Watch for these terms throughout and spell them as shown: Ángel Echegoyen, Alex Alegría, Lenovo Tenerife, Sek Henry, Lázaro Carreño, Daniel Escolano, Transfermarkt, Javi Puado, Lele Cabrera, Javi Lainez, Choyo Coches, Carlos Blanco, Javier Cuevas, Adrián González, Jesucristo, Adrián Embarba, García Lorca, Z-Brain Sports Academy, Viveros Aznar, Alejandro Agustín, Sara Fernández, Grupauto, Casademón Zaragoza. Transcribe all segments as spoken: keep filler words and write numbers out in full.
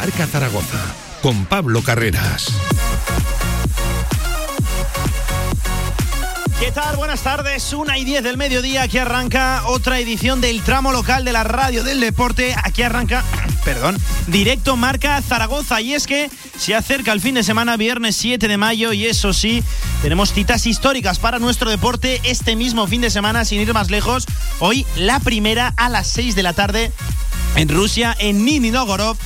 Marca Zaragoza, con Pablo Carreras. ¿Qué tal? Buenas tardes, una y diez del mediodía, aquí arranca otra edición del tramo local de la radio del deporte, aquí arranca, perdón, directo Marca Zaragoza, y es que se acerca el fin de semana, viernes siete de mayo, y eso sí, tenemos citas históricas para nuestro deporte este mismo fin de semana, sin ir más lejos, hoy la primera a las seis de la tarde en Rusia, en Nizhny Novgorod.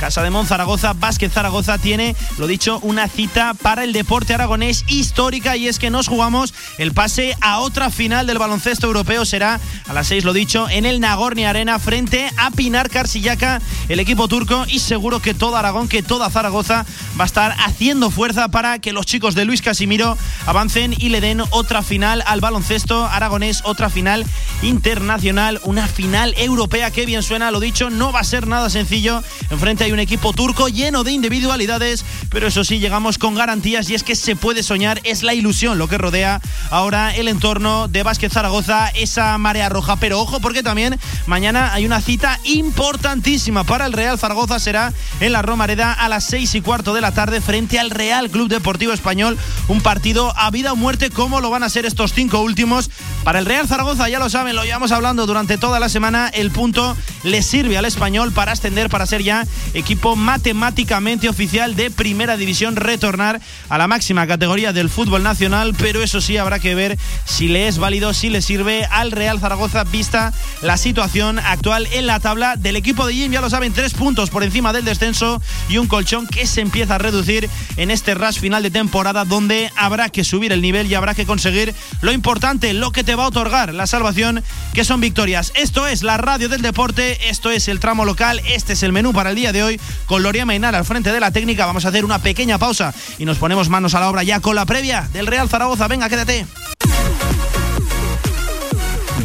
Casademón Zaragoza, Básquet Zaragoza tiene, lo dicho, una cita para el deporte aragonés histórica, y es que nos jugamos el pase a otra final del baloncesto europeo. Será a las seis, lo dicho, en el Nagorni Arena frente a Pınar Karşıyaka, el equipo turco, y seguro que todo Aragón, que toda Zaragoza va a estar haciendo fuerza para que los chicos de Luis Casimiro avancen y le den otra final al baloncesto aragonés, otra final internacional, una final europea que bien suena, lo dicho, no va a ser nada sencillo. Enfrente a un equipo turco lleno de individualidades, pero eso sí, llegamos con garantías, y es que se puede soñar, es la ilusión lo que rodea ahora el entorno de Básquet Zaragoza, esa marea roja. Pero ojo, porque también mañana hay una cita importantísima para el Real Zaragoza, será en la Romareda a las seis y cuarto de la tarde frente al Real Club Deportivo Español, un partido a vida o muerte, como lo van a ser estos cinco últimos para el Real Zaragoza. Ya lo saben, lo llevamos hablando durante toda la semana, el punto le sirve al Español para ascender, para ser ya equipo matemáticamente oficial de Primera División, retornar a la máxima categoría del fútbol nacional, pero eso sí, habrá que ver si le es válido, si le sirve al Real Zaragoza, vista la situación actual en la tabla del equipo de Jim. Ya lo saben, tres puntos por encima del descenso y un colchón que se empieza a reducir en este rush final de temporada, donde habrá que subir el nivel y habrá que conseguir lo importante, lo que te va a otorgar la salvación, que son victorias. Esto es la radio del deporte, esto es el tramo local, este es el menú para el día de hoy. Hoy, con Loria Mainar al frente de la técnica. Vamos a hacer una pequeña pausa y nos ponemos manos a la obra ya con la previa del Real Zaragoza. Venga, quédate.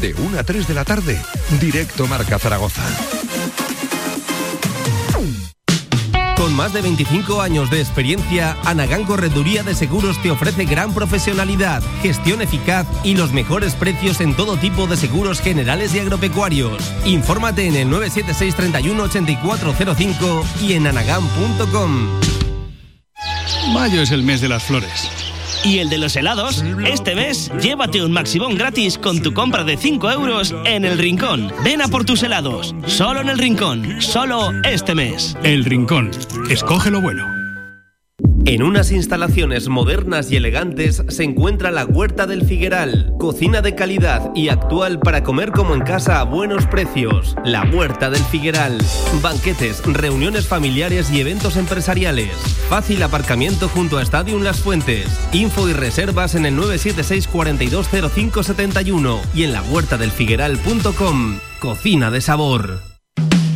De una a tres de la tarde, directo Marca Zaragoza. Con más de veinticinco años de experiencia, Anagán Correduría de Seguros te ofrece gran profesionalidad, gestión eficaz y los mejores precios en todo tipo de seguros generales y agropecuarios. Infórmate en el nueve siete seis, treinta y uno, ochenta y cuatro cero cinco y en anagán punto com. Mayo es el mes de las flores. Y el de los helados, este mes llévate un Maximón gratis con tu compra de cinco euros en El Rincón. Ven a por tus helados, solo en El Rincón, solo este mes. El Rincón, escoge lo bueno. En unas instalaciones modernas y elegantes se encuentra la Huerta del Figueral. Cocina de calidad y actual para comer como en casa a buenos precios. La Huerta del Figueral. Banquetes, reuniones familiares y eventos empresariales. Fácil aparcamiento junto a Stadium Las Fuentes. Info y reservas en el nueve siete seis, cuatro dos cero cinco siete uno y en la huerta del figueral punto com. Cocina de sabor.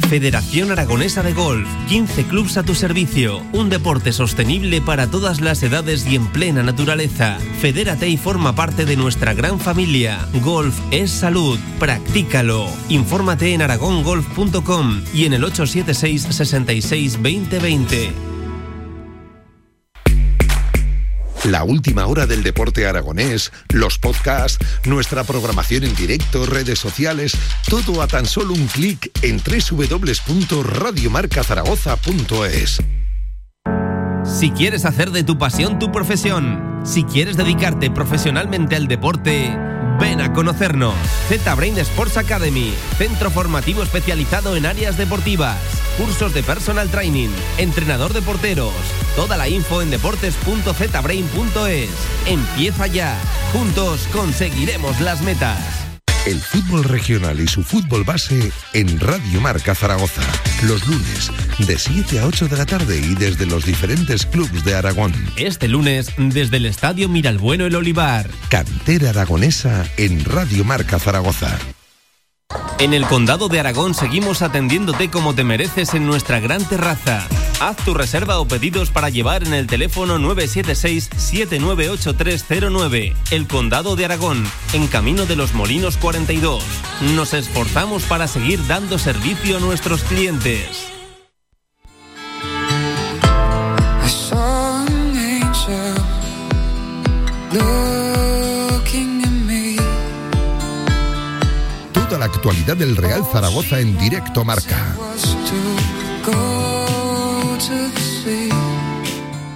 Federación Aragonesa de Golf, quince clubs a tu servicio, un deporte sostenible para todas las edades y en plena naturaleza. Fedérate y forma parte de nuestra gran familia. Golf es salud, practícalo. Infórmate en aragón golf punto com y en el ocho siete seis, sesenta y seis, veinte veinte. La última hora del deporte aragonés, los podcasts, nuestra programación en directo, redes sociales, todo a tan solo un clic en doble u doble u doble u punto radiomarcazaragoza punto es. Si quieres hacer de tu pasión tu profesión, si quieres dedicarte profesionalmente al deporte, ven a conocernos. Z-Brain Sports Academy, centro formativo especializado en áreas deportivas, cursos de personal training, entrenador de porteros. Toda la info en deportes punto z brain punto es. Empieza ya. Juntos conseguiremos las metas. El fútbol regional y su fútbol base en Radio Marca Zaragoza. Los lunes de siete a ocho de la tarde y desde los diferentes clubes de Aragón. Este lunes desde el Estadio Miralbueno El Olivar. Cantera aragonesa en Radio Marca Zaragoza. En el Condado de Aragón seguimos atendiéndote como te mereces en nuestra gran terraza. Haz tu reserva o pedidos para llevar en el teléfono nueve siete seis, siete nueve ocho tres cero nueve. El Condado de Aragón, en Camino de los Molinos cuarenta y dos. Nos esforzamos para seguir dando servicio a nuestros clientes. Toda la actualidad del Real Zaragoza en directo Marca.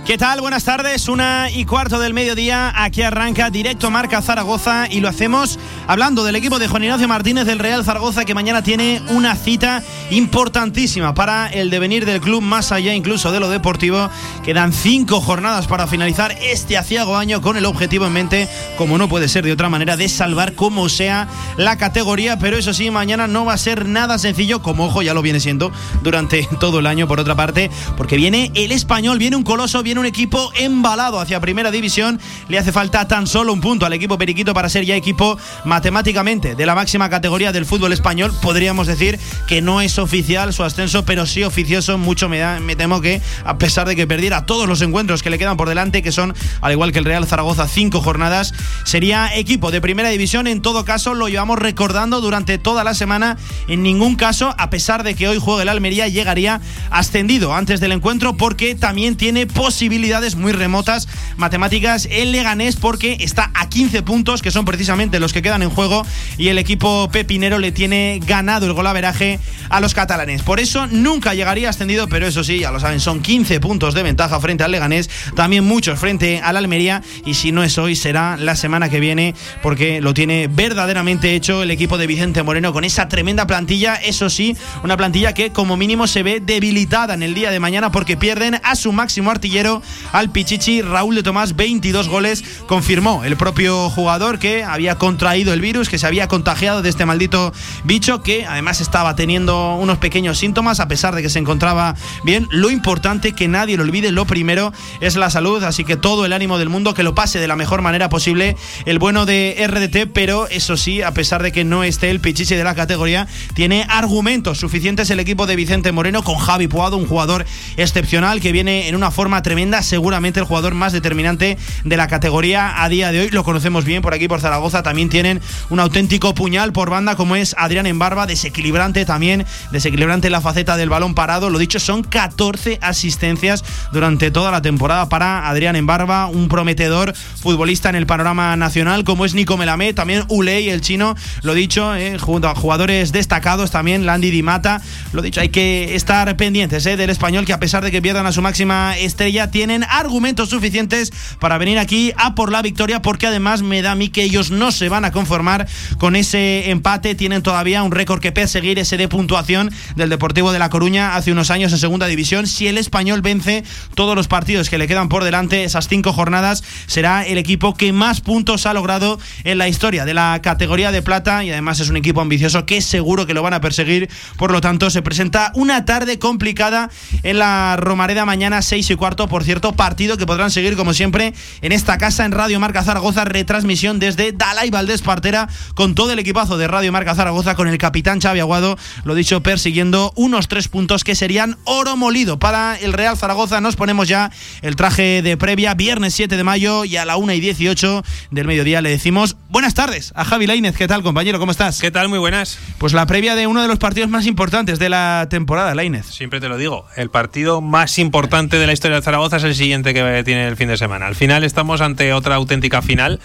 ¿Qué tal? Buenas tardes, una y cuarto del mediodía, aquí arranca Directo Marca Zaragoza y lo hacemos hablando del equipo de Juan Ignacio Martínez del Real Zaragoza, que mañana tiene una cita importantísima para el devenir del club, más allá incluso de lo deportivo. Quedan cinco jornadas para finalizar este aciago año con el objetivo en mente, como no puede ser de otra manera, de salvar como sea la categoría, pero eso sí, mañana no va a ser nada sencillo, como ojo, ya lo viene siendo durante todo el año por otra parte, porque viene el Español, viene un coloso, viene un equipo embalado hacia Primera División. Le hace falta tan solo un punto al equipo periquito para ser ya equipo matemáticamente de la máxima categoría del fútbol español. Podríamos decir que no es oficial su ascenso, pero sí oficioso. Mucho me, da, me temo que, a pesar de que perdiera todos los encuentros que le quedan por delante, que son, al igual que el Real Zaragoza, cinco jornadas, sería equipo de Primera División. En todo caso, lo llevamos recordando durante toda la semana. En ningún caso, a pesar de que hoy juegue el Almería, llegaría ascendido antes del encuentro, porque también tiene posibilidades Posibilidades muy remotas, matemáticas, el Leganés, porque está a quince puntos, que son precisamente los que quedan en juego, y el equipo pepinero le tiene ganado el golaveraje a los catalanes. Por eso nunca llegaría ascendido, pero eso sí, ya lo saben, son quince puntos de ventaja frente al Leganés, también muchos frente al Almería, y si no es hoy, será la semana que viene, porque lo tiene verdaderamente hecho el equipo de Vicente Moreno con esa tremenda plantilla. Eso sí, una plantilla que como mínimo se ve debilitada en el día de mañana, porque pierden a su máximo artillero, al Pichichi, Raúl de Tomás, veintidós goles. Confirmó el propio jugador que había contraído el virus, que se había contagiado de este maldito bicho, que además estaba teniendo unos pequeños síntomas, a pesar de que se encontraba bien. Lo importante, que nadie lo olvide, lo primero es la salud, así que todo el ánimo del mundo, que lo pase de la mejor manera posible el bueno de R D T, pero eso sí, a pesar de que no esté el Pichichi de la categoría, tiene argumentos suficientes el equipo de Vicente Moreno, con Javi Puado, un jugador excepcional que viene en una forma tremenda, seguramente el jugador más determinante de la categoría a día de hoy. Lo conocemos bien por aquí, por Zaragoza. También tienen un auténtico puñal por banda, como es Adrián Embarba, desequilibrante también, desequilibrante en la faceta del balón parado. Lo dicho, son catorce asistencias durante toda la temporada para Adrián Embarba, un prometedor futbolista en el panorama nacional, como es Nico Melamed, también Uley, el chino. Lo dicho, eh, jugadores destacados también, Landy Di Mata. Lo dicho, hay que estar pendientes eh, del Español, que a pesar de que pierdan a su máxima estrella, tienen argumentos suficientes para venir aquí a por la victoria, porque además me da a mí que ellos no se van a conformar con ese empate. Tienen todavía un récord que perseguir, ese de puntuación del Deportivo de La Coruña hace unos años en Segunda División. Si el Español vence todos los partidos que le quedan por delante, esas cinco jornadas, será el equipo que más puntos ha logrado en la historia de la categoría de plata, y además es un equipo ambicioso que seguro que lo van a perseguir. Por lo tanto, se presenta una tarde complicada en la Romareda mañana, seis y cuarto, por Por cierto, partido que podrán seguir como siempre en esta casa, en Radio Marca Zaragoza, retransmisión desde Dalai Valdés Partera, con todo el equipazo de Radio Marca Zaragoza, con el capitán Xavi Aguado, lo dicho, persiguiendo unos tres puntos que serían oro molido para el Real Zaragoza. Nos ponemos ya el traje de previa, viernes siete de mayo, y a la una y dieciocho del mediodía le decimos buenas tardes a Javi Lainez. ¿Qué tal, compañero? ¿Cómo estás? ¿Qué tal? Muy buenas. Pues la previa de uno de los partidos más importantes de la temporada, Lainez. Siempre te lo digo, el partido más importante de la historia de Zaragoza es el siguiente que tiene el fin de semana. Al final estamos ante otra auténtica final.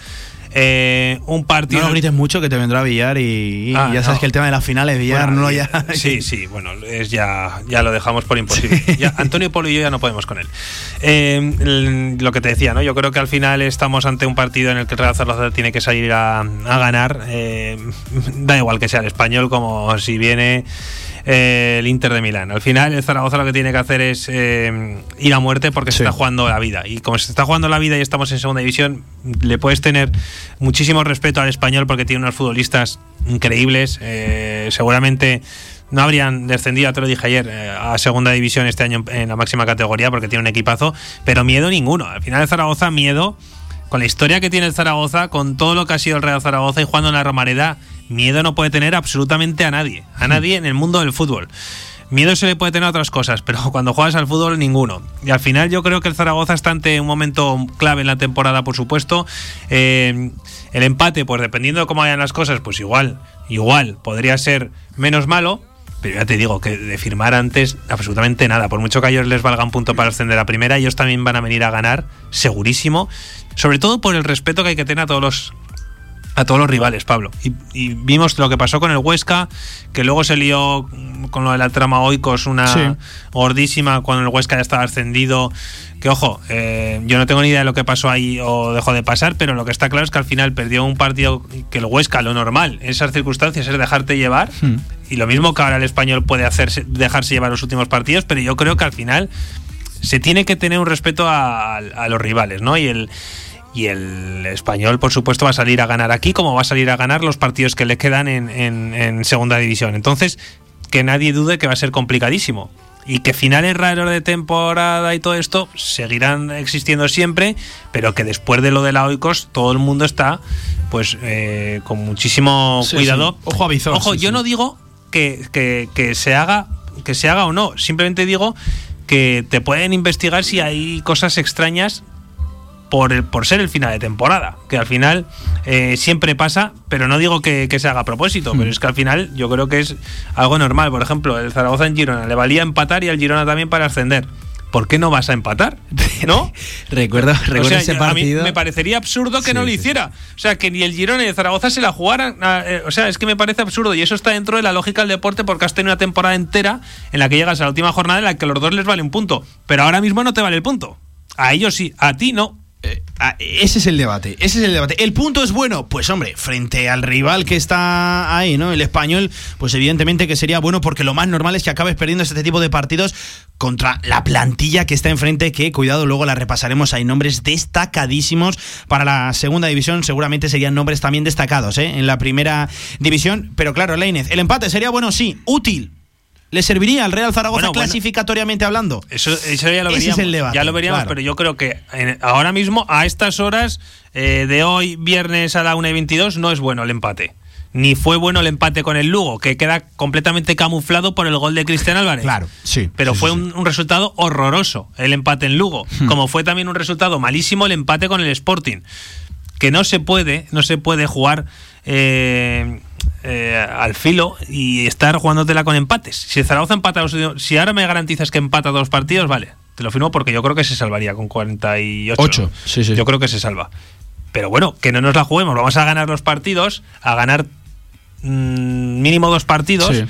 Eh, un partido. No lo grites mucho, que te vendrá a Villar y, y ah, ya sabes no. que el tema de las finales, Villar, bueno, no ya. Sí, sí, bueno, es ya, ya lo dejamos por imposible. Sí. Ya, Antonio Polo y yo ya no podemos con él. Eh, lo que te decía, ¿no? Yo creo que al final estamos ante un partido en el que el Real Zaragoza tiene que salir a, a ganar. Eh, da igual que sea el Español, como si viene Eh, el Inter de Milán. Al final el Zaragoza lo que tiene que hacer es eh, ir a muerte, porque sí. se está jugando la vida, y como se está jugando la vida y estamos en Segunda División, le puedes tener muchísimo respeto al Español, porque tiene unos futbolistas increíbles. Eh, seguramente no habrían descendido, te lo dije ayer, eh, a Segunda División este año en la máxima categoría, porque tiene un equipazo, pero miedo ninguno. Al final el Zaragoza, miedo con la historia que tiene el Zaragoza, con todo lo que ha sido el Real Zaragoza y jugando en la Romareda, miedo no puede tener absolutamente a nadie, a nadie en el mundo del fútbol. Miedo se le puede tener a otras cosas, pero cuando juegas al fútbol, ninguno. Y al final yo creo que el Zaragoza está ante un momento clave en la temporada, por supuesto. Eh, el empate, pues dependiendo de cómo vayan las cosas, pues igual, igual podría ser menos malo. Pero ya te digo que de firmar antes absolutamente nada, por mucho que a ellos les valga un punto para ascender a primera, ellos también van a venir a ganar, segurísimo, sobre todo por el respeto que hay que tener a todos los a todos los rivales, Pablo. Y, y vimos lo que pasó con el Huesca, que luego se lió con lo de la trama Oikos, una sí. gordísima, cuando el Huesca ya estaba ascendido. Que ojo, eh, yo no tengo ni idea de lo que pasó ahí o dejó de pasar, pero lo que está claro es que al final perdió un partido que el Huesca, lo normal en esas circunstancias es dejarte llevar. Mm. Y lo mismo que ahora el Español puede hacerse, dejarse llevar los últimos partidos, pero yo creo que al final se tiene que tener un respeto a, a los rivales, ¿no? Y el... Y el Español, por supuesto, va a salir a ganar aquí, como va a salir a ganar los partidos que le quedan en, en, en segunda división. Entonces, que nadie dude que va a ser complicadísimo. Y que finales raros de temporada y todo esto seguirán existiendo siempre, pero que después de lo de la Oikos, todo el mundo está pues eh, con muchísimo sí, cuidado. Sí. Ojo a visor. Ojo, sí, yo sí. no digo que, que, que se haga, que se haga o no. Simplemente digo que te pueden investigar si hay cosas extrañas. Por, el, por ser el final de temporada, que al final eh, siempre pasa, pero no digo que, que se haga a propósito, mm. pero es que al final yo creo que es algo normal. Por ejemplo, el Zaragoza en Girona le valía empatar y al Girona también para ascender. ¿Por qué no vas a empatar? ¿No? recuerdo recuerdo o sea, ese yo, partido. A mí me parecería absurdo que sí, no lo sí. hiciera. O sea, que ni el Girona ni el Zaragoza se la jugaran. A, eh, o sea, es que me parece absurdo. Y eso está dentro de la lógica del deporte, porque has tenido una temporada entera en la que llegas a la última jornada en la que a los dos les vale un punto. Pero ahora mismo no te vale el punto. A ellos sí, a ti no. Ese es el debate, ese es el debate. ¿El punto es bueno? Pues hombre, frente al rival que está ahí, ¿no? El Español, pues evidentemente que sería bueno, porque lo más normal es que acabes perdiendo este tipo de partidos contra la plantilla que está enfrente, que, cuidado, luego la repasaremos, hay nombres destacadísimos para la segunda división, seguramente serían nombres también destacados, ¿eh? En la primera división, pero claro, Lainez, el empate sería bueno, sí, útil. ¿Le serviría al Real Zaragoza bueno, clasificatoriamente bueno, hablando? Eso, eso ya lo veríamos. Ese es el debate, ya lo veríamos, claro. Pero yo creo que en, ahora mismo, a estas horas eh, de hoy, viernes a la una y veintidós, no es bueno el empate. Ni fue bueno el empate con el Lugo, que queda completamente camuflado por el gol de Cristian Álvarez. Claro, sí. Pero sí, fue sí, un, un resultado horroroso el empate en Lugo, hmm. como fue también un resultado malísimo el empate con el Sporting. Que no se puede, no se puede jugar... Eh, Eh, al filo y estar jugándotela con empates. Si Zaragoza empata, si ahora me garantizas que empata dos partidos, vale, te lo firmo, porque yo creo que se salvaría con cuarenta y ocho. Ocho, sí, sí. Yo creo que se salva. Pero bueno, que no nos la juguemos, vamos a ganar los partidos, a ganar mmm, mínimo dos partidos. Sí.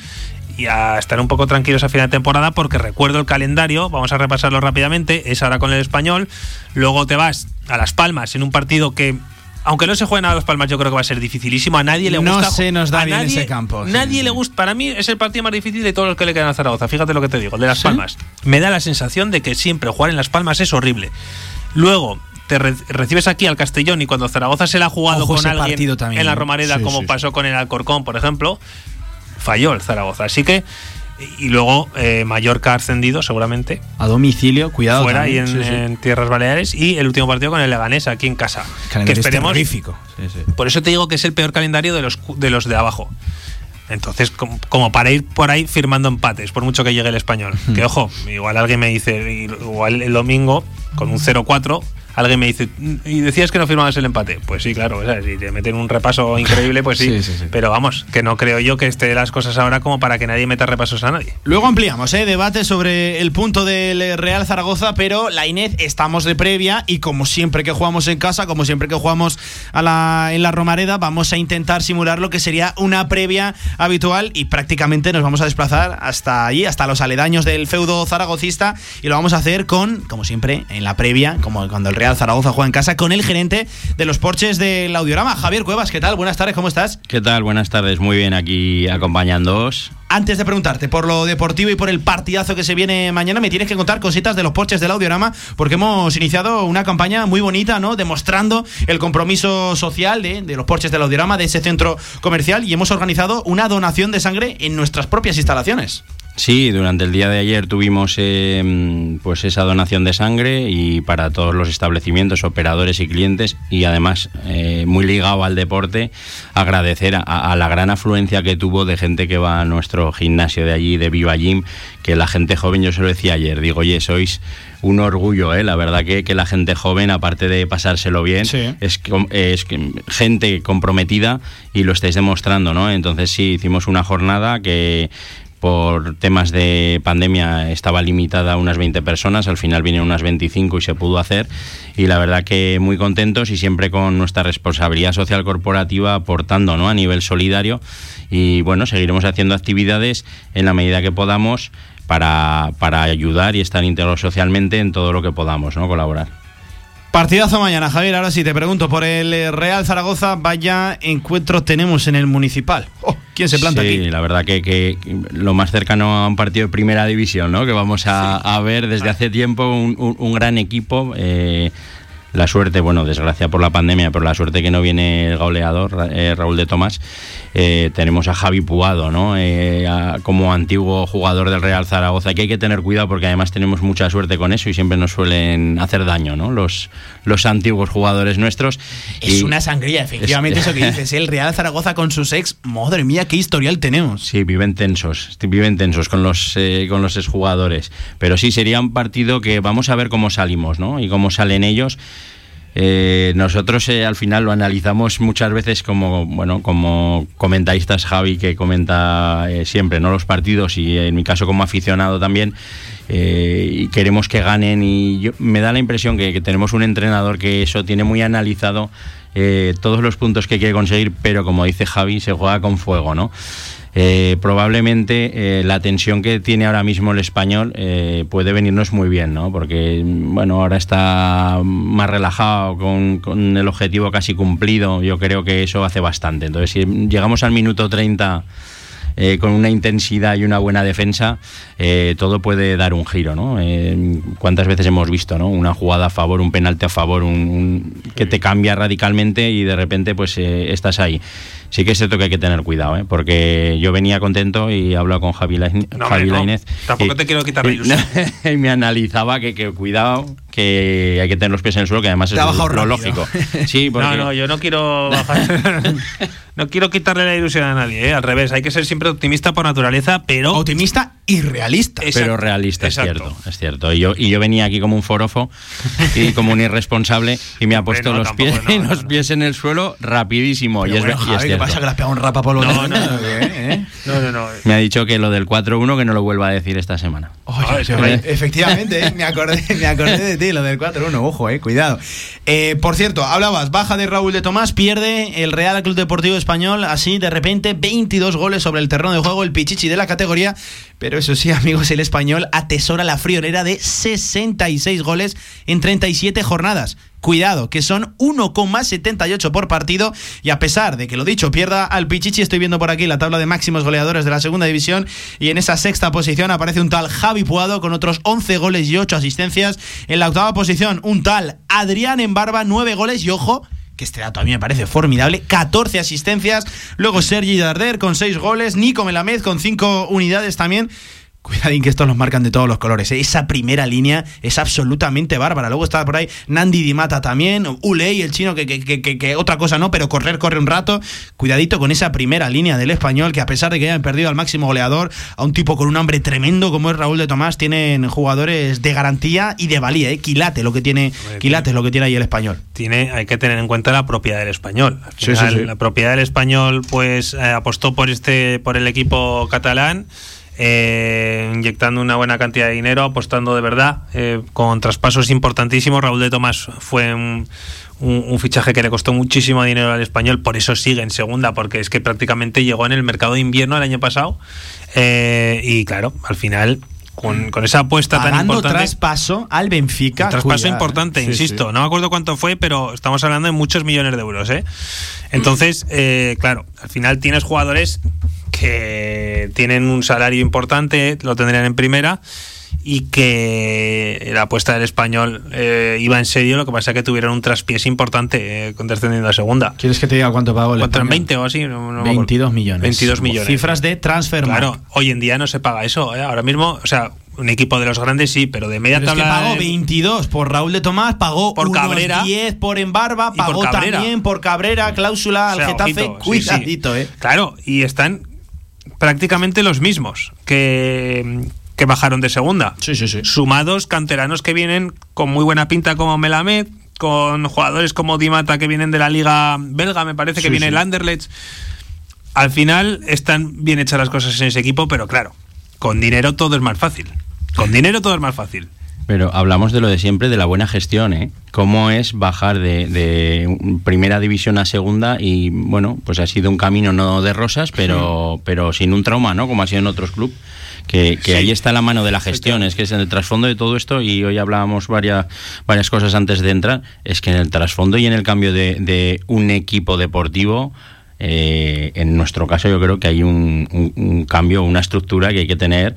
Y a estar un poco tranquilos a final de temporada, porque recuerdo el calendario, vamos a repasarlo rápidamente, es ahora con el Español, luego te vas a Las Palmas en un partido que... Aunque no se jueguen a Las Palmas, yo creo que va a ser dificilísimo. A nadie le gusta. No se nos da bien ese campo. Nadie le gusta. Para mí es el partido más difícil de todos los que le quedan a Zaragoza. Fíjate lo que te digo, el de Las Palmas. ¿Sí? Me da la sensación de que siempre jugar en Las Palmas es horrible. Luego te re- recibes aquí al Castellón, y cuando Zaragoza se la ha jugado Ojo, con alguien también, en la Romareda, sí, como sí, pasó sí. con el Alcorcón, por ejemplo, falló el Zaragoza. Así que... Y luego eh, Mallorca ascendido, seguramente. A domicilio, cuidado. Fuera también, y en, sí, sí. en Tierras Baleares. Y el último partido con el Leganés, aquí en casa. Que esperemos. Sí, sí. Por eso te digo que es el peor calendario de los de, los de abajo. Entonces, como, como para ir por ahí firmando empates, por mucho que llegue el Español. Mm. Que ojo, igual alguien me dice, igual el domingo, con un cero cuatro, alguien me dice, ¿y decías que no firmabas el empate? Pues sí, claro, ¿sabes? Si te meten un repaso increíble, pues sí. Sí, sí, sí. Pero vamos, que no creo yo que esté las cosas ahora como para que nadie meta repasos a nadie. Luego ampliamos, ¿eh? Debate sobre el punto del Real Zaragoza, pero Lainez, estamos de previa y como siempre que jugamos en casa, como siempre que jugamos a la, en la Romareda, vamos a intentar simular lo que sería una previa habitual y prácticamente nos vamos a desplazar hasta allí, hasta los aledaños del feudo zaragocista, y lo vamos a hacer con, como siempre, en la previa, como cuando el Real Zaragoza juega en casa, con el gerente de los porches del Audiorama, Javier Cuevas. ¿Qué tal? Buenas tardes, ¿cómo estás? ¿Qué tal? Buenas tardes, muy bien, aquí acompañándoos. Antes de preguntarte por lo deportivo y por el partidazo que se viene mañana, me tienes que contar cositas de los porches del Audiorama, porque hemos iniciado una campaña muy bonita, ¿no? Demostrando el compromiso social de, de los porches del Audiorama, de ese centro comercial, y hemos organizado una donación de sangre en nuestras propias instalaciones. Sí, durante el día de ayer tuvimos eh, pues esa donación de sangre, y para todos los establecimientos, operadores y clientes, y además eh, muy ligado al deporte, agradecer a, a la gran afluencia que tuvo de gente que va a nuestro gimnasio de allí, de Viva Gym, que la gente joven, yo se lo decía ayer, digo, oye, sois un orgullo, ¿eh? La verdad que, que la gente joven, aparte de pasárselo bien, sí. es, es gente comprometida, y lo estáis demostrando, ¿no? Entonces sí, hicimos una jornada que... por temas de pandemia estaba limitada a unas veinte personas, al final vinieron unas veinticinco y se pudo hacer, y la verdad que muy contentos y siempre con nuestra responsabilidad social corporativa aportando, ¿no?, a nivel solidario. Y bueno, seguiremos haciendo actividades en la medida que podamos para, para ayudar y estar íntegros socialmente en todo lo que podamos, ¿no?, colaborar. Partidazo mañana, Javier. Ahora sí, te pregunto por el Real Zaragoza. Vaya encuentro tenemos en el municipal. Oh, ¿quién se planta sí, aquí? Sí, la verdad que, que lo más cercano a un partido de primera división, ¿no?, que vamos a, sí. a ver desde hace tiempo. Un, un, un gran equipo. Eh, la suerte, bueno, desgracia por la pandemia, pero la suerte que no viene el goleador, eh, Raúl de Tomás. Eh, tenemos a Javi Puado, ¿no?, eh, a, como antiguo jugador del Real Zaragoza, que hay que tener cuidado porque además tenemos mucha suerte con eso y siempre nos suelen hacer daño, ¿no?, los, los antiguos jugadores nuestros. Es y, una sangría, efectivamente, es, eso que dices, el Real Zaragoza con sus ex, madre mía, qué historial tenemos. Sí, viven tensos, viven tensos con los, eh, con los exjugadores. Pero sí, sería un partido que vamos a ver cómo salimos, ¿no?, y cómo salen ellos. Eh, nosotros eh, al final lo analizamos muchas veces como, bueno, como comentaristas, Javi, que comenta eh, siempre, ¿no?, los partidos, y en mi caso como aficionado también, eh, y queremos que ganen, y yo, me da la impresión que, que tenemos un entrenador que eso tiene muy analizado eh, todos los puntos que quiere conseguir, pero como dice Javi, se juega con fuego, ¿no? Eh, probablemente eh, la tensión que tiene ahora mismo el Español eh, puede venirnos muy bien, ¿no?, porque bueno, ahora está más relajado, con, con el objetivo casi cumplido. Yo creo que eso hace bastante. Entonces, si llegamos al minuto treinta eh, con una intensidad y una buena defensa, eh, todo puede dar un giro, ¿no? Eh, ¿Cuántas veces hemos visto, ¿no?, una jugada a favor, un penalti a favor, un, un, que te cambia radicalmente y de repente pues eh, estás ahí? Sí que es cierto que hay que tener cuidado, ¿eh?, porque yo venía contento y hablaba con Javi Lainez. No, Javi Lainez no. Tampoco y, te quiero quitar la ilusión. Y me analizaba que, que cuidado, que hay que tener los pies en el suelo, que además te es lo, lo lógico. Sí, porque... No, no, yo no quiero bajar. No quiero quitarle la ilusión a nadie, ¿eh? Al revés, hay que ser siempre optimista por naturaleza, pero... Optimista y realista. Exacto. Pero realista, exacto. Es cierto, es cierto. Y yo, y yo venía aquí como un forofo y como un irresponsable y me ha puesto no, los, tampoco, pies, no, no, los pies en el suelo rapidísimo. Pero y es, bueno, Javi, y es cierto. ¿Qué pasa que le has pegado un rapa por lo no, no, no, no, ¿eh? no, no, no. Me ha dicho que lo del cuatro uno que no lo vuelva a decir esta semana. Oye, yo, efectivamente, ¿eh? me, acordé, me acordé de ti, lo del cuatro uno, ojo, eh, cuidado. Eh, por cierto, hablabas, baja de Raúl de Tomás, pierde el Real Club Deportivo Español. Español, así de repente, veintidós goles sobre el terreno de juego, el pichichi de la categoría. Pero eso sí, amigos, el Español atesora la friolera de sesenta y seis goles en treinta y siete jornadas. Cuidado, que son uno coma setenta y ocho por partido. Y a pesar de que, lo dicho, pierda al pichichi, estoy viendo por aquí la tabla de máximos goleadores de la segunda división, y en esa sexta posición aparece un tal Javi Puado con otros once goles y ocho asistencias. En la octava posición, un tal Adrián Embarba, nueve goles y, ojo, que este dato a mí me parece formidable, catorce asistencias. Luego Sergi Darder con seis goles, Nico Melamed con cinco unidades también. Cuidadín que estos los marcan de todos los colores, ¿eh? Esa primera línea es absolutamente bárbara. Luego está por ahí Nandi Dimata también, Uley, el chino, que, que, que, que otra cosa no, pero correr, corre un rato. Cuidadito con esa primera línea del Español, que a pesar de que hayan perdido al máximo goleador, a un tipo con un hambre tremendo como es Raúl de Tomás, tienen jugadores de garantía y de valía, ¿eh? Quilate lo que tiene, quilate es lo que tiene ahí el Español. Tiene, hay que tener en cuenta la propiedad del Español. Al final, sí, sí, sí. La propiedad del Español pues eh, apostó por este, por el equipo catalán. Eh, inyectando una buena cantidad de dinero, apostando de verdad, eh, con traspasos importantísimos. Raúl de Tomás fue un, un, un fichaje que le costó muchísimo dinero al Español, por eso sigue en segunda, porque es que prácticamente llegó en el mercado de invierno el año pasado, eh, y claro, al final con, con esa apuesta pagando tan importante, traspaso al Benfica, traspaso cuidado, importante, eh. sí, insisto, sí. No me acuerdo cuánto fue, pero estamos hablando de muchos millones de euros, ¿eh? Entonces, eh, claro, al final tienes jugadores que tienen un salario importante, lo tendrían en primera, y que la apuesta del Español eh, iba en serio. Lo que pasa es que tuvieron un traspiés importante, eh, descendiendo a segunda. ¿Quieres que te diga cuánto pagó el Español? ¿veinte o así? No, no, veintidós millones. veintidós millones. Cifras de Transfermarkt. Claro, hoy en día no se paga eso, ¿eh? Ahora mismo, o sea, un equipo de los grandes sí, pero de media pero tabla... Es que pagó veintidós por Raúl de Tomás, pagó por unos Cabrera, diez por Embarba, pagó por también por Cabrera, cláusula, o sea, al Getafe, ojito, cuidadito, sí, sí. ¿eh? Claro, y están prácticamente los mismos que, que bajaron de segunda. Sí, sí, sí. Sumados canteranos que vienen con muy buena pinta como Melamed, con jugadores como Dimata que vienen de la liga belga, me parece que sí, viene sí. el Anderlecht. Al final están bien hechas las cosas en ese equipo, pero claro, Con dinero todo es más fácil. Con dinero todo es más fácil. Pero hablamos de lo de siempre, de la buena gestión, ¿eh? Cómo es bajar de, de primera división a segunda y, bueno, pues ha sido un camino no de rosas, pero sí. pero sin un trauma, ¿no? Como ha sido en otros clubes, que, que sí. ahí está la mano de la gestión, es que es en el trasfondo de todo esto, y hoy hablábamos varias, varias cosas antes de entrar, es que en el trasfondo y en el cambio de, de un equipo deportivo... Eh, en nuestro caso yo creo que hay un, un, un cambio, una estructura que hay que tener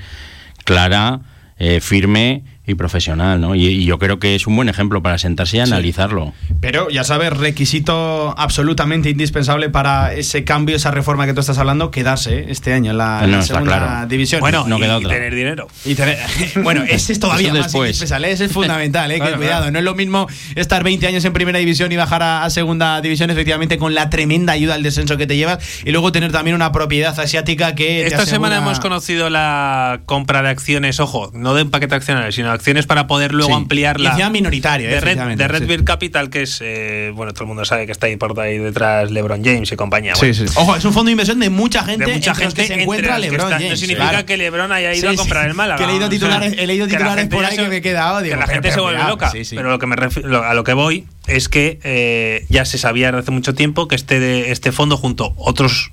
clara, eh, firme y profesional, ¿no? Y, y yo creo que es un buen ejemplo para sentarse y analizarlo. Sí. Pero, ya sabes, requisito absolutamente indispensable para ese cambio, esa reforma que tú estás hablando, quedarse este año en la, no, en la segunda claro. división. Bueno, no y, queda otra. Y tener dinero. Y tener, bueno, ese es todavía más indispensal, ese es fundamental, ¿eh? Claro, que cuidado, claro. No es lo mismo estar veinte años en primera división y bajar a, a segunda división, efectivamente, con la tremenda ayuda al descenso que te llevas, y luego tener también una propiedad asiática que... Esta asegura... semana hemos conocido la compra de acciones, ojo, no de un paquete accionario, sino acciones para poder luego sí. ampliar la minoritaria de Red, de Red sí. Beer Capital, que es eh, bueno, todo el mundo sabe que está ahí por ahí detrás LeBron James y compañía. Bueno, sí, sí. Ojo, es un fondo de inversión de mucha gente, de mucha entre gente los que se encuentra LeBron que está, James. No significa claro. que LeBron haya ido sí, a comprar sí. el Málaga. Que he leído titulares, o sea, he leído titulares por ahí se, que me he quedado. Digo, que la gente pero, se vuelve pero, loca. Sí, sí. Pero lo que me ref, lo, a lo que voy es que eh, ya se sabía desde hace mucho tiempo que este de, este fondo junto otros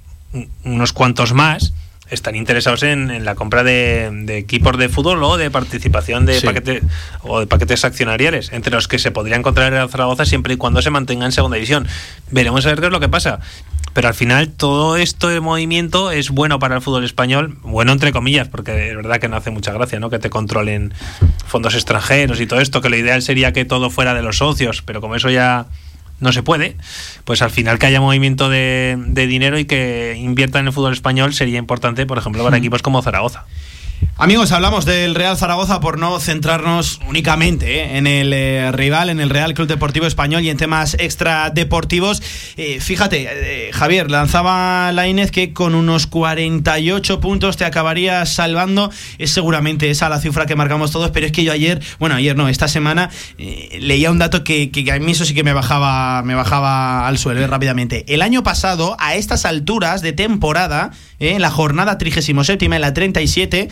unos cuantos más están interesados en, en la compra de, de equipos de fútbol o de participación de sí. paquetes o de paquetes accionariales, entre los que se podría encontrar el Zaragoza siempre y cuando se mantenga en segunda división. Veremos a ver qué es lo que pasa. Pero al final todo esto de movimiento es bueno para el fútbol español, bueno entre comillas, porque es verdad que no hace mucha gracia, ¿no? Que te controlen fondos extranjeros y todo esto, que lo ideal sería que todo fuera de los socios, pero como eso ya no se puede, pues al final que haya movimiento de, de dinero y que invierta en el fútbol español sería importante, por ejemplo, para equipos como Zaragoza. Amigos, hablamos del Real Zaragoza por no centrarnos únicamente eh, en el eh, rival, en el Real Club Deportivo Español y en temas extradeportivos. Eh, fíjate, eh, Javier, lanzaba Lainez que con unos cuarenta y ocho puntos te acabaría salvando. Es seguramente esa la cifra que marcamos todos, pero es que yo ayer, bueno, ayer no, esta semana eh, leía un dato que, que, que a mí eso sí que me bajaba, me bajaba al suelo eh, rápidamente. El año pasado, a estas alturas de temporada, eh, en la jornada trigésima séptima, en la treinta y siete...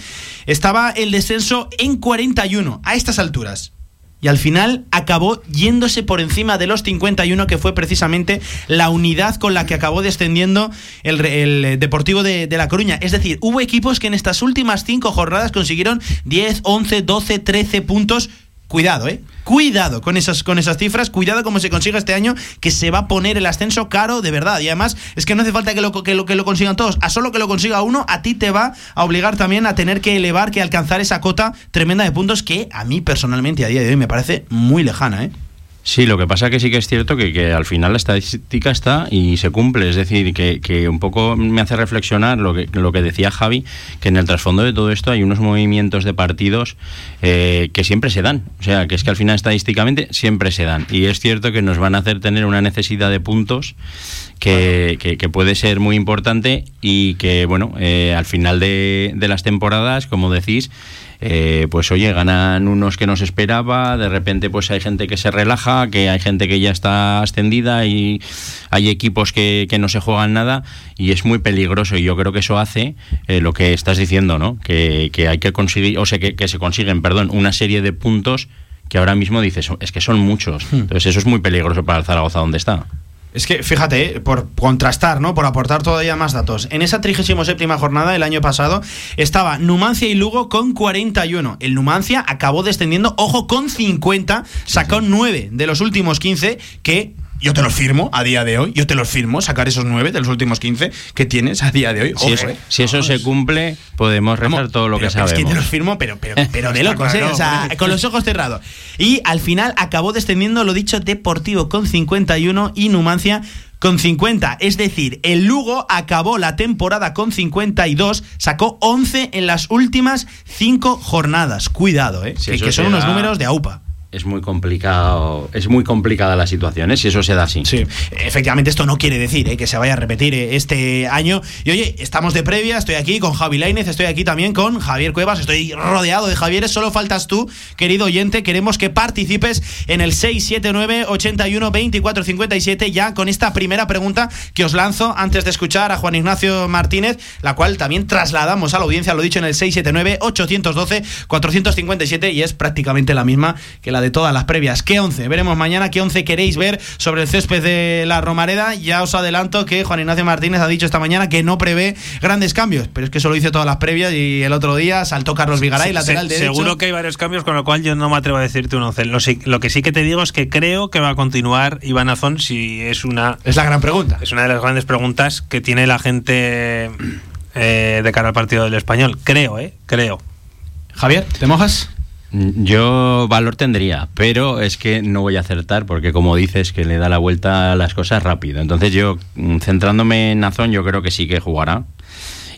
estaba el descenso en cuarenta y uno a estas alturas, y al final acabó yéndose por encima de los cincuenta y uno, que fue precisamente la unidad con la que acabó descendiendo el, el Deportivo de, de La Coruña. Es decir, hubo equipos que en estas últimas cinco jornadas consiguieron diez, once, doce, trece puntos. Cuidado, eh. Cuidado con esas, con esas cifras. Cuidado cómo se consiga este año, que se va a poner el ascenso caro de verdad. Y además, es que no hace falta que lo, que lo, que lo consigan todos. A solo que lo consiga uno, a ti te va a obligar también a tener que elevar, que alcanzar esa cota tremenda de puntos que a mí personalmente a día de hoy me parece muy lejana, eh. Sí, lo que pasa que sí que es cierto que, que al final la estadística está y se cumple. Es decir, que, que un poco me hace reflexionar lo que, lo que decía Javi, que en el trasfondo de todo esto hay unos movimientos de partidos eh, que siempre se dan. O sea, que es que al final estadísticamente siempre se dan. Y es cierto que nos van a hacer tener una necesidad de puntos que, que, que puede ser muy importante y que, bueno, eh, al final de, de las temporadas, como decís, Eh, pues oye, ganan unos que no se esperaba, de repente pues hay gente que se relaja, que hay gente que ya está ascendida y hay equipos que, que no se juegan nada, y es muy peligroso, y yo creo que eso hace eh, lo que estás diciendo, ¿no? Que, que hay que conseguir, o sea, que, que se consiguen, perdón, una serie de puntos que ahora mismo dices, es que son muchos, entonces eso es muy peligroso para el Zaragoza donde está. Es que, fíjate, eh, por contrastar, ¿no? Por aportar todavía más datos. En esa trigésima séptima jornada del año pasado estaba Numancia y Lugo con cuarenta y uno. El Numancia acabó descendiendo, ojo, con cincuenta, sacó nueve de los últimos quince, que yo te los firmo a día de hoy, yo te los firmo, sacar esos nueve de los últimos quince que tienes a día de hoy. Si, eso, si eso se cumple, podemos rezar ¿Cómo? todo lo pero, que pero sabemos. Es que te los firmo, pero, pero, pero de locos, ¿eh? O sea, con los ojos cerrados. Y al final acabó descendiendo, lo dicho, Deportivo con cincuenta y uno y Numancia con cincuenta. Es decir, el Lugo acabó la temporada con cincuenta y dos, sacó once en las últimas cinco jornadas. Cuidado, ¿eh? Si que, que son será... unos números de aupa. es muy complicado, es muy complicada la situación, ¿eh? Si eso se da así. Sí, efectivamente, esto no quiere decir ¿eh? que se vaya a repetir ¿eh? este año. Y oye, estamos de previa, estoy aquí con Javi Lainez, estoy aquí también con Javier Cuevas, estoy rodeado de Javieres, solo faltas tú, querido oyente. Queremos que participes en el seis siete nueve, ochenta y uno, veinticuatro cincuenta y siete, ya con esta primera pregunta que os lanzo antes de escuchar a Juan Ignacio Martínez, la cual también trasladamos a la audiencia, lo dicho, en el seis siete nueve, ochocientos doce, cuatrocientos cincuenta y siete, y es prácticamente la misma que la de todas las previas. ¿Qué once veremos mañana? ¿Qué once queréis ver sobre el césped de la Romareda? Ya os adelanto que Juan Ignacio Martínez ha dicho esta mañana que no prevé grandes cambios, pero es que eso lo hizo todas las previas y el otro día saltó Carlos Vigaray, se, lateral se, derecho. Seguro que hay varios cambios, con lo cual yo no me atrevo a decirte un once. Lo, lo que sí que te digo es que creo que va a continuar Iván Azón, si es una... Es la gran pregunta. Es una de las grandes preguntas que tiene la gente eh, de cara al partido del Español. Creo, ¿eh? Creo. Javier, ¿te mojas? Yo valor tendría, pero es que no voy a acertar porque, como dices, que le da la vuelta a las cosas rápido. Entonces yo, centrándome en Azón, yo creo que sí que jugará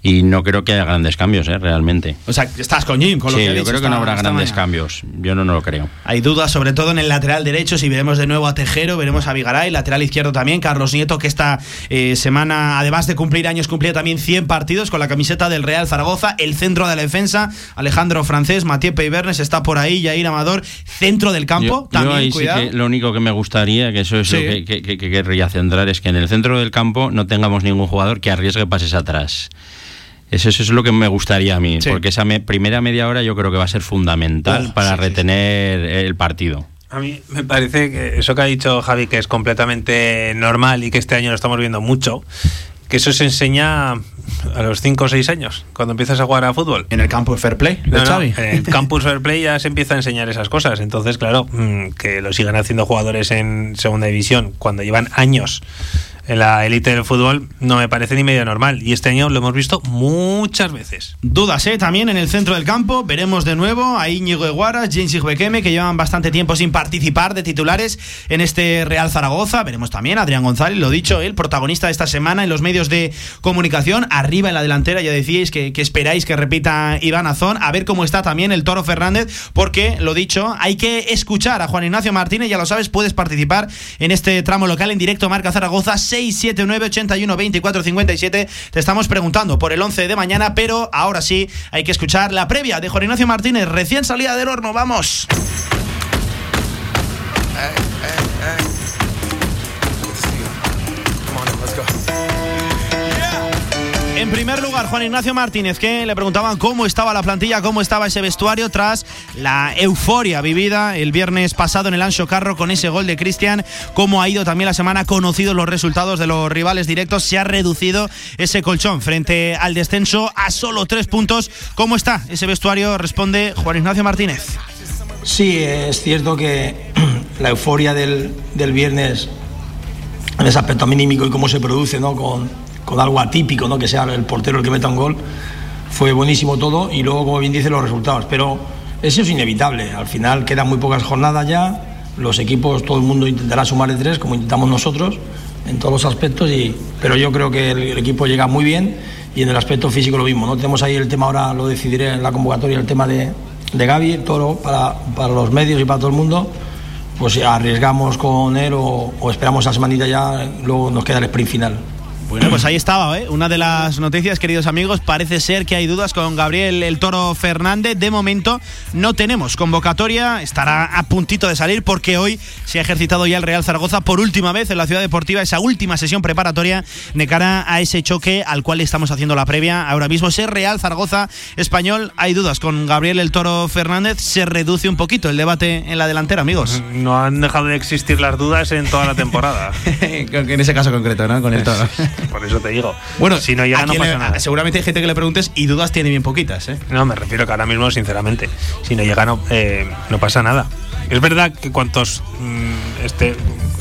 y no creo que haya grandes cambios, ¿eh? Realmente. O sea, estás con Jim, con lo sí, que Sí, yo creo que no habrá grandes mañana. cambios. Yo no, no lo creo. Hay dudas, sobre todo en el lateral derecho. Si veremos de nuevo a Tejero, veremos a Vigaray. Lateral izquierdo también, Carlos Nieto, que esta eh, semana, además de cumplir años, cumplía también cien partidos con la camiseta del Real Zaragoza. El centro de la defensa, Alejandro Francés. Matheus Peybernes está por ahí, Jaír Amador. Centro del campo, yo, también, yo ahí cuidado. Sí que lo único que me gustaría, que eso es sí. lo que, que, que, que querría centrar, es que en el centro del campo no tengamos ningún jugador que arriesgue pases atrás. Eso, eso es lo que me gustaría a mí, sí. porque esa me, primera media hora yo creo que va a ser fundamental claro, para sí, retener sí, sí. el partido. A mí me parece que eso que ha dicho Javi, que es completamente normal y que este año lo estamos viendo mucho, que eso se enseña a los cinco o seis años, cuando empiezas a jugar a fútbol. En el campus Fair Play, no, no, en el campus Fair Play ya se empieza a enseñar esas cosas. Entonces, claro, que lo sigan haciendo jugadores en segunda división cuando llevan años en la élite del fútbol, no me parece ni medio normal. Y este año lo hemos visto muchas veces. Dudas, ¿eh? También en el centro del campo. Veremos de nuevo a Íñigo Eguaras, James Igbekeme, que llevan bastante tiempo sin participar de titulares en este Real Zaragoza. Veremos también a Adrián González, lo dicho, el protagonista de esta semana en los medios de comunicación. Arriba en la delantera, ya decíais que, que esperáis que repita Iván Azón. A ver cómo está también el Toro Fernández, porque, lo dicho, hay que escuchar a Juan Ignacio Martínez. Ya lo sabes, puedes participar en este tramo local en directo Marca Zaragoza, seis siete nueve, ochenta y uno, veinticuatro cincuenta y siete. Te estamos preguntando por el once de mañana, pero ahora sí hay que escuchar la previa de Juan Ignacio Martínez, recién salida del horno. ¡Vamos! En primer lugar, Juan Ignacio Martínez, que le preguntaban cómo estaba la plantilla, cómo estaba ese vestuario tras la euforia vivida el viernes pasado en el Ancho Carro con ese gol de Cristian. Cómo ha ido también la semana, conocidos los resultados de los rivales directos, se ha reducido ese colchón frente al descenso a solo tres puntos. ¿Cómo está ese vestuario? Responde Juan Ignacio Martínez. Sí, es cierto que la euforia del, del viernes, en ese aspecto anímico y cómo se produce, ¿no?, con... con algo atípico, ¿no?, que sea el portero el que meta un gol, fue buenísimo todo, y luego, como bien dice, los resultados. Pero eso es inevitable, al final quedan muy pocas jornadas ya, los equipos, todo el mundo intentará sumar de tres, como intentamos nosotros, en todos los aspectos, y, pero yo creo que el, el equipo llega muy bien, y en el aspecto físico lo mismo, ¿no? Tenemos ahí el tema, ahora lo decidiré en la convocatoria, el tema de, de Gavi, el Toro, para, para los medios y para todo el mundo, pues arriesgamos con él o, o esperamos la semanita ya, luego nos queda el sprint final. Bueno, pues ahí estaba, ¿eh? Una de las noticias, queridos amigos. Parece ser que hay dudas con Gabriel El Toro Fernández. De momento no tenemos convocatoria, estará a puntito de salir porque hoy se ha ejercitado ya el Real Zaragoza por última vez en la Ciudad Deportiva, esa última sesión preparatoria de cara a ese choque al cual estamos haciendo la previa ahora mismo. Ese Real Zaragoza Español, hay dudas con Gabriel El Toro Fernández, se reduce un poquito el debate en la delantera, amigos. No han dejado de existir las dudas en toda la temporada. En ese caso concreto, ¿no? Con El Toro. Por eso te digo. Bueno, si no llega, no pasa le, nada. Seguramente hay gente que le preguntes y dudas tiene bien poquitas, ¿eh? No, me refiero que ahora mismo, sinceramente, si no llega, no, eh, no pasa nada. Es verdad que cuantos mmm, este,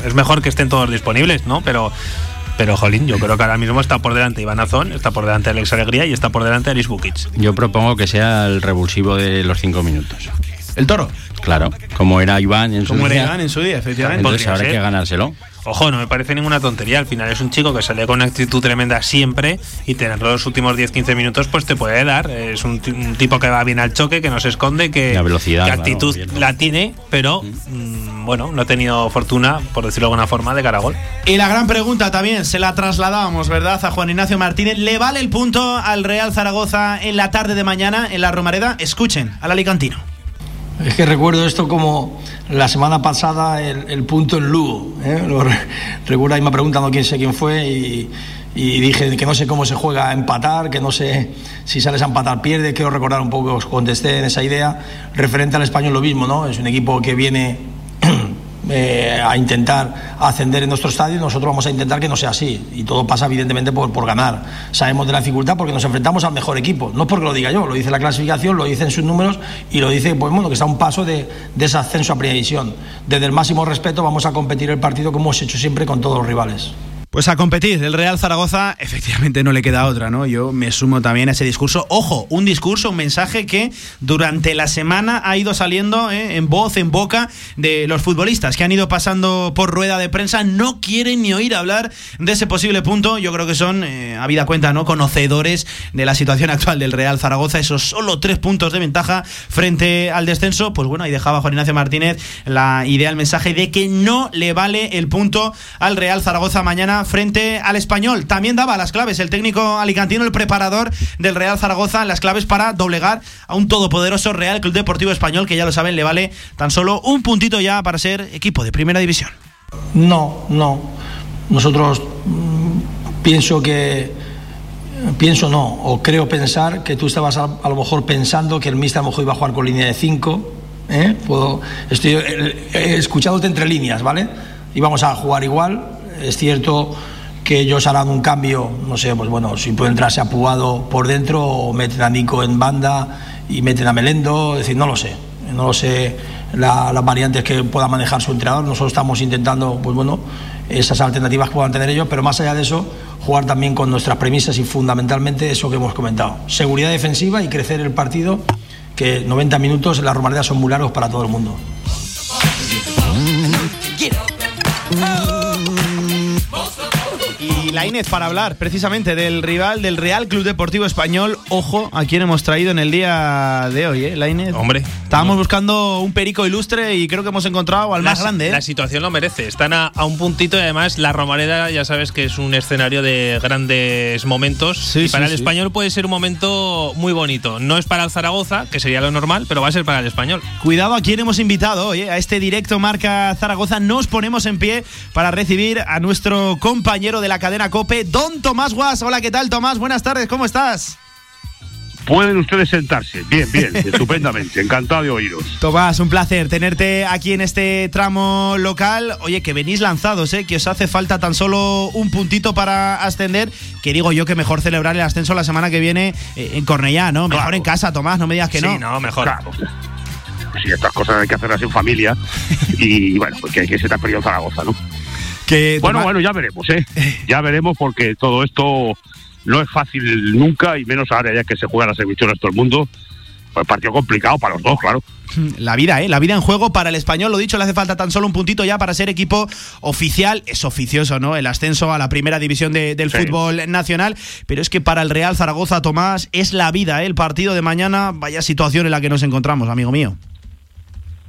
es mejor que estén todos disponibles, ¿no? Pero, pero jolín, yo creo que ahora mismo está por delante Iván Azón, está por delante Alex Alegría y está por delante Aris Bukic. Yo propongo que sea el revulsivo de los cinco minutos. El Toro. Claro, como era Iván en su día. Como era Iván en su día, efectivamente. Entonces habrá que ganárselo. Ojo, no me parece ninguna tontería. Al final es un chico que sale con una actitud tremenda siempre y tenerlo los últimos diez quince minutos pues te puede dar. Es un, t- un tipo que va bien al choque, que no se esconde, que la velocidad, que actitud claro, la tiene, pero mm, bueno, no ha tenido fortuna, por decirlo de alguna forma, de cara a gol. Y la gran pregunta también se la trasladábamos, ¿verdad?, a Juan Ignacio Martínez. ¿Le vale el punto al Real Zaragoza en la tarde de mañana en la Romareda? Escuchen al alicantino. Es que recuerdo esto como la semana pasada, el, el punto en Lugo, ¿eh? Lo, recuerdo ahí me preguntando quién sé quién fue y, y dije que no sé cómo se juega a empatar, que no sé si sales a empatar pierde. Quiero recordar un poco, os contesté en esa idea. Referente al Español lo mismo, ¿no? Es un equipo que viene eh, a intentar ascender en nuestro estadio y nosotros vamos a intentar que no sea así. Y todo pasa evidentemente por, por ganar. Sabemos de la dificultad porque nos enfrentamos al mejor equipo. No es porque lo diga yo, lo dice la clasificación, lo dicen sus números y lo dice, pues bueno, que está a un paso de, de ese ascenso a Primera División. Desde el máximo respeto vamos a competir el partido como hemos hecho siempre con todos los rivales. Pues a competir, el Real Zaragoza efectivamente no le queda otra, ¿no? Yo me sumo también a ese discurso. Ojo, un discurso, un mensaje que durante la semana ha ido saliendo ¿eh? en voz, en boca de los futbolistas que han ido pasando por rueda de prensa. No quieren ni oír hablar de ese posible punto. Yo creo que son, eh, habida cuenta, ¿no?, conocedores de la situación actual del Real Zaragoza. Esos solo tres puntos de ventaja frente al descenso. Pues bueno, ahí dejaba Juan Ignacio Martínez la idea, el mensaje de que no le vale el punto al Real Zaragoza mañana frente al Español. También daba las claves el técnico alicantino, el preparador del Real Zaragoza, las claves para doblegar a un todopoderoso Real Club Deportivo Español que, ya lo saben, le vale tan solo un puntito ya para ser equipo de Primera División. No, no. Nosotros mm, pienso que pienso no, o creo pensar que tú estabas a, a lo mejor pensando que el míster a lo mejor iba a jugar con línea de cinco, ¿eh? Puedo, estoy escuchándote entre líneas, ¿vale? Y vamos a jugar igual. Es cierto que ellos harán un cambio, no sé, pues bueno, si puede entrarse a Puado por dentro o meten a Nico en banda y meten a Melendo, es decir, no lo sé, no lo sé la, las variantes que pueda manejar su entrenador. Nosotros estamos intentando, pues bueno, esas alternativas que puedan tener ellos, pero más allá de eso, jugar también con nuestras premisas y fundamentalmente eso que hemos comentado, seguridad defensiva y crecer el partido, que noventa minutos en la Romareda son muy largos para todo el mundo. Y Lainez, para hablar precisamente del rival del Real Club Deportivo Español, ojo a quién hemos traído en el día de hoy, ¿eh, Lainez? Hombre. Estábamos no. buscando un perico ilustre y creo que hemos encontrado al la, más grande, ¿eh? La situación lo merece. Están a, a un puntito y además la Romareda ya sabes que es un escenario de grandes momentos. Sí, y para sí, el sí. Español puede ser un momento muy bonito. No es para el Zaragoza, que sería lo normal, pero va a ser para el Español. Cuidado a quién hemos invitado hoy, ¿eh? A este directo Marca Zaragoza. Nos ponemos en pie para recibir a nuestro compañero de la cadena COPE, don Tomás Guasch. Hola, ¿qué tal, Tomás? Buenas tardes, ¿cómo estás? Pueden ustedes sentarse. Bien, bien, estupendamente. Encantado de oíros. Tomás, un placer tenerte aquí en este tramo local. Oye, que venís lanzados, ¿eh? Que os hace falta tan solo un puntito para ascender. Que digo yo que mejor celebrar el ascenso la semana que viene en Cornellá, ¿no? Mejor claro. En casa, Tomás, no me digas que no. Sí, no, mejor. Claro. Sí, estas cosas hay que hacerlas en familia. Y bueno, porque hay que ser tan periodo en Zaragoza, ¿no? Que bueno, toma... bueno, ya veremos, ¿eh? Ya veremos porque todo esto no es fácil nunca y menos ahora ya que se juegan las emisiones todo el mundo. Pues partido complicado para los dos, claro. La vida, ¿eh? La vida en juego para el Español. Lo dicho, le hace falta tan solo un puntito ya para ser equipo oficial. Es oficioso, ¿no? El ascenso a la primera división de, del sí. fútbol nacional. Pero es que para el Real Zaragoza, Tomás, es la vida, ¿eh? El partido de mañana, vaya situación en la que nos encontramos, amigo mío.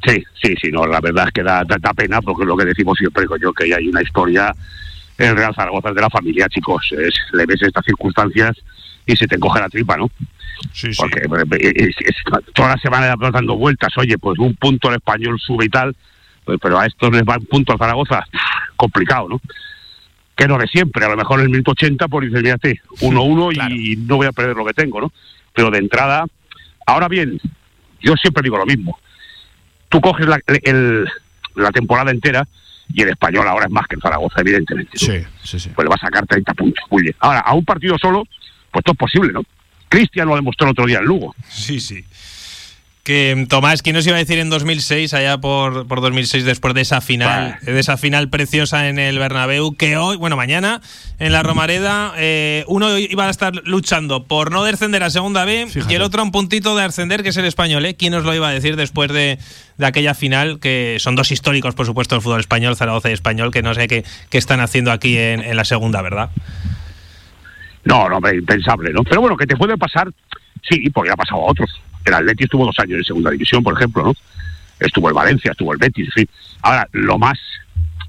Sí, sí, sí, no, la verdad es que da, da, da pena porque es lo que decimos siempre, yo que hay una historia en Real Zaragoza de la familia, chicos, es, le ves estas circunstancias y se te coge la tripa, ¿no? Sí, sí. Porque es, es, toda la semana dando vueltas, oye, pues un punto al Español sube y tal, pues, pero a estos les va un punto al Zaragoza, complicado, ¿no? Que no de siempre, a lo mejor en el minuto ochenta, por pues, dices, mírate, uno uno sí, claro. Y no voy a perder lo que tengo, ¿no? Pero de entrada, ahora bien, yo siempre digo lo mismo. Tú coges la, el, la temporada entera y el Español ahora es más que el Zaragoza, evidentemente, ¿no? Sí, sí, sí. Pues le va a sacar treinta puntos. Muy bien. Ahora, a un partido solo, pues todo es posible, ¿no? Cristian lo demostró el otro día en Lugo. Sí, sí. Que Tomás, ¿quién nos iba a decir en dos mil seis, allá por, por dos mil seis, después de esa final, bah. de esa final preciosa en el Bernabéu, que hoy, bueno, mañana en la Romareda, eh, uno iba a estar luchando por no descender a Segunda B, fíjate, y el otro a un puntito de ascender, que es el Español, ¿eh? ¿Quién nos lo iba a decir después de, de aquella final, que son dos históricos, por supuesto, del fútbol español, Zaragoza y Español, que no sé qué, qué están haciendo aquí en, en la Segunda, ¿verdad? No, no, impensable, ¿no? Pero bueno, que te puede pasar, sí, porque ha pasado a otros. El Atleti estuvo dos años en segunda división, por ejemplo, ¿no? Estuvo el Valencia, estuvo el Betis, en fin. Ahora, lo más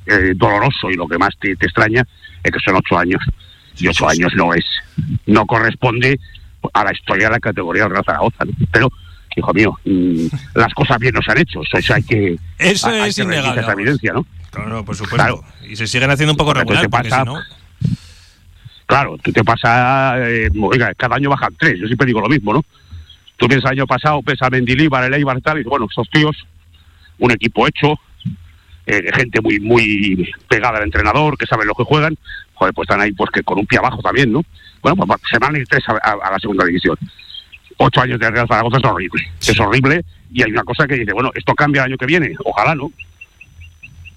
eh, doloroso y lo que más te, te extraña es que son ocho años. Y ocho años no es, no corresponde a la historia de la categoría del Real Zaragoza, ¿no? Pero, hijo mío, mmm, las cosas bien nos han hecho. Eso, eso hay que... Eso hay es que innegable. Esa evidencia, ¿no? Claro, por supuesto. Claro. Y se siguen haciendo un poco regular, te pasa, porque si no... Claro, tú te pasas... Eh, oiga, cada año bajan tres. Yo siempre digo lo mismo, ¿no? Tú piensas el año pasado, pesa a Mendilibar, el Eibar, tal, y bueno, esos tíos, un equipo hecho, eh, gente muy muy pegada al entrenador, que saben lo que juegan, joder, pues están ahí pues que con un pie abajo también, ¿no? Bueno, pues se van a ir tres a, a, a la segunda división. Ocho años de Real Zaragoza es horrible, es horrible, y hay una cosa que dice, bueno, esto cambia el año que viene, ojalá, ¿no?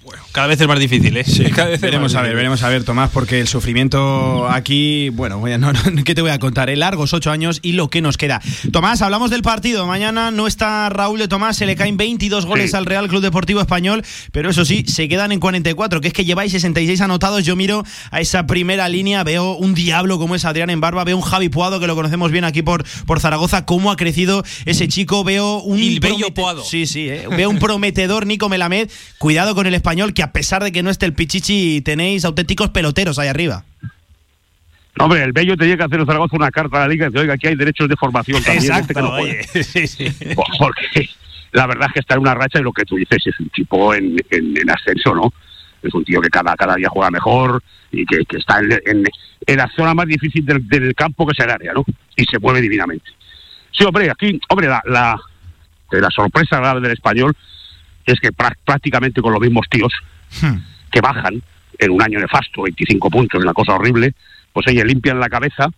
Bueno, cada vez es más difícil, ¿eh? Sí, cada vez veremos a ver, veremos a ver, Tomás, porque el sufrimiento aquí, bueno, voy a, no, no, ¿qué te voy a contar? Eh? Largos ocho años y lo que nos queda. Tomás, hablamos del partido. Mañana no está Raúl de Tomás, se le caen veintidós goles sí. al Real Club Deportivo Español, pero eso sí, se quedan en cuarenta y cuatro, que es que lleváis sesenta y seis anotados. Yo miro a esa primera línea, veo un diablo como es Adrián Embarba, veo un Javi Puado, que lo conocemos bien aquí por, por Zaragoza, cómo ha crecido ese chico, veo un... El bello Puado. Sí, sí, eh. veo un prometedor Nico Melamed, cuidado con el español, que a pesar de que no esté el Pichichi, tenéis auténticos peloteros ahí arriba. No, hombre, el Bello tenía que hacer en Zaragoza una carta a la Liga y decir, oiga, aquí hay derechos de formación también. Exacto, este que no oye. Sí, sí. Porque la verdad es que está en una racha y lo que tú dices es un tipo en, en, en ascenso, ¿no? Es un tío que cada, cada día juega mejor y que, que está en, en, en la zona más difícil del, del campo, que es el área, ¿no? Y se mueve divinamente. Sí, hombre, aquí, hombre, la, la, la sorpresa grave del Español es que prácticamente con los mismos tíos que bajan en un año nefasto, veinticinco puntos, una cosa horrible, pues ellos limpian la cabeza,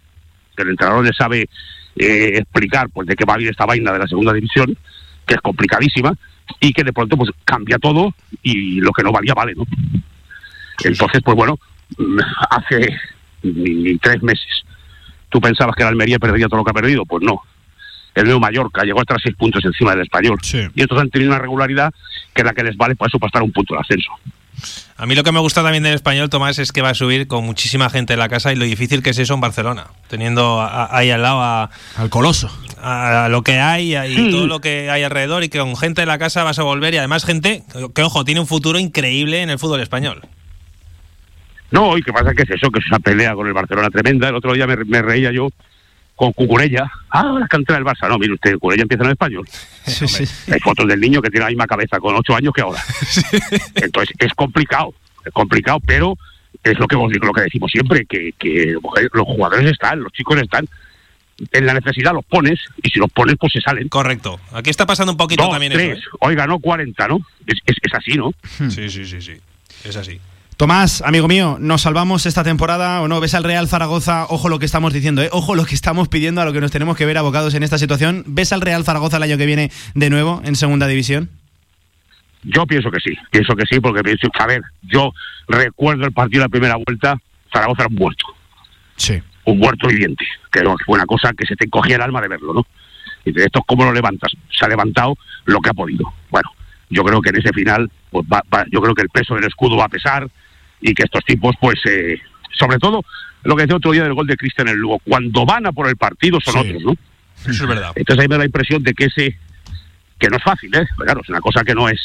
el entrenador les sabe eh, explicar pues de qué va a ir esta vaina de la segunda división, que es complicadísima, y que de pronto pues cambia todo y lo que no valía vale, ¿no? Entonces, pues bueno, hace ni, ni tres meses tú pensabas que la Almería perdería todo lo que ha perdido, pues no. El nuevo Mallorca llegó a estar seis puntos encima del Español. Sí. Y estos han tenido una regularidad que es la que les vale para eso, para estar un punto de ascenso. A mí lo que me gusta también del Español, Tomás, es que va a subir con muchísima gente en la casa y lo difícil que es eso en Barcelona, teniendo a, a, ahí al lado a, al Coloso, a, a lo que hay y sí. todo lo que hay alrededor, y que con gente en la casa vas a volver, y además gente que, que ojo, tiene un futuro increíble en el fútbol español. No, y qué pasa que es eso, que es una pelea con el Barcelona tremenda. El otro día me, me reía yo con Cucurella. Ah, la cantera del Barça. No, mire usted, Cucurella empieza en el Español. Sí, sí. Hay fotos del niño que tiene la misma cabeza con ocho años que ahora. Sí. Entonces es complicado, es complicado, pero es lo que vos, lo que decimos siempre, que, que los jugadores están, los chicos están en la necesidad, los pones, y si los pones pues se salen. Correcto. Aquí está pasando un poquito Dos, también tres, eso, ¿eh? Oiga, no, cuarenta, ¿no? Es, es, es así, ¿no? Sí, sí, sí, sí. Es así. Tomás, amigo mío, ¿nos salvamos esta temporada o no? ¿Ves al Real Zaragoza? Ojo lo que estamos diciendo, ¿eh? Ojo lo que estamos pidiendo, a lo que nos tenemos que ver abocados en esta situación. ¿Ves al Real Zaragoza el año que viene de nuevo en segunda división? Yo pienso que sí, pienso que sí, porque pienso, a ver, yo recuerdo el partido de la primera vuelta, Zaragoza era un muerto. Sí. Un muerto viviente, que no fue una cosa que se te encogía el alma de verlo, ¿no? Y de esto, ¿cómo lo levantas? Se ha levantado lo que ha podido. Bueno, yo creo que en ese final, pues va, va, yo creo que el peso del escudo va a pesar, y que estos tipos, pues, eh, sobre todo, lo que decía otro día del gol de Cristian en el Lugo, cuando van a por el partido son sí, otros, ¿no? Eso es verdad. Entonces ahí me da la impresión de que ese, que no es fácil, ¿eh? Claro, es una cosa que no es,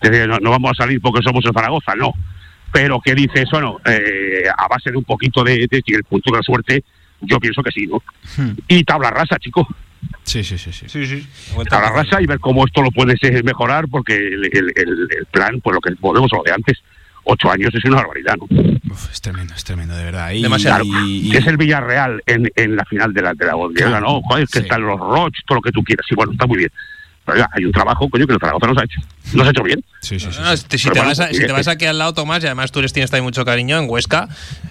desde, no, no vamos a salir porque somos el Zaragoza, no. Pero que dice eso, no, eh, a base de un poquito de, de, de el punto de la suerte, yo pienso que sí, ¿no? Hmm. Y tabla rasa, chico. Sí, sí, sí, sí. sí, sí. A la raza y ver cómo esto lo puedes mejorar, porque el, el, el plan, pues lo que volvemos a lo de antes, ocho años es una barbaridad, ¿no? Uf, es tremendo, es tremendo, de verdad. Y, Demasiado. Y, y... Es el Villarreal en, en la final de la, de la Bondiola, claro, ¿no? Joder, que sí. están los Roch, todo lo que tú quieras. Sí, bueno, está muy bien. Oiga, hay un trabajo, coño, que el Zaragoza nos ha hecho. Nos ha hecho bien. Sí, sí, sí, no, no, si te, bueno, vas a, si te vas aquí al lado, Tomás, y además tú les tienes también mucho cariño en Huesca,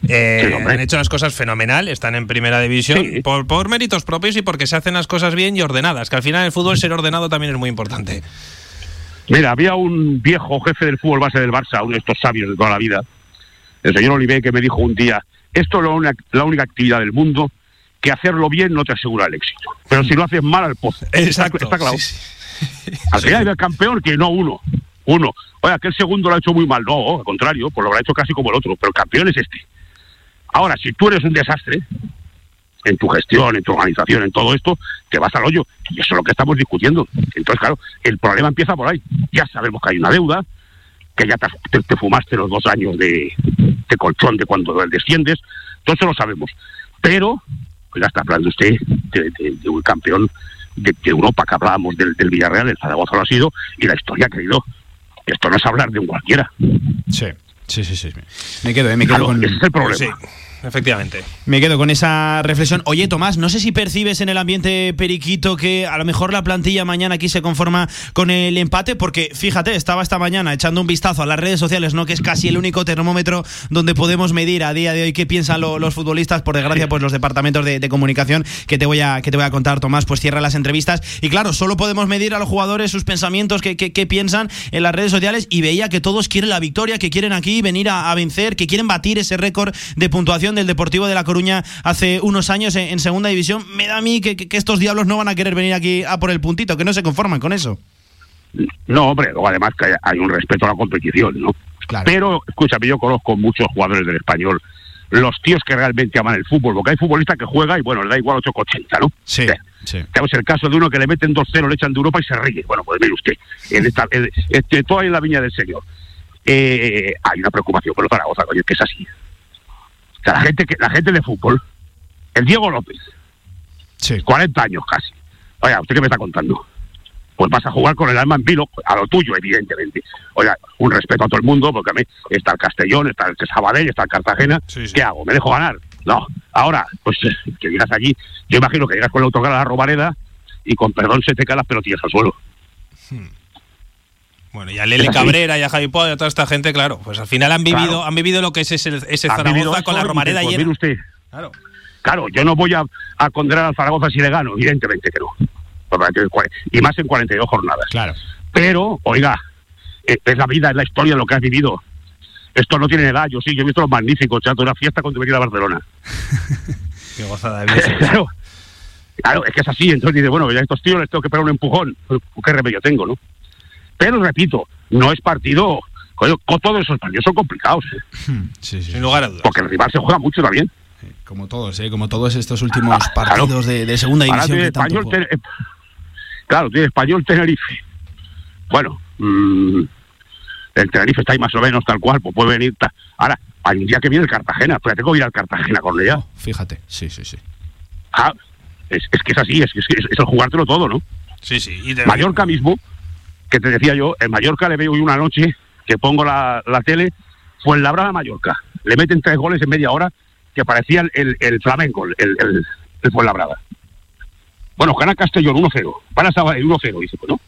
eh, sí, han hecho las cosas fenomenal, están en primera división, sí, por, por méritos propios y porque se hacen las cosas bien y ordenadas, que al final el fútbol ser ordenado también es muy importante. Mira, había un viejo jefe del fútbol base del Barça, uno de estos sabios de toda la vida, el señor Olivé, que me dijo un día: esto es la, una, la única actividad del mundo que hacerlo bien no te asegura el éxito, pero si lo haces mal, al pozo. Exacto. Está, está claro. Sí, sí. Al final era el campeón, que no uno. Uno. Oiga, que el segundo lo ha hecho muy mal. No, al contrario, pues lo habrá hecho casi como el otro, pero el campeón es este. Ahora, si tú eres un desastre en tu gestión, en tu organización, en todo esto, te vas al hoyo. Y eso es lo que estamos discutiendo. Entonces, claro, el problema empieza por ahí. Ya sabemos que hay una deuda, que ya te, te fumaste los dos años de, de colchón de cuando desciendes. Entonces lo sabemos. Pero, pues ya está hablando usted de, de, de un campeón de, de Europa, que hablábamos del, del Villarreal, el Zaragoza lo ha sido, y la historia, querido. Esto no es hablar de un cualquiera. Sí, sí, sí, sí. Me quedo, eh, me quedo claro, con... Ese es el problema. Sí. Efectivamente. Me quedo con esa reflexión. Oye, Tomás, no sé si percibes en el ambiente periquito que a lo mejor la plantilla mañana aquí se conforma con el empate, porque fíjate, estaba esta mañana echando un vistazo a las redes sociales, ¿no? Que es casi el único termómetro donde podemos medir a día de hoy qué piensan lo, los futbolistas. Por desgracia, pues los departamentos de, de comunicación que te voy a que te voy a contar, Tomás, pues cierra las entrevistas y claro, solo podemos medir a los jugadores sus pensamientos, qué que, que piensan en las redes sociales, y veía que todos quieren la victoria, que quieren aquí venir a, a vencer, que quieren batir ese récord de puntuación del Deportivo de La Coruña hace unos años en, en segunda división. Me da a mí que, que, que estos diablos no van a querer venir aquí a por el puntito, que no se conforman con eso. No, hombre, además que hay, hay un respeto a la competición, ¿no? Claro. Pero, escúchame, yo conozco muchos jugadores del Español, los tíos que realmente aman el fútbol, porque hay futbolistas que juegan y, bueno, le da igual ocho ochenta, ¿no? Sí, o sea, sí. Tenemos el caso de uno que le meten dos cero, le echan de Europa y se ríe. Bueno, pues mire usted, en esta, en, este, todo en la viña del señor. Eh, hay una preocupación por los Zaragoza, coño, que es así. O sea, la gente que la gente de fútbol, el Diego López, sí, cuarenta años casi. Oiga, ¿usted qué me está contando? Pues vas a jugar con el alma en vilo, a lo tuyo, evidentemente. Oiga, un respeto a todo el mundo, porque a mí está el Castellón, está el Sabadell, está el Cartagena. Sí, sí. ¿Qué hago? ¿Me dejo ganar? No. Ahora, pues que llegas allí, yo imagino que llegas con el autocar a la Romareda y con perdón se te caen las pelotillas al suelo. Hmm. Bueno, y a Lele Cabrera y a Javi Puado y a toda esta gente, claro, pues al final han vivido claro. han vivido lo que es ese, ese Zaragoza con la Romareda pues, llena. Mire usted. Claro. Claro, yo no voy a, a condenar al Zaragoza si le gano, evidentemente que no. Y más en cuarenta y dos jornadas. Claro. Pero, oiga, es la vida, es la historia de lo que has vivido. Esto no tiene edad, yo sí, yo he visto los magníficos, chato, una fiesta cuando venía a Barcelona. Qué gozada de vida. Claro, claro, es que es así, entonces dice, bueno, ya a estos tíos les tengo que pegar un empujón. ¿Qué remedio tengo, no? Pero, repito, no es partido... Coño, todos esos partidos son complicados. ¿Eh? Sí, sí. Sin lugar a dudas. Porque el rival se juega mucho también. Sí, como todos, ¿eh? Como todos estos últimos ah, partidos claro. de, de segunda división. Que español, tanto... ten... Claro, tiene Español Tenerife. Bueno, mmm, el Tenerife está ahí más o menos tal cual, pues puede venir... Ta... Ahora, hay un día que viene el Cartagena. Pues tengo que ir al Cartagena con ella. Oh, fíjate, sí, sí, sí. Ah, es, es que es así, es, es, es el jugártelo todo, ¿no? Sí, sí. Y de... Mallorca mismo... que te decía yo, en Mallorca le veo hoy una noche que pongo la, la tele, Fuenlabrada Mallorca, le meten tres goles en media hora, que parecía el, el, el Flamengo, el, el, el Fuenlabrada. Bueno, gana Castellón uno cero, van a Sabadell uno cero, dice, pues no.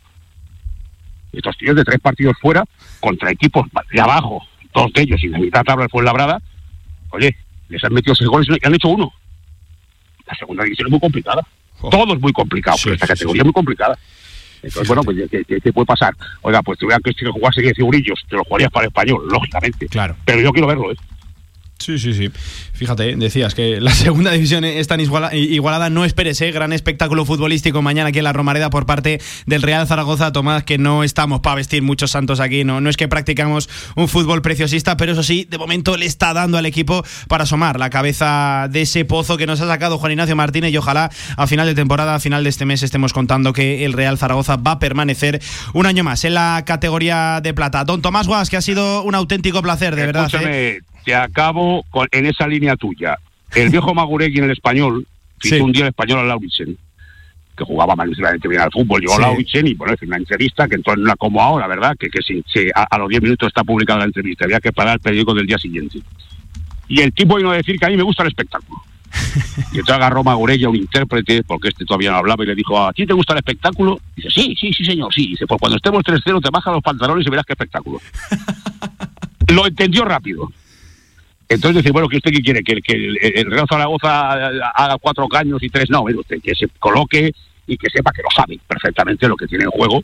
Estos tíos de tres partidos fuera, contra equipos de abajo, dos de ellos, y de mitad tabla el Fuenlabrada, oye, les han metido seis goles y han hecho uno. La segunda división es muy complicada, oh. todo es muy complicado, sí, pero esta sí, categoría sí. es muy complicada. Entonces, bueno, pues, ¿qué, qué, ¿qué puede pasar? Oiga, pues tuvieran que jugarse diez eurillos, te lo jugarías para el Español, lógicamente. Claro. Pero yo quiero verlo, ¿eh? Sí, sí, sí. Fíjate, decías que la segunda división es tan iguala, igualada. No esperes, ¿eh? Gran espectáculo futbolístico mañana aquí en la Romareda por parte del Real Zaragoza. Tomás, que no estamos para vestir muchos santos aquí. No, no es que practicamos un fútbol preciosista, pero eso sí, de momento le está dando al equipo para asomar la cabeza de ese pozo que nos ha sacado Juan Ignacio Martínez. Y ojalá a final de temporada, a final de este mes, estemos contando que el Real Zaragoza va a permanecer un año más en la categoría de plata. Don Tomás Guasch, que ha sido un auténtico placer, de verdad. Escúchame. Te acabo con, en esa línea tuya. El viejo Maguregui en el Español, hizo sí. un día el Español a Lauritzen, que jugaba magníficamente bien al fútbol. Llegó sí. a Lauritzen y, bueno, hizo una entrevista que entró en una como ahora, ¿verdad? Que, que si, si, a, a los diez minutos está publicada la entrevista. Había que parar el periódico del día siguiente. Y el tipo vino a decir que a mí me gusta el espectáculo. Y entonces agarró Magurella, un intérprete, porque este todavía no hablaba, y le dijo, ¿a ti te gusta el espectáculo? Y dice, sí, sí, sí, señor, sí. Y dice, pues cuando estemos tres cero te bajas los pantalones y verás qué espectáculo. Lo entendió rápido. Entonces dice, bueno, ¿qué usted qué quiere? ¿Que, que el, el Real Zaragoza haga cuatro caños y tres? No, usted que se coloque y que sepa que lo sabe perfectamente lo que tiene en juego.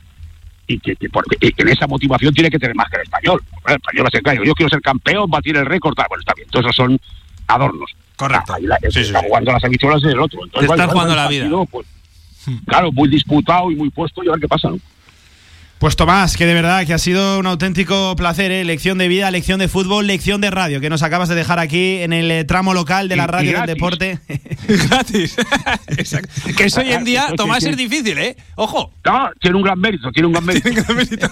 Y que, que, porque, y que en esa motivación tiene que tener más que el español. El español va a ser claro, yo quiero ser campeón, batir el récord, tal. Bueno, está bien, entonces son adornos. Correcto. Ah, la, sí, está sí, jugando sí. Las habichuelas del otro. Entonces, están vale, jugando vale, la partido, vida. Pues, claro, muy disputado y muy puesto, y a ver qué pasa, ¿no? Pues Tomás, que de verdad que ha sido un auténtico placer, ¿eh? Lección de vida, lección de fútbol, lección de radio, que nos acabas de dejar aquí en el tramo local de la radio del deporte. Gratis. Exacto. Que eso hoy en día, Tomás, es difícil, ¿eh? Ojo. No, tiene un gran mérito, tiene un gran mérito. Tiene un gran mérito.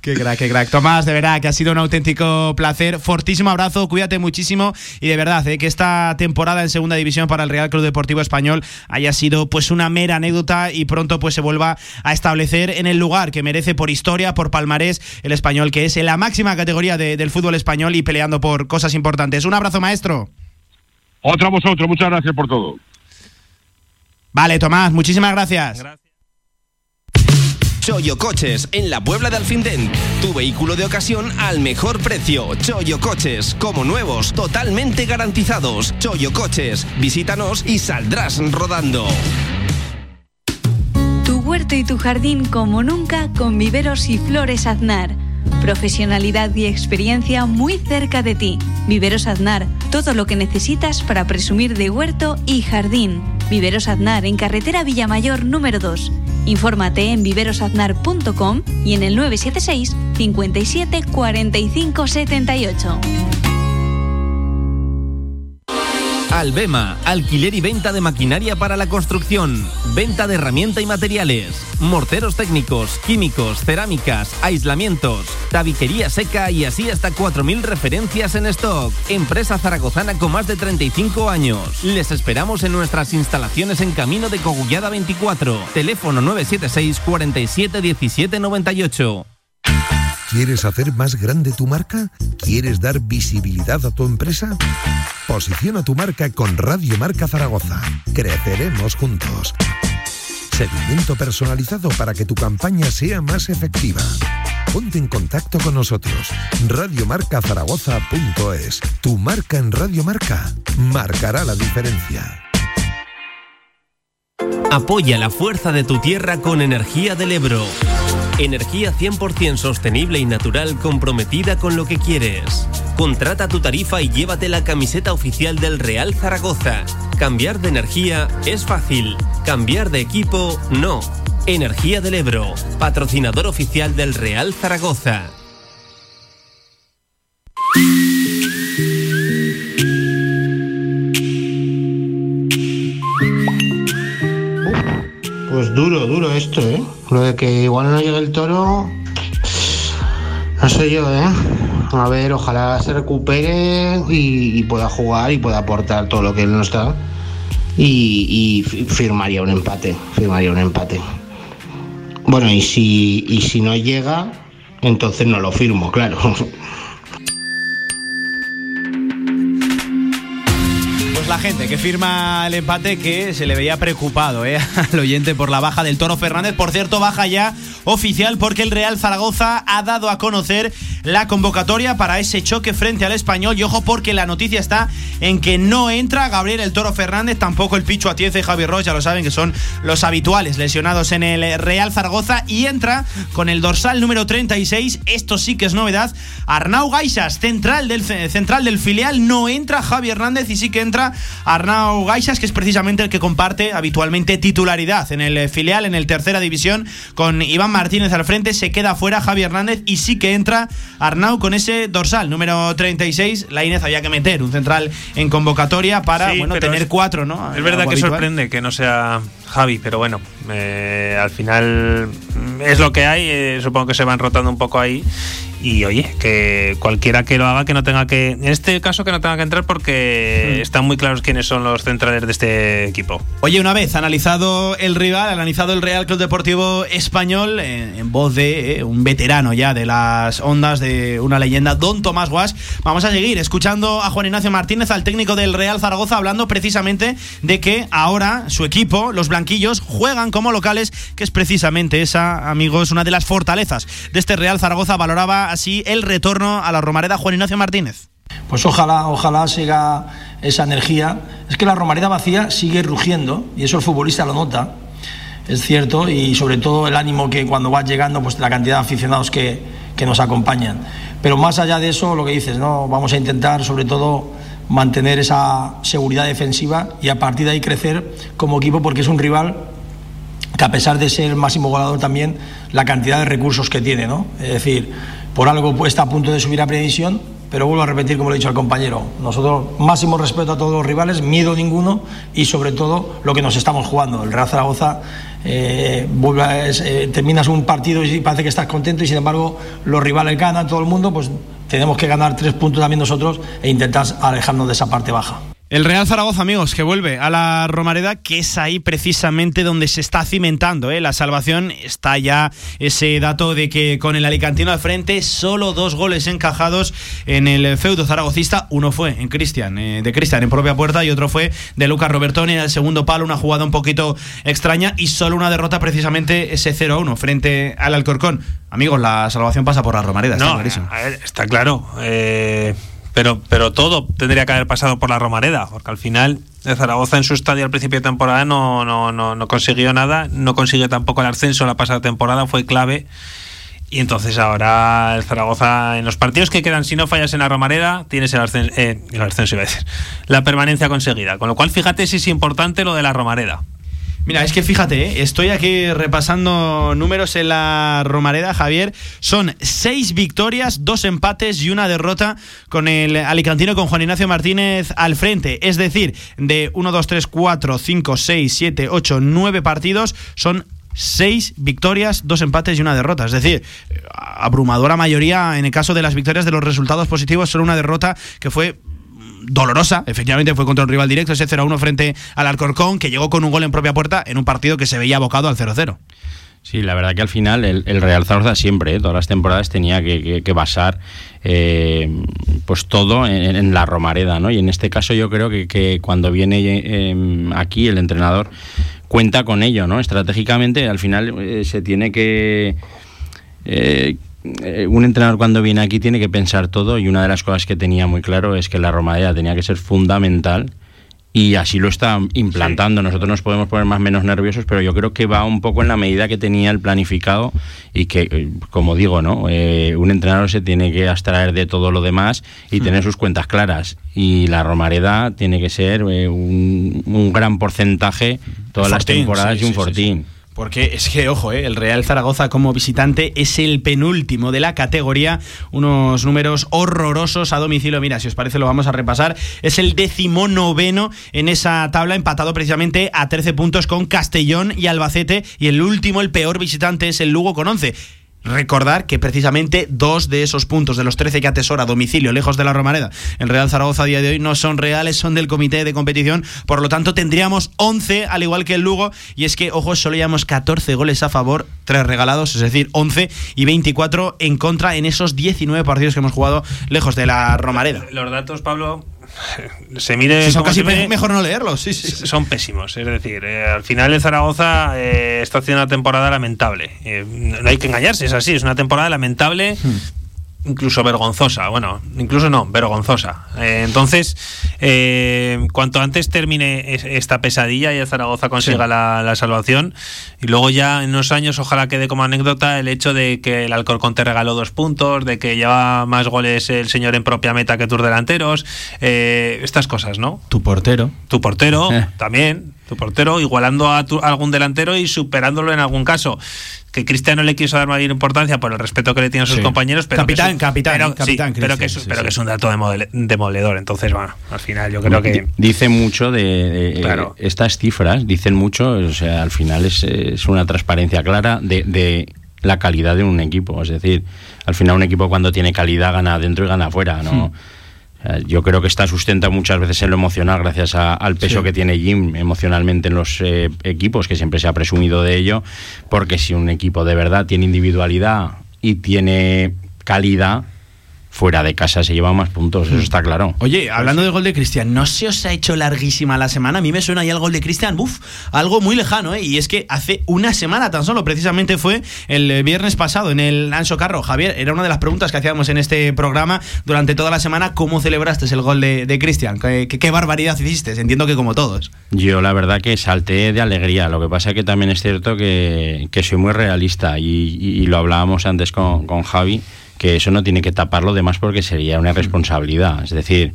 Qué crack, qué crack. Tomás, de verdad que ha sido un auténtico placer. Fortísimo abrazo, cuídate muchísimo y de verdad, ¿eh? Que esta temporada en Segunda División para el Real Club Deportivo Español haya sido pues una mera anécdota y pronto pues se vuelva a establecer en el lugar que merece por historia, por palmarés, el español, que es en la máxima categoría de, del fútbol español y peleando por cosas importantes. Un abrazo, maestro. Otro a vosotros, muchas gracias por todo. Vale, Tomás, muchísimas gracias. Gracias. Choyo Coches, en la Puebla de Alfindén. Tu vehículo de ocasión al mejor precio. Choyo Coches, como nuevos, totalmente garantizados. Choyo Coches, visítanos y saldrás rodando. Huerto y tu jardín como nunca con Viveros y Flores Aznar. Profesionalidad y experiencia muy cerca de ti. Viveros Aznar, todo lo que necesitas para presumir de huerto y jardín. Viveros Aznar en carretera Villamayor número dos. Infórmate en viveros aznar punto com y en el nueve siete seis cincuenta y siete cuarenta y cinco setenta y ocho. Albema, alquiler y venta de maquinaria para la construcción, venta de herramienta y materiales, morteros técnicos, químicos, cerámicas, aislamientos, tabiquería seca y así hasta cuatro mil referencias en stock. Empresa zaragozana con más de treinta y cinco años. Les esperamos en nuestras instalaciones en Camino de Cogullada veinticuatro. Teléfono nueve siete seis cuarenta y siete diecisiete noventa y ocho. ¿Quieres hacer más grande tu marca? ¿Quieres dar visibilidad a tu empresa? Posiciona tu marca con Radio Marca Zaragoza. Creceremos juntos. Seguimiento personalizado para que tu campaña sea más efectiva. Ponte en contacto con nosotros. radio marca zaragoza punto es. Tu marca en Radio Marca marcará la diferencia. Apoya la fuerza de tu tierra con energía del Ebro. Energía cien por ciento sostenible y natural comprometida con lo que quieres. Contrata tu tarifa y llévate la camiseta oficial del Real Zaragoza. Cambiar de energía es fácil. Cambiar de equipo, no. Energía del Ebro, patrocinador oficial del Real Zaragoza. Pues duro, duro esto, ¿eh? Lo de que igual no llegue el Toro, no sé yo, ¿eh? A ver, ojalá se recupere y, y pueda jugar y pueda aportar todo lo que él no está. Y, y firmaría un empate, firmaría un empate. Bueno, y si, y si no llega, entonces no lo firmo, claro. La gente que firma el empate, que se le veía preocupado, ¿eh? al oyente por la baja del Toro Fernández. Por cierto, baja ya oficial porque el Real Zaragoza ha dado a conocer la convocatoria para ese choque frente al Español. Y ojo, porque la noticia está en que no entra Gabriel El Toro Fernández, tampoco el Pichu Atienza y Javi Ross, ya lo saben que son los habituales lesionados en el Real Zaragoza. Y entra con el dorsal número treinta y seis, esto sí que es novedad, Arnau Gaixas, central del, central del filial. No entra Javi Hernández y sí que entra Arnau Gaixas, que es precisamente el que comparte habitualmente titularidad en el filial, en el tercera división, con Iván Martínez al frente. Se queda fuera Javi Hernández y sí que entra Arnau con ese dorsal número treinta y seis. Lainez, había que meter un central en convocatoria para sí, bueno, tener es, cuatro, ¿no? Es verdad que habitual. Sorprende que no sea Javi, pero bueno, eh, al final es lo que hay, eh, supongo que se van rotando un poco ahí. y oye, que cualquiera que lo haga, que no tenga que, en este caso, que no tenga que entrar, porque están muy claros quiénes son los centrales de este equipo. Oye, una vez analizado el rival, analizado el Real Club Deportivo Español, en, en voz de eh, un veterano ya de las ondas, de una leyenda, don Tomás Guasch, vamos a seguir escuchando a Juan Ignacio Martínez, al técnico del Real Zaragoza, hablando precisamente de que ahora su equipo, los blanquillos, juegan como locales, que es precisamente esa, amigos, una de las fortalezas de este Real Zaragoza. Valoraba así el retorno a la Romareda Juan Ignacio Martínez. Pues ojalá, ojalá siga esa energía. Es que la Romareda vacía sigue rugiendo, y eso el futbolista lo nota, es cierto, y sobre todo el ánimo que cuando vas llegando, pues la cantidad de aficionados que, que nos acompañan. Pero más allá de eso, lo que dices, ¿no? Vamos a intentar sobre todo mantener esa seguridad defensiva y a partir de ahí crecer como equipo, porque es un rival que, a pesar de ser el máximo goleador, también la cantidad de recursos que tiene, ¿no? Es decir, por algo está a punto de subir a Previsión, pero vuelvo a repetir, como lo he dicho al compañero, nosotros máximo respeto a todos los rivales, miedo ninguno, y sobre todo lo que nos estamos jugando. El Real Zaragoza, eh, vuelve a, es, eh, terminas un partido y parece que estás contento, y sin embargo los rivales ganan, todo el mundo, pues tenemos que ganar tres puntos también nosotros e intentar alejarnos de esa parte baja. El Real Zaragoza, amigos, que vuelve a la Romareda, que es ahí precisamente donde se está cimentando, ¿eh?, la salvación. Está ya ese dato de que con el alicantino al frente, solo dos goles encajados en el feudo zaragocista. Uno fue en Cristian, eh, de Cristian en propia puerta, y otro fue de Lucas Robertoni en el segundo palo, una jugada un poquito extraña, y solo una derrota, precisamente ese cero a uno frente al Alcorcón. Amigos, la salvación pasa por la Romareda, está no, clarísimo. A ver, está claro. Eh... Pero, pero todo tendría que haber pasado por la Romareda, porque al final el Zaragoza en su estadio al principio de temporada no, no, no, no consiguió nada, no consiguió tampoco el ascenso la pasada temporada, fue clave. Y entonces ahora el Zaragoza, en los partidos que quedan, si no fallas en la Romareda, tienes el ascenso, eh, el ascenso iba a decir, la permanencia conseguida. Con lo cual, fíjate si es importante lo de la Romareda. Mira, es que fíjate, ¿eh? Estoy aquí repasando números en la Romareda, Javier. Son seis victorias, dos empates y una derrota con el alicantino, con Juan Ignacio Martínez al frente. Es decir, de uno, dos, tres, cuatro, cinco, seis, siete, ocho, nueve partidos, son seis victorias, dos empates y una derrota. Es decir, abrumadora mayoría en el caso de las victorias, de los resultados positivos, solo una derrota que fue dolorosa, efectivamente fue contra un rival directo, ese cero a uno frente al Alcorcón, que llegó con un gol en propia puerta en un partido que se veía abocado al cero cero. Sí, la verdad que al final el, el Real Zaragoza siempre, eh, todas las temporadas, tenía que, que, que basar eh, pues todo en, en la Romareda, ¿no? Y en este caso yo creo que, que cuando viene eh, aquí el entrenador cuenta con ello, ¿no? Estratégicamente al final eh, se tiene que... Eh, un entrenador cuando viene aquí tiene que pensar todo, y una de las cosas que tenía muy claro es que la Romareda tenía que ser fundamental, y así lo está implantando. Sí. Nosotros nos podemos poner más o menos nerviosos, pero yo creo que va un poco en la medida que tenía el planificado, y que, como digo, ¿no?, eh, un entrenador se tiene que abstraer de todo lo demás y uh-huh. tener sus cuentas claras, y la Romareda tiene que ser eh, un, un gran porcentaje todas las temporadas, y un fortín. Porque es que, ojo, ¿eh? el Real Zaragoza como visitante es el penúltimo de la categoría. Unos números horrorosos a domicilio. Mira, si os parece lo vamos a repasar. Es el decimonoveno en esa tabla, empatado precisamente a trece puntos con Castellón y Albacete. Y el último, el peor visitante, es el Lugo con once. Recordar que precisamente dos de esos puntos, de los trece que atesora domicilio, lejos de la Romareda, el Real Zaragoza a día de hoy, no son reales, son del comité de competición. Por lo tanto, tendríamos once, al igual que el Lugo. Y es que, ojo, solo llevamos catorce goles a favor, tres regalados, es decir, once, y veinticuatro en contra en esos diecinueve partidos que hemos jugado lejos de la Romareda. Los datos, Pablo, se mire, sí, son casi se mire, mejor no leerlos. Sí, sí, sí. Son pésimos. Es decir, eh, al final el Zaragoza eh, está haciendo una temporada lamentable. Eh, no hay que engañarse, es así. Es una temporada lamentable, hmm. incluso vergonzosa. Bueno, incluso no, vergonzosa. Eh, entonces, eh, cuanto antes termine esta pesadilla y el Zaragoza consiga sí. la, la salvación, y luego ya en unos años, ojalá quede como anécdota el hecho de que el Alcorcón te regaló dos puntos, de que lleva más goles el señor en propia meta que tus delanteros, eh, estas cosas, ¿no? Tu portero. Tu portero, eh. también. Tu portero, igualando a, tu, a algún delantero y superándolo en algún caso. Que Cristiano le quiso dar mayor importancia por el respeto que le tienen a sus sí. compañeros. Pero capitán, que es, capitán, pero, capitán. Sí, pero, que es, sí, pero que es un dato demole, demoledor. Entonces, bueno, al final yo creo que... Dice mucho de... de claro. Estas cifras dicen mucho, o sea, al final es, es una transparencia clara de... de la calidad de un equipo. Es decir, al final un equipo cuando tiene calidad gana dentro y gana fuera, ¿no? Sí. Yo creo que está sustentado muchas veces en lo emocional gracias a, al peso sí. que tiene Jim emocionalmente en los eh, equipos, que siempre se ha presumido de ello, porque si un equipo de verdad tiene individualidad y tiene calidad, fuera de casa se lleva más puntos, eso está claro. Oye, hablando de gol de Cristian, ¿no se os ha hecho larguísima la semana? A mí me suena ya el gol de Cristian, buf, algo muy lejano, ¿eh? Y es que hace una semana tan solo, precisamente fue el viernes pasado en el Anso Carro. Javier, era una de las preguntas que hacíamos en este programa durante toda la semana, ¿cómo celebraste el gol de, de Cristian? ¿Qué, qué, ¿Qué barbaridad hiciste? Entiendo que como todos. Yo la verdad que salté de alegría, lo que pasa es que también es cierto que, que soy muy realista y, y, y lo hablábamos antes con, con Javi, que eso no tiene que tapar lo demás porque sería una irresponsabilidad. Es decir,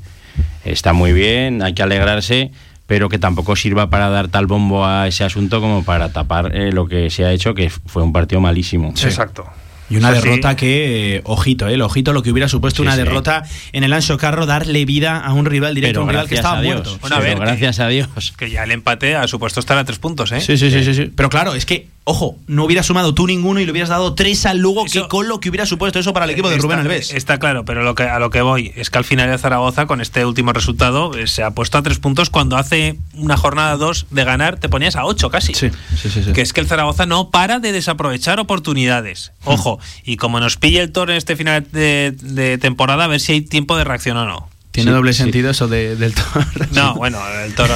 está muy bien, hay que alegrarse, pero que tampoco sirva para dar tal bombo a ese asunto como para tapar eh, lo que se ha hecho, que fue un partido malísimo. Sí. Exacto. Y una o sea, derrota sí. que, eh, ojito, eh, ojito lo que hubiera supuesto sí, una sí. derrota en el Anso Carro, darle vida a un rival directo, pero un rival que estaba muerto. Bueno, a ver, pero gracias que, a Dios. Que ya el empate ha supuesto estar a tres puntos, ¿eh? Sí, sí, sí, sí, sí. Pero claro, es que, ojo, no hubieras sumado tú ninguno y le hubieras dado tres al Lugo, eso, que con lo que hubiera supuesto eso para el equipo de está, Rubén Alves. Está claro, pero lo que, a lo que voy es que al final de Zaragoza, con este último resultado, se ha puesto a tres puntos cuando hace una jornada dos de ganar te ponías a ocho casi. Sí, sí, sí, sí. Que es que el Zaragoza no para de desaprovechar oportunidades. Ojo. Y como nos pille el toro en este final de, de temporada, a ver si hay tiempo de reacción o no. Tiene sí, doble sentido sí. eso de, del toro. No, bueno, el toro.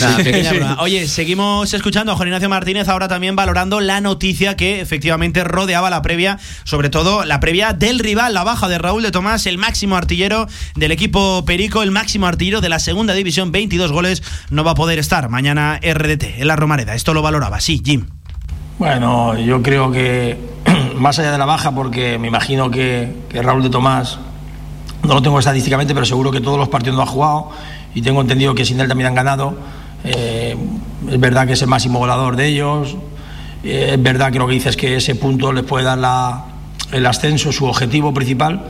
Nada, pequeña broma. Oye, seguimos escuchando a Juan Ignacio Martínez ahora también valorando la noticia que efectivamente rodeaba la previa, sobre todo la previa del rival, la baja de Raúl de Tomás, el máximo artillero del equipo Perico, el máximo artillero de la segunda división, veintidós goles, no va a poder estar mañana R D T en la Romareda. Esto lo valoraba, sí, Jim. Bueno, yo creo que más allá de la baja, porque me imagino que, que Raúl de Tomás, no lo tengo estadísticamente, pero seguro que todos los partidos no ha jugado y tengo entendido que sin él también han ganado. Eh, es verdad que es el máximo goleador de ellos, eh, es verdad que lo que dices es que ese punto les puede dar la, el ascenso, su objetivo principal,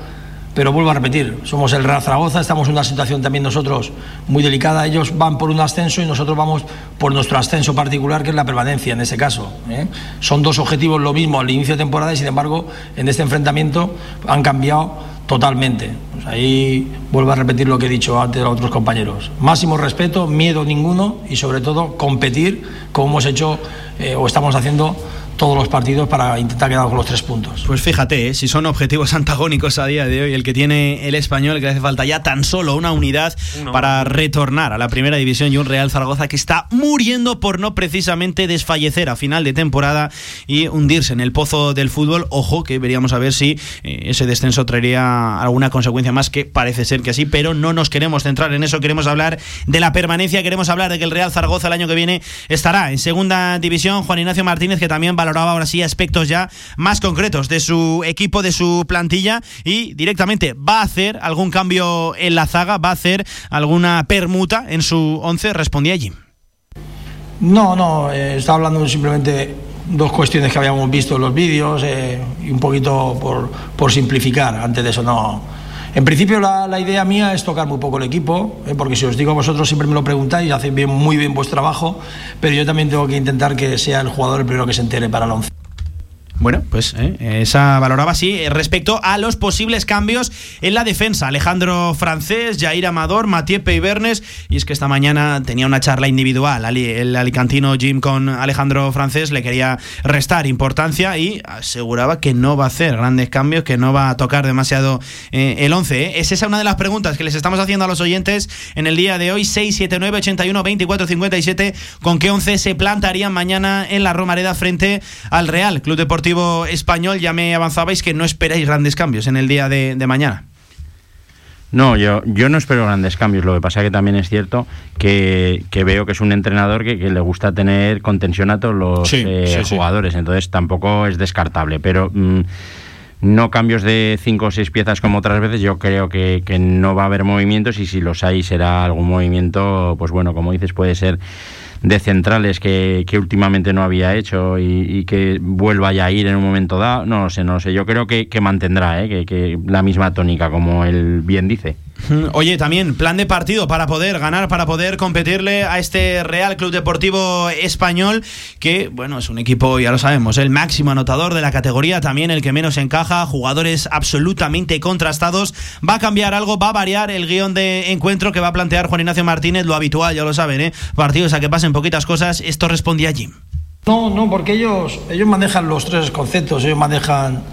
pero vuelvo a repetir, somos el Real Zaragoza, estamos en una situación también nosotros muy delicada, ellos van por un ascenso y nosotros vamos por nuestro ascenso particular, que es la permanencia en este caso, ¿eh? Son dos objetivos lo mismo al inicio de temporada y sin embargo en este enfrentamiento han cambiado totalmente. Pues ahí vuelvo a repetir lo que he dicho antes a otros compañeros, máximo respeto, miedo ninguno y sobre todo competir como hemos hecho eh, o estamos haciendo todos los partidos para intentar quedar con los tres puntos. Pues fíjate, ¿eh? Si son objetivos antagónicos a día de hoy, el que tiene el Español, que le hace falta ya tan solo una unidad no. para retornar a la primera división, y un Real Zaragoza que está muriendo por no precisamente desfallecer a final de temporada y hundirse en el pozo del fútbol. Ojo, que veríamos a ver si eh, ese descenso traería alguna consecuencia más, que parece ser que sí, pero no nos queremos centrar en eso, queremos hablar de la permanencia, queremos hablar de que el Real Zaragoza el año que viene estará en segunda división. Juan Ignacio Martínez, que también va valoraba ahora sí aspectos ya más concretos de su equipo, de su plantilla, y directamente va a hacer algún cambio en la zaga, va a hacer alguna permuta en su once, respondía Jim. No, no, eh, estaba hablando simplemente dos cuestiones que habíamos visto en los vídeos eh, y un poquito por, por simplificar, antes de eso no... En principio la, la idea mía es tocar muy poco el equipo, eh, porque si os digo, vosotros siempre me lo preguntáis, hacéis bien, muy bien vuestro trabajo, pero yo también tengo que intentar que sea el jugador el primero que se entere para el once. Bueno, pues eh, esa valoraba sí respecto a los posibles cambios en la defensa. Alejandro Francés, Jaír Amador, Matheus Peybernes. Y es que esta mañana tenía una charla individual el alicantino Jim con Alejandro Francés, le quería restar importancia y aseguraba que no va a hacer grandes cambios, que no va a tocar demasiado eh, el once, ¿eh? Es esa una de las preguntas que les estamos haciendo a los oyentes en el día de hoy. seis siete nueve, ochenta y uno, veinticuatro, cincuenta y siete. ¿Con qué once se plantarían mañana en la Romareda frente al Real Club Deportivo Español? Ya me avanzabais que no esperáis grandes cambios en el día de, de mañana. No, yo, yo no espero grandes cambios, lo que pasa que también es cierto que, que veo que es un entrenador que, que le gusta tener contención a todos los sí, eh, sí, jugadores, sí. Entonces tampoco es descartable, pero mmm, no cambios de cinco o seis piezas como otras veces. Yo creo que, que no va a haber movimientos, y si los hay será algún movimiento, pues bueno, como dices, puede ser de centrales que, que últimamente no había hecho y, y que vuelva ya a ir en un momento dado, no lo sé, no lo sé. Yo creo que, que mantendrá, ¿eh? que, que la misma tónica, como él bien dice. Oye, también plan de partido para poder ganar, para poder competirle a este Real Club Deportivo Español, que bueno, es un equipo, ya lo sabemos, el máximo anotador de la categoría, también el que menos encaja, jugadores absolutamente contrastados. Va a cambiar algo, va a variar el guión de encuentro que va a plantear Juan Ignacio Martínez, lo habitual, ya lo saben, ¿eh? Partidos a que pasen poquitas cosas. Esto respondía Jim. No, no, porque ellos, ellos manejan los tres conceptos, ellos manejan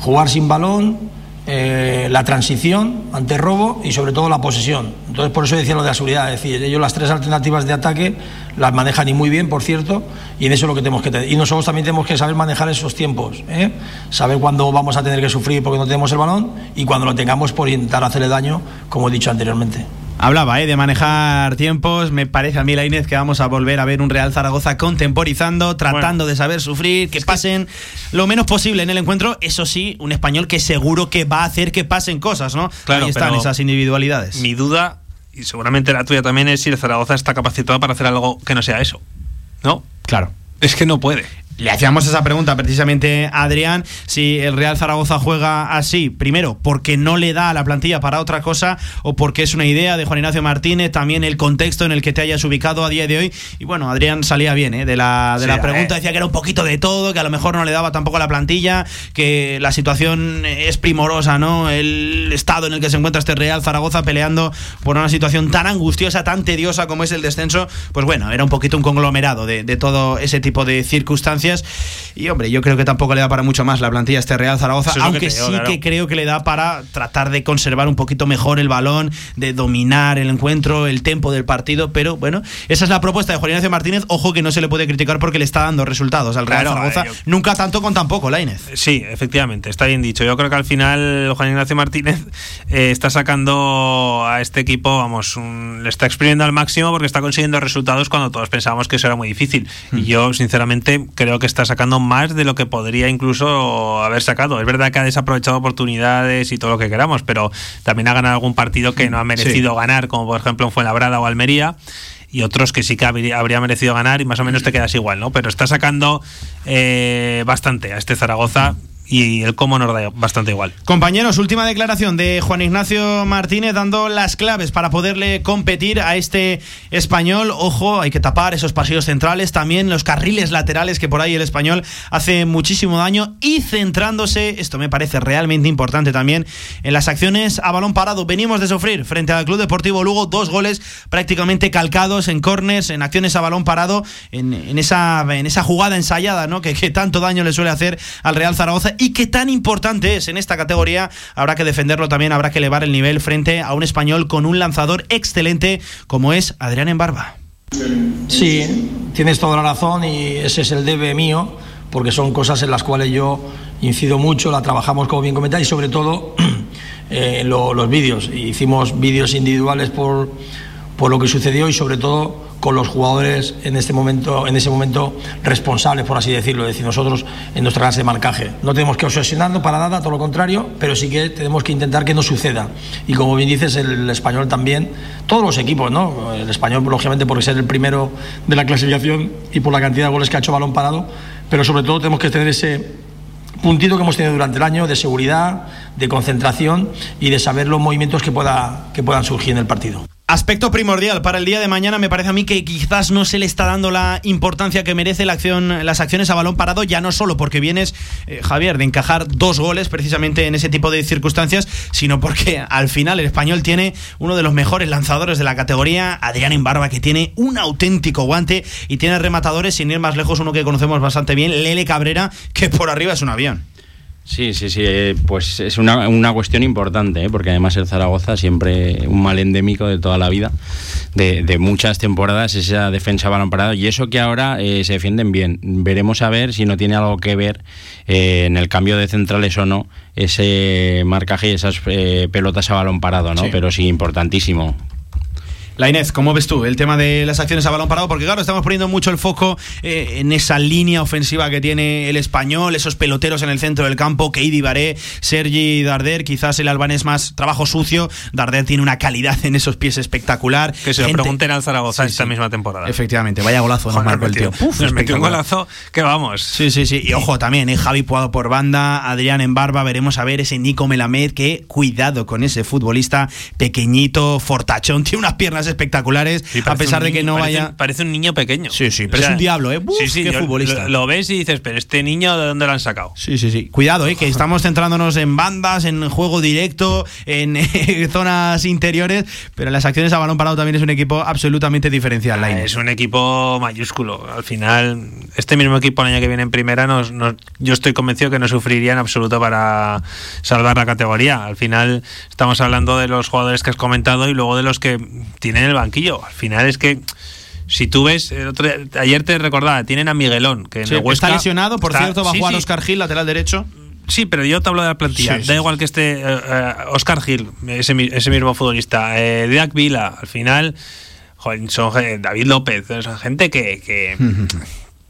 jugar sin balón, Eh, la transición ante robo y sobre todo la posesión. Entonces por eso decía lo de la seguridad, es decir, ellos las tres alternativas de ataque las manejan y muy bien, por cierto, y en eso es lo que tenemos que tener. Y nosotros también tenemos que saber manejar esos tiempos, ¿eh? Saber cuándo vamos a tener que sufrir porque no tenemos el balón y cuando lo tengamos por intentar hacerle daño, como he dicho anteriormente. Hablaba, ¿eh?, de manejar tiempos. Me parece a mí, Lainez, que vamos a volver a ver un Real Zaragoza contemporizando, tratando bueno. de saber sufrir, que pasen lo menos posible en el encuentro. Eso sí, un Español que seguro que va a hacer que pasen cosas, ¿no? Claro, ahí están esas individualidades. Mi duda, y seguramente la tuya también, es si el Zaragoza está capacitado para hacer algo que no sea eso, ¿no? Claro. Es que no puede. Le hacíamos esa pregunta precisamente a Adrián, si el Real Zaragoza juega así, primero, porque no le da a la plantilla para otra cosa, o porque es una idea de Juan Ignacio Martínez, también el contexto en el que te hayas ubicado a día de hoy. Y bueno, Adrián salía bien, ¿eh?, de la, de sí, la pregunta, eh. decía que era un poquito de todo, que a lo mejor no le daba tampoco a la plantilla, que la situación es primorosa, ¿no?, el estado en el que se encuentra este Real Zaragoza peleando por una situación tan angustiosa, tan tediosa como es el descenso. Pues bueno, era un poquito un conglomerado de, de todo ese tipo de circunstancias. Y hombre, yo creo que tampoco le da para mucho más la plantilla a este Real Zaragoza, es aunque que digo, sí claro. que creo que le da para tratar de conservar un poquito mejor el balón, de dominar el encuentro, el tempo del partido. Pero bueno, esa es la propuesta de Juan Ignacio Martínez. Ojo que no se le puede criticar porque le está dando resultados al Real claro, Zaragoza, ver, yo... nunca tanto con tampoco, Lainez. Sí, efectivamente, está bien dicho. Yo creo que al final Juan Ignacio Martínez eh, está sacando a este equipo, vamos, un... le está exprimiendo al máximo porque está consiguiendo resultados cuando todos pensábamos que eso era muy difícil. Mm. Y yo sinceramente creo que está sacando más de lo que podría incluso haber sacado. Es verdad que ha desaprovechado oportunidades y todo lo que queramos, pero también ha ganado algún partido que no ha merecido sí. ganar, como por ejemplo en Fuenlabrada o Almería, y otros que sí que habría merecido ganar y más o menos te quedas igual, ¿no? Pero está sacando eh, bastante a este Zaragoza y el cómo nos da bastante igual. Compañeros, última declaración de Juan Ignacio Martínez dando las claves para poderle competir a este Español. Ojo, hay que tapar esos pasillos centrales, también los carriles laterales, que por ahí el Español hace muchísimo daño, y centrándose, esto me parece realmente importante también, en las acciones a balón parado. Venimos de sufrir frente al Club Deportivo Lugo dos goles prácticamente calcados en córners, en acciones a balón parado, en, en, esa, en esa jugada ensayada, ¿no?, que, que tanto daño le suele hacer al Real Zaragoza. Y qué tan importante es en esta categoría, habrá que defenderlo también, habrá que elevar el nivel frente a un Español con un lanzador excelente como es Adrián Embarba. Sí, tienes toda la razón y ese es el debe mío, porque son cosas en las cuales yo incido mucho, la trabajamos como bien comentáis, y sobre todo eh, lo, los vídeos. Hicimos vídeos individuales por, por lo que sucedió y sobre todo con los jugadores en este momento, en ese momento responsables, por así decirlo. Es decir, nosotros en nuestra clase de marcaje no tenemos que obsesionarnos para nada, todo lo contrario, pero sí que tenemos que intentar que no suceda. Y como bien dices, el Español también, todos los equipos, ¿no? El Español, lógicamente, por ser el primero de la clasificación y por la cantidad de goles que ha hecho balón parado, pero sobre todo tenemos que tener ese puntito que hemos tenido durante el año de seguridad, de concentración y de saber los movimientos que, pueda, que puedan surgir en el partido. Aspecto primordial para el día de mañana, me parece a mí que quizás no se le está dando la importancia que merece la acción, las acciones a balón parado, ya no solo porque vienes, eh, Javier, de encajar dos goles precisamente en ese tipo de circunstancias, sino porque al final el Español tiene uno de los mejores lanzadores de la categoría, Adrián Embarba, que tiene un auténtico guante y tiene rematadores, sin ir más lejos, uno que conocemos bastante bien, Lele Cabrera, que por arriba es un avión. Sí, sí, sí, eh, pues es una, una cuestión importante, ¿eh? Porque además el Zaragoza, siempre un mal endémico de toda la vida, de, de muchas temporadas, esa defensa balón parado, y eso que ahora eh, se defienden bien. Veremos a ver si no tiene algo que ver eh, en el cambio de centrales o no, ese marcaje y esas eh, pelotas a balón parado, ¿no? Sí. Pero sí, importantísimo. Lainez, ¿cómo ves tú el tema de las acciones a balón parado? Porque claro, estamos poniendo mucho el foco eh, en esa línea ofensiva que tiene el Español, esos peloteros en el centro del campo, Keidi Baré, Sergi Darder, quizás el albanés más trabajo sucio. Darder tiene una calidad en esos pies espectacular. Que se lo Gente... pregunten al Zaragoza sí, esta sí. misma temporada. Efectivamente, vaya golazo nos marcó el tío. Uf, nos metió un golazo que vamos. Sí, sí, sí. Y ojo también, ¿eh? Javi Puado por banda, Adrián Embarba, veremos a ver ese Nico Melamed, que cuidado con ese futbolista pequeñito, fortachón, tiene unas piernas espectaculares, sí, a pesar de que niño, no vaya parece, parece un niño pequeño. Sí, sí, pero o sea, es un diablo, ¿eh? Uf, sí, sí, qué futbolista. Lo, lo ves y dices, pero este niño, ¿de dónde lo han sacado? Sí, sí, sí. Cuidado, ¿eh? Que estamos centrándonos en bandas, en juego directo, en eh, zonas interiores, pero en las acciones a balón parado también es un equipo absolutamente diferencial. Ah, es un equipo mayúsculo. Al final, este mismo equipo el año que viene en primera, nos, nos, yo estoy convencido que no sufriría en absoluto para salvar la categoría. Al final, estamos hablando de los jugadores que has comentado y luego de los que tienen el banquillo. Al final es que si tú ves, el otro día, ayer te recordaba, tienen a Miguelón, que sí, en el Huesca está lesionado, por está, cierto, va sí, a jugar sí. Oscar Gil, lateral derecho. Sí, pero yo te hablo de la plantilla. Sí, sí, da igual que esté eh, Oscar Gil, ese, ese mismo futbolista, eh, Didac Vila, al final, joder, son, eh, David López, son gente que... que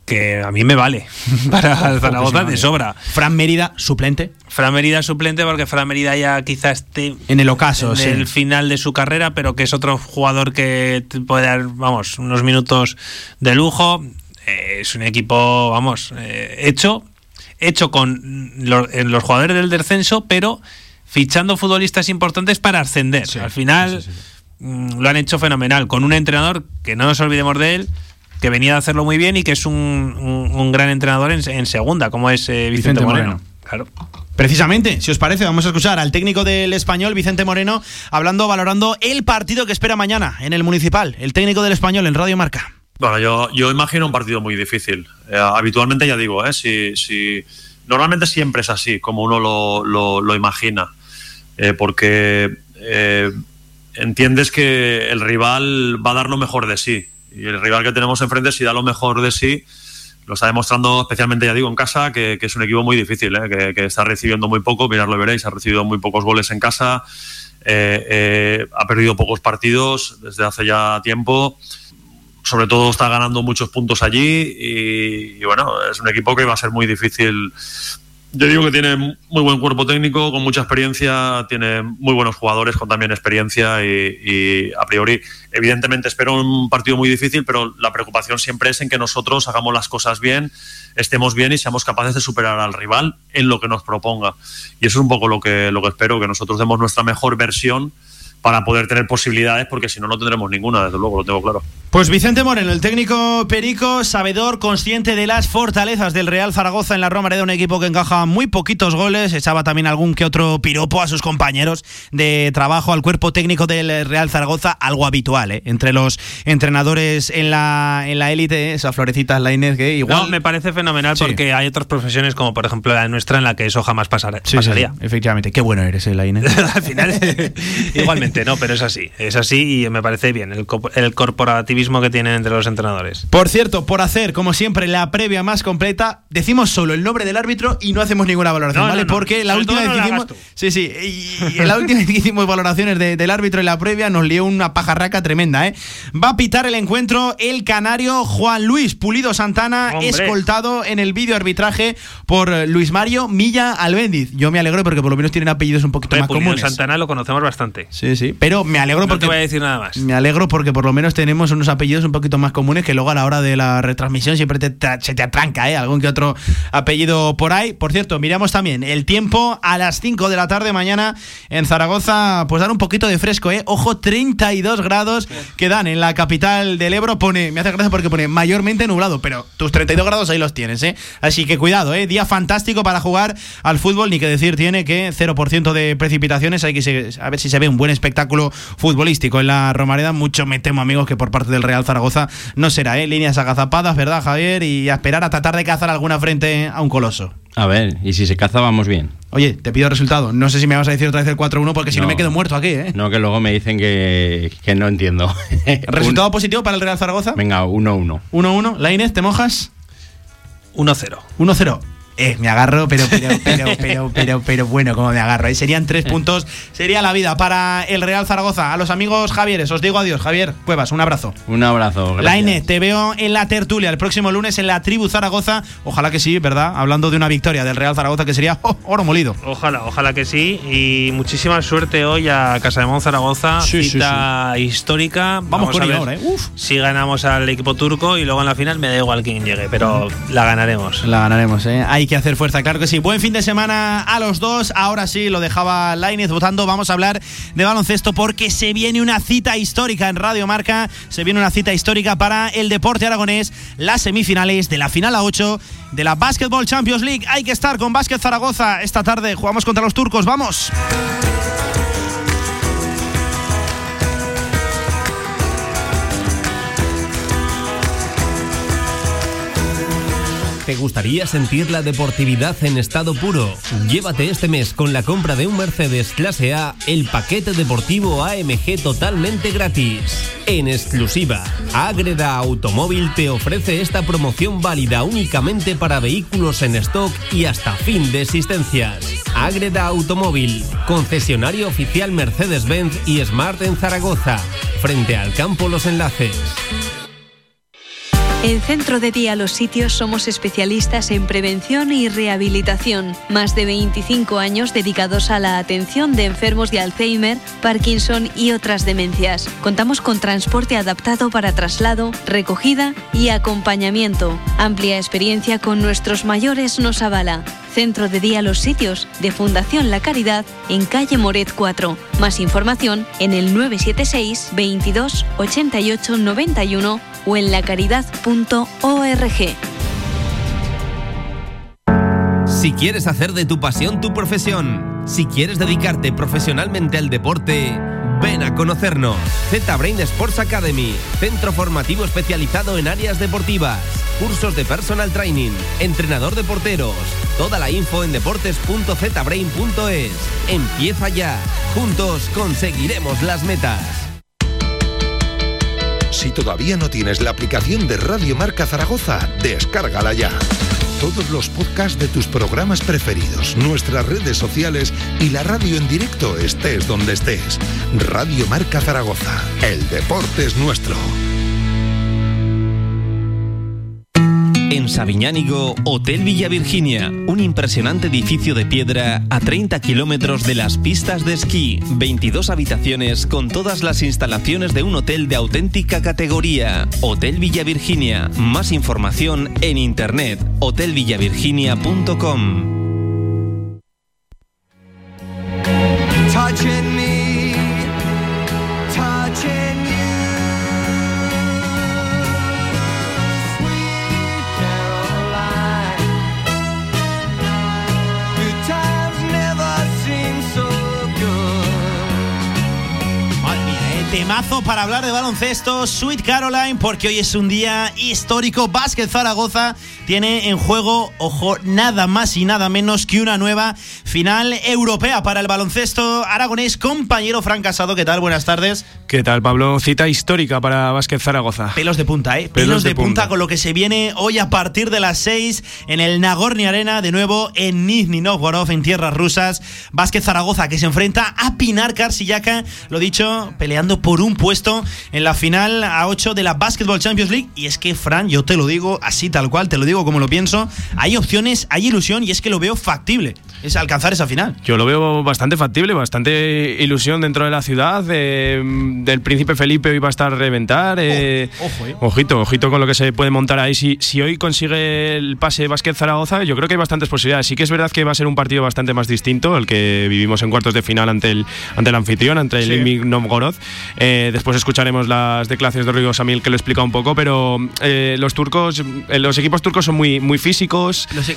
que a mí me vale para Zaragoza de sobra. Fran Mérida, suplente. Fran Mérida, suplente, porque Fran Mérida ya quizás esté en el ocaso, en sí. el final de su carrera, pero que es otro jugador que puede dar, vamos, unos minutos de lujo. Eh, es un equipo, vamos, eh, hecho, hecho con los, los jugadores del descenso, pero fichando futbolistas importantes para ascender. Sí, al final sí, sí, sí. lo han hecho fenomenal, con un entrenador que no nos olvidemos de él, que venía a hacerlo muy bien y que es un, un, un gran entrenador en, en segunda, como es eh, Vicente, Vicente Moreno. Moreno. Claro. Precisamente, si os parece, vamos a escuchar al técnico del Español, Vicente Moreno, hablando, valorando el partido que espera mañana en el Municipal. El técnico del Español en Radio Marca. Bueno, yo, yo imagino un partido muy difícil. Eh, habitualmente, ya digo, eh, si, si normalmente siempre es así, como uno lo, lo, lo imagina. Eh, porque eh, entiendes que el rival va a dar lo mejor de sí. Y el rival que tenemos enfrente, si da lo mejor de sí, lo está demostrando especialmente, ya digo, en casa, que, que es un equipo muy difícil, ¿eh? que, que está recibiendo muy poco, mirad, lo veréis, ha recibido muy pocos goles en casa, eh, eh, ha perdido pocos partidos desde hace ya tiempo, sobre todo está ganando muchos puntos allí y, y bueno, es un equipo que va a ser muy difícil. Yo digo que tiene muy buen cuerpo técnico, con mucha experiencia, tiene muy buenos jugadores con también experiencia y, y a priori, evidentemente espero un partido muy difícil, pero la preocupación siempre es en que nosotros hagamos las cosas bien, estemos bien y seamos capaces de superar al rival en lo que nos proponga. Y eso es un poco lo que, lo que espero, que nosotros demos nuestra mejor versión para poder tener posibilidades, porque si no, no tendremos ninguna, desde luego, lo tengo claro. Pues Vicente Moreno, el técnico perico, sabedor, consciente de las fortalezas del Real Zaragoza en la Romareda, un equipo que encaja muy poquitos goles, echaba también algún que otro piropo a sus compañeros de trabajo, al cuerpo técnico del Real Zaragoza, algo habitual, ¿eh? Entre los entrenadores en la en la élite, ¿eh? Esas florecitas, Lainez, que igual... No, me parece fenomenal, sí. Porque hay otras profesiones, como por ejemplo la nuestra, en la que eso jamás pasara, sí, pasaría. Sí, sí. Efectivamente, qué bueno eres, ¿eh, Lainez? Al final, igualmente. No, pero es así, es así y me parece bien el, co- el corporativismo que tienen entre los entrenadores. Por cierto, por hacer, como siempre, la previa más completa, decimos solo el nombre del árbitro y no hacemos ninguna valoración, no, ¿vale? No, no. Porque la última, no hicimos... sí, sí, y, y la última vez que hicimos valoraciones de, del árbitro en la previa nos lió una pajarraca tremenda, ¿eh? Va a pitar el encuentro el canario Juan Luis Pulido Santana, ¡hombre!, escoltado en el vídeo arbitraje por Luis Mario Milla Albéndiz. Yo me alegro porque por lo menos tienen apellidos un poquito Hombre, más Pulido comunes. Santana lo conocemos bastante. Sí, sí, pero me alegro porque no te voy a decir nada más. Me alegro porque por lo menos tenemos unos apellidos un poquito más comunes, que luego a la hora de la retransmisión siempre te tra- se te atranca, ¿eh? Algún que otro apellido por ahí. Por cierto, miramos también el tiempo a las cinco de la tarde mañana en Zaragoza, pues dar un poquito de fresco, ¿eh? Ojo, treinta y dos grados que dan en la capital del Ebro. Pone, me hace gracia porque pone mayormente nublado, pero tus treinta y dos grados ahí los tienes, ¿eh? Así que cuidado, ¿eh? Día fantástico para jugar al fútbol, ni que decir tiene que cero por ciento de precipitaciones, hay que se- a ver si se ve un buen espectáculo. Espectáculo futbolístico en la Romareda, mucho me temo, amigos, que por parte del Real Zaragoza no será, ¿eh? Líneas agazapadas, ¿verdad, Javier? Y a esperar a tratar de cazar alguna frente a un coloso. A ver, y si se caza, vamos bien. Oye, te pido resultado. No sé si me vas a decir otra vez el cuatro uno, porque si no, no me quedo muerto aquí, ¿eh? No, que luego me dicen que, que no entiendo. ¿Resultado un... positivo para el Real Zaragoza? Venga, uno uno. uno uno. Lainez, ¿te mojas? uno cero. uno cero. Eh, me agarro, pero, pero, pero, pero, pero, pero, bueno, como me agarro. Ahí serían tres puntos. Sería la vida para el Real Zaragoza. A los amigos Javieres, os digo adiós. Javier Cuevas, un abrazo. Un abrazo, gracias. Lainez, te veo en la tertulia el próximo lunes en la Tribu Zaragoza. Ojalá que sí, ¿verdad? Hablando de una victoria del Real Zaragoza, que sería oh, oro molido. Ojalá, ojalá que sí. Y muchísima suerte hoy a Casademón Zaragoza. Sí, cita sí, sí. histórica. Vamos, Vamos con a ver ahora, ¿eh? Uf. Si ganamos al equipo turco y luego en la final, me da igual quién llegue, pero la ganaremos. La ganaremos, ¿eh? Hay que hacer fuerza, claro que sí. Buen fin de semana a los dos. Ahora sí, lo dejaba Lainez votando. Vamos a hablar de baloncesto porque se viene una cita histórica en Radio Marca. Se viene una cita histórica para el deporte aragonés. Las semifinales de la final a ocho de la Basketball Champions League. Hay que estar con Básquet Zaragoza esta tarde. Jugamos contra los turcos. ¡Vamos! ¿Te gustaría sentir la deportividad en estado puro? Llévate este mes con la compra de un Mercedes Clase A el paquete deportivo A M G totalmente gratis. En exclusiva, Ágreda Automóvil te ofrece esta promoción válida únicamente para vehículos en stock y hasta fin de existencias. Ágreda Automóvil, concesionario oficial Mercedes-Benz y Smart en Zaragoza, frente al campo Los Enlaces. En Centro de Día Los Sitios somos especialistas en prevención y rehabilitación. Más de veinticinco años dedicados a la atención de enfermos de Alzheimer, Parkinson y otras demencias. Contamos con transporte adaptado para traslado, recogida y acompañamiento. Amplia experiencia con nuestros mayores nos avala. Centro de Día Los Sitios, de Fundación La Caridad, en calle Moret cuatro. Más información en el nueve siete seis, veintidós, ochenta y ocho, noventa y uno o en lacaridad punto org. Si quieres hacer de tu pasión tu profesión, si quieres dedicarte profesionalmente al deporte, ven a conocernos. Z-Brain Sports Academy, centro formativo especializado en áreas deportivas, cursos de personal training, entrenador de porteros. Toda la info en deportes punto z brain punto es. Empieza ya. Juntos conseguiremos las metas. Si todavía no tienes la aplicación de Radio Marca Zaragoza, descárgala ya. Todos los podcasts de tus programas preferidos, nuestras redes sociales y la radio en directo, estés donde estés. Radio Marca Zaragoza, el deporte es nuestro. En Sabiñánigo, Hotel Villa Virginia, un impresionante edificio de piedra a treinta kilómetros de las pistas de esquí, veintidós habitaciones con todas las instalaciones de un hotel de auténtica categoría. Hotel Villa Virginia, más información en internet, hotel villa virginia punto com. Temazo para hablar de baloncesto, Sweet Caroline, porque hoy es un día histórico. Básquet Zaragoza tiene en juego, ojo, nada más y nada menos que una nueva final europea para el baloncesto aragonés. Compañero Fran Casado, ¿qué tal? Buenas tardes. ¿Qué tal, Pablo? Cita histórica para Básquet Zaragoza. Pelos de punta, ¿eh? Pelos, Pelos de, de punta, punta con lo que se viene hoy a partir de las seis en el Nagorni Arena, de nuevo en Nizhny Novgorod, en tierras rusas. Básquet Zaragoza que se enfrenta a Pınar Karşıyaka, lo dicho, peleando por un puesto en la final a ocho de la Basketball Champions League. Y es que, Fran, yo te lo digo así tal cual, te lo digo como lo pienso, hay opciones, hay ilusión, y es que lo veo factible, es alcanzar esa final. Yo lo veo bastante factible, bastante ilusión dentro de la ciudad, eh, del Príncipe Felipe hoy va a estar a reventar, eh, oh, ojo, eh. ojito, ojito con lo que se puede montar ahí. Si, si hoy consigue el pase Básquet Zaragoza, yo creo que hay bastantes posibilidades. Sí que es verdad que va a ser un partido bastante más distinto el que vivimos en cuartos de final ante el, ante el anfitrión, ante el Nizhny Novgorod. Eh, después escucharemos las declaraciones de Rodrigo San Miguel, que lo explica un poco, pero eh, los turcos, eh, los equipos turcos son muy, muy físicos. Los,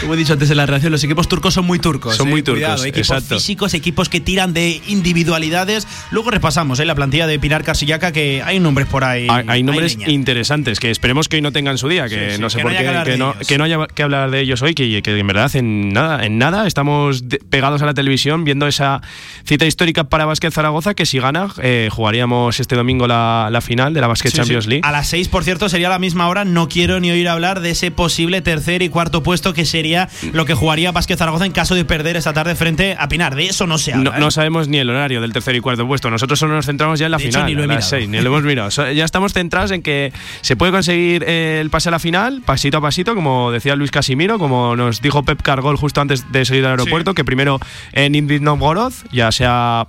como he dicho antes en la relación, los equipos turcos son muy turcos. Son eh, muy turcos, cuidado, equipos exacto. físicos, equipos que tiran de individualidades. Luego repasamos eh, la plantilla de Pınar Karşıyaka, que hay nombres por ahí. Hay, hay nombres hay interesantes, que esperemos que hoy no tengan su día, que sí, sí, no sé que por no qué, que, que, no, que no haya que hablar de ellos hoy, que, que en verdad en nada, en nada estamos de, pegados a la televisión viendo esa cita histórica para Básquet Zaragoza, que si gana... Eh, jugaríamos este domingo la, la final de la Basket sí, Champions sí. League. A las seis, por cierto, sería la misma hora. No quiero ni oír hablar de ese posible tercer y cuarto puesto, que sería lo que jugaría Básquet Zaragoza en caso de perder esta tarde frente a Pınar. De eso no se habla. No, ¿eh? No sabemos ni el horario del tercer y cuarto puesto. Nosotros solo nos centramos ya en la de final, hecho, ni lo he a las seis, ni lo hemos mirado. Ya estamos centrados en que se puede conseguir el pase a la final, pasito a pasito, como decía Luis Casimiro, como nos dijo Pep Cargol justo antes de salir del aeropuerto, sí. que primero en Nizhny Novgorod ya se ha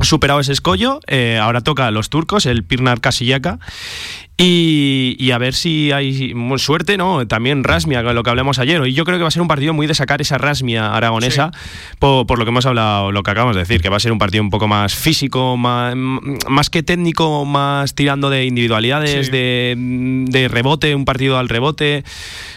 superado ese escollo, eh, ahora toca a los turcos, el Pınar Karşıyaka. Y, y a ver si hay suerte, ¿no? También Rasmia, lo que hablamos ayer. Y yo creo que va a ser un partido muy de sacar esa Rasmia aragonesa, sí. por, por lo que hemos hablado, lo que acabamos de decir, que va a ser un partido un poco más físico, más, más que técnico, más tirando de individualidades, sí. de, de rebote, un partido al rebote.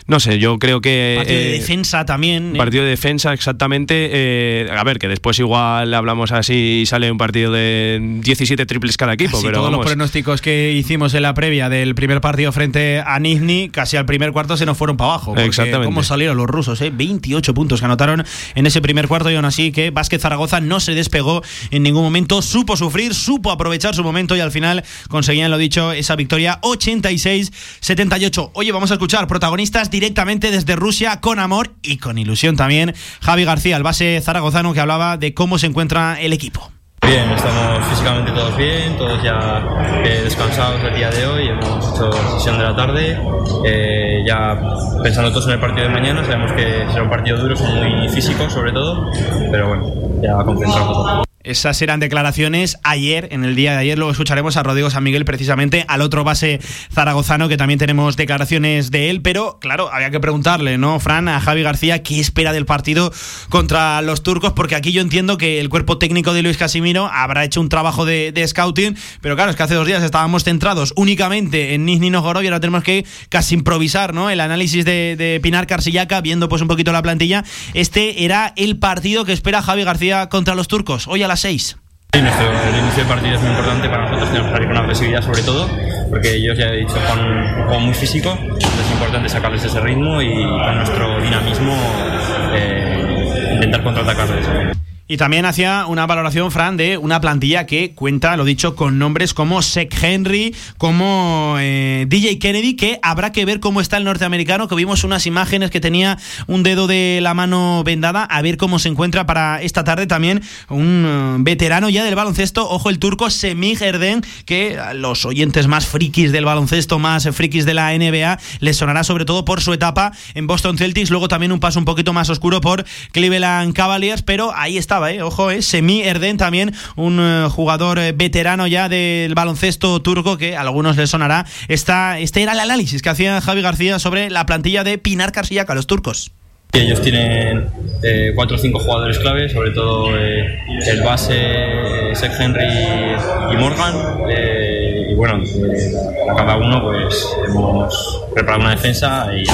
No sé, yo creo que... Partido eh, de defensa también. Eh. Partido de defensa, exactamente. Eh, a ver, que después igual hablamos así y sale un partido de diecisiete triples cada equipo. Así pero todos vamos. Los pronósticos que hicimos en la previa del primer partido frente a Nizhny, casi al primer cuarto se nos fueron para abajo. Exactamente. Cómo salieron los rusos, ¿eh? veintiocho puntos que anotaron en ese primer cuarto, y aún así que Básquet Zaragoza no se despegó en ningún momento, supo sufrir, supo aprovechar su momento, y al final conseguían, lo dicho, esa victoria ochenta y seis a setenta y ocho. Oye, vamos a escuchar protagonistas directamente desde Rusia, con amor y con ilusión también. Javi García, el base zaragozano, que hablaba de cómo se encuentra el equipo. Bien, estamos físicamente todos bien, todos ya eh, descansados el día de hoy, hemos hecho sesión de la tarde, eh, ya pensando todos en el partido de mañana. Sabemos que será un partido duro, muy físico sobre todo, pero bueno, ya concentramos todo. Esas eran declaraciones ayer, en el día de ayer. Luego escucharemos a Rodrigo San Miguel, precisamente al otro base zaragozano, que también tenemos declaraciones de él. Pero claro, había que preguntarle, ¿no, Fran? A Javi García, ¿qué espera del partido contra los turcos? Porque aquí yo entiendo que el cuerpo técnico de Luis Casimiro habrá hecho un trabajo de, de scouting, pero claro, es que hace dos días estábamos centrados únicamente en Nizhny Novgorod, y ahora tenemos que casi improvisar, ¿no? El análisis de, de Pınar Karşıyaka, viendo pues un poquito la plantilla. Este era el partido que espera Javi García contra los turcos, hoy a las seis. El inicio, el inicio del partido es muy importante para nosotros, tenemos que salir con agresividad sobre todo, porque ellos, ya he dicho, juegan un juego muy físico, entonces es importante sacarles ese ritmo y con nuestro dinamismo eh, intentar contraatacarles. Y también hacía una valoración, Fran, de una plantilla que cuenta, lo dicho, con nombres como Sek Henry, como eh, D J Kennedy, que habrá que ver cómo está el norteamericano, que vimos unas imágenes que tenía un dedo de la mano vendada, a ver cómo se encuentra para esta tarde. También un uh, veterano ya del baloncesto, ojo, el turco Semih Erden, que a los oyentes más frikis del baloncesto, más frikis de la N B A, les sonará sobre todo por su etapa en Boston Celtics, luego también un paso un poquito más oscuro por Cleveland Cavaliers, pero ahí estaba. Eh, ojo, eh, Semih Erden también, un eh, jugador eh, veterano ya del baloncesto turco, que a algunos les sonará. Esta, este era el análisis que hacía Javi García sobre la plantilla de Pınar Karşıyaka, los turcos. Ellos tienen eh, cuatro o cinco jugadores clave, sobre todo eh, el base, eh, Sek Henry y Morgan. Eh, y bueno, eh, a cada uno pues hemos preparado una defensa y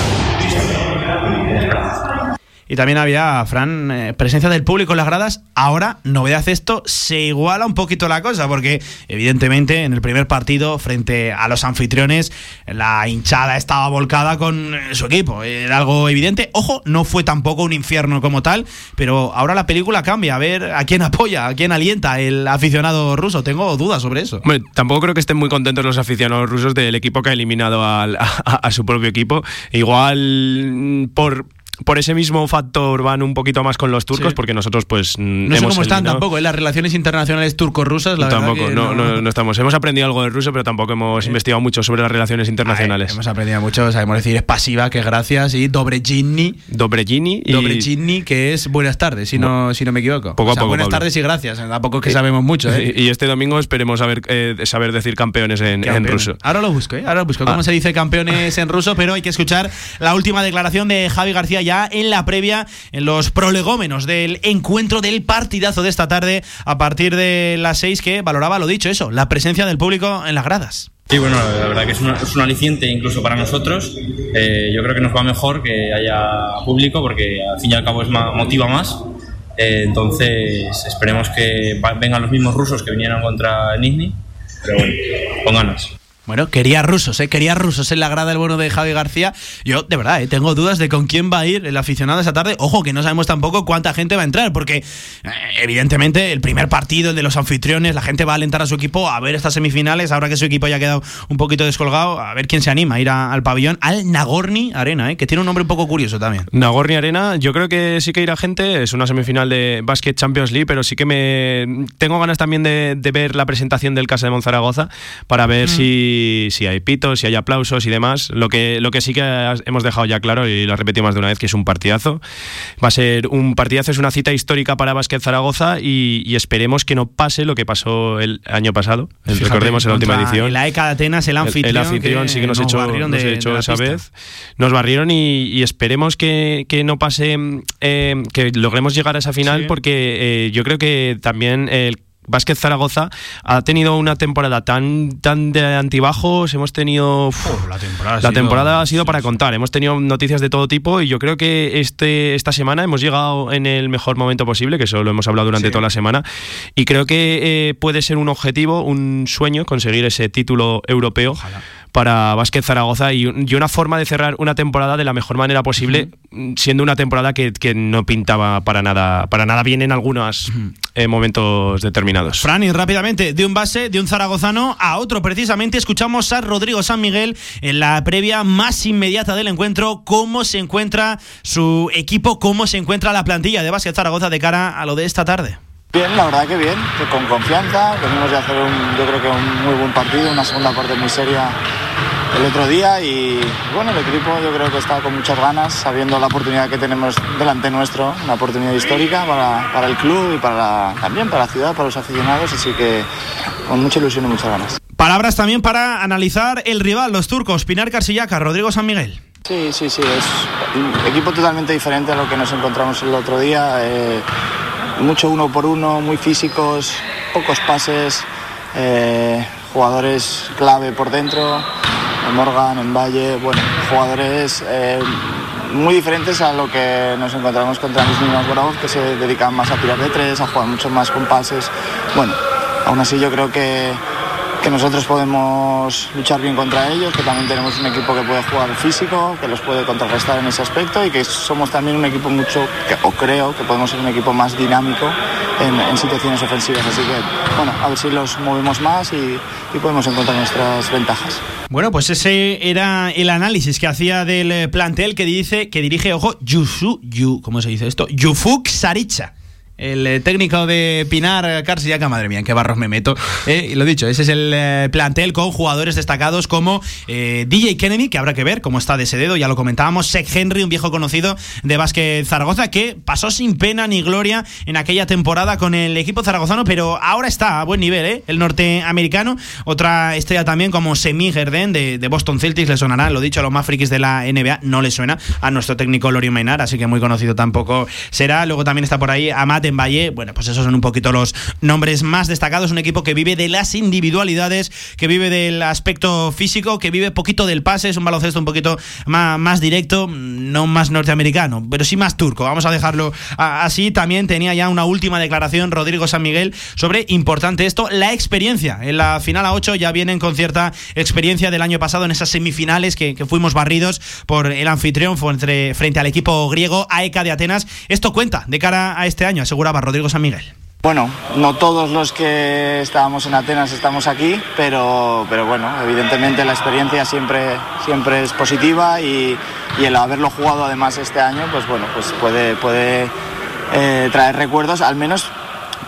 Y también había, Fran, eh, presencia del público en las gradas. Ahora, novedad, esto se iguala un poquito la cosa, porque evidentemente en el primer partido frente a los anfitriones la hinchada estaba volcada con su equipo, era algo evidente. Ojo, no fue tampoco un infierno como tal, pero ahora la película cambia, a ver a quién apoya, a quién alienta el aficionado ruso. Tengo dudas sobre eso. Bueno, tampoco creo que estén muy contentos los aficionados rusos del equipo que ha eliminado al, a, a su propio equipo, igual por... Por ese mismo factor van un poquito más con los turcos, sí. porque nosotros pues no sé cómo están eliminado. Tampoco en ¿eh? las relaciones internacionales turco-rusas, la tampoco, verdad que no, no, no, no estamos. Hemos aprendido algo de ruso, pero tampoco hemos eh. investigado mucho sobre las relaciones internacionales. Ay, hemos aprendido mucho, sabemos decir es pasiva, que gracias, y dobrejini, dobrejini, y... dobrejini, que es buenas tardes, si no, no si no me equivoco. Poco a o sea, poco, buenas Pablo. Tardes y gracias, tampoco es que sabemos mucho. ¿eh? Y, y este domingo esperemos saber, eh, saber decir campeones en, en ruso. Ahora lo busco, ¿eh? ahora lo busco. Ah. Cómo se dice campeones en ruso, pero hay que escuchar la última declaración de Javi García. Ya en la previa, en los prolegómenos del encuentro, del partidazo de esta tarde a partir de las seis, que valoraba, lo dicho, eso, la presencia del público en las gradas. Sí, bueno, la verdad que es, una, es un aliciente incluso para nosotros. Eh, yo creo que nos va mejor que haya público, porque al fin y al cabo es más, motiva más. Eh, entonces esperemos que vengan los mismos rusos que vinieron contra Nizhny, pero bueno, con ganas. Bueno, quería rusos, ¿eh? Quería rusos en la grada el bueno de Javi García. Yo, de verdad, ¿eh? tengo dudas de con quién va a ir el aficionado esa tarde. Ojo, que no sabemos tampoco cuánta gente va a entrar, porque eh, evidentemente el primer partido, el de los anfitriones, la gente va a alentar a su equipo a ver estas semifinales, ahora que su equipo ya ha quedado un poquito descolgado, a ver quién se anima a ir a, al pabellón, al Nagorni Arena, ¿eh? que tiene un nombre un poco curioso también. Nagorni Arena, yo creo que sí que irá gente, es una semifinal de Basket Champions League, pero sí que me tengo ganas también de, de ver la presentación del Casademón Zaragoza, para ver mm. si Si, si hay pitos, si hay aplausos y demás. Lo que, lo que sí que hemos dejado ya claro, y lo he repetido más de una vez, que es un partidazo. Va a ser un partidazo, es una cita histórica para Básquet Zaragoza y, y esperemos que no pase lo que pasó el año pasado. Fíjate, recordemos en la última edición. La E C A de Atenas, el anfitrión. El, el anfitrión sí que nos, nos echó, de, nos echó de esa pista. vez. Nos barrieron y, y esperemos que, que no pase, eh, que logremos llegar a esa final, sí. porque eh, yo creo que también el Básquet Zaragoza ha tenido una temporada tan, tan de antibajos, hemos tenido... Uf, oh, la temporada, la ha, temporada sido, ha sido para sí, contar, hemos tenido noticias de todo tipo y yo creo que este, esta semana hemos llegado en el mejor momento posible, que eso lo hemos hablado durante sí. toda la semana, y creo que eh, puede ser un objetivo, un sueño, conseguir ese título europeo. Ojalá. Para Básquet Zaragoza y, y una forma de cerrar una temporada de la mejor manera posible, uh-huh. siendo una temporada que, que no pintaba para nada para nada bien en algunos uh-huh. eh, momentos determinados. Fran, y rápidamente, de un base, de un zaragozano a otro precisamente, escuchamos a Rodrigo San Miguel en la previa más inmediata del encuentro, cómo se encuentra su equipo, cómo se encuentra la plantilla de Básquet Zaragoza de cara a lo de esta tarde. Bien, la verdad que bien, que con confianza, venimos de hacer un, yo creo que un muy buen partido, una segunda parte muy seria el otro día y bueno, el equipo yo creo que está con muchas ganas, sabiendo la oportunidad que tenemos delante nuestro, una oportunidad histórica para, para el club y para también para la ciudad, para los aficionados, así que con mucha ilusión y muchas ganas. Palabras también para analizar el rival, los turcos, Pınar Karşıyaka, Rodrigo San Miguel. Sí, sí, sí, es un equipo totalmente diferente a lo que nos encontramos el otro día, eh, mucho uno por uno, muy físicos, pocos pases, eh, jugadores clave por dentro, Morgan, en Valle, bueno, jugadores eh, muy diferentes a lo que nos encontramos contra Nizhny Novgorod, que se dedican más a tirar de tres, a jugar mucho más con pases. Bueno, aún así yo creo que, que nosotros podemos luchar bien contra ellos, que también tenemos un equipo que puede jugar físico, que los puede contrarrestar en ese aspecto y que somos también un equipo mucho, que, o creo que podemos ser un equipo más dinámico en, en situaciones ofensivas, así que bueno, a ver si los movemos más y, y podemos encontrar nuestras ventajas. Bueno, pues ese era el análisis que hacía del plantel que dice que dirige, ojo, Yusu, Yu, ¿cómo se dice esto? Yufuk Saricha. El técnico de Pınar Karşıyaka, madre mía, en qué barros me meto. Eh, lo dicho, ese es el eh, plantel con jugadores destacados como eh, D J Kennedy, que habrá que ver cómo está de ese dedo, ya lo comentábamos. Sek Henry, un viejo conocido de Básquet Zaragoza, que pasó sin pena ni gloria en aquella temporada con el equipo zaragozano, pero ahora está a buen nivel, ¿eh? El norteamericano. Otra estrella también como Semih Erden de, de Boston Celtics, le sonará, lo dicho, a los más frikis de la N B A, no le suena a nuestro técnico Lorin Maynard, así que muy conocido tampoco será. Luego también está por ahí Amateur en Valle, bueno, pues esos son un poquito los nombres más destacados, un equipo que vive de las individualidades, que vive del aspecto físico, que vive poquito del pase, es un baloncesto un poquito más, más directo, no más norteamericano, pero sí más turco, vamos a dejarlo así. También tenía ya una última declaración Rodrigo San Miguel sobre, importante esto, la experiencia, en la final a ocho ya vienen con cierta experiencia del año pasado en esas semifinales que, que fuimos barridos por el anfitrión frente, frente al equipo griego A E K A de Atenas, esto cuenta de cara a este año, asegurado. Rodrigo San Miguel. Bueno, no todos los que estábamos en Atenas estamos aquí, pero, pero bueno, evidentemente la experiencia siempre, siempre es positiva y, y el haberlo jugado además este año, pues bueno, pues puede, puede eh, traer recuerdos, al menos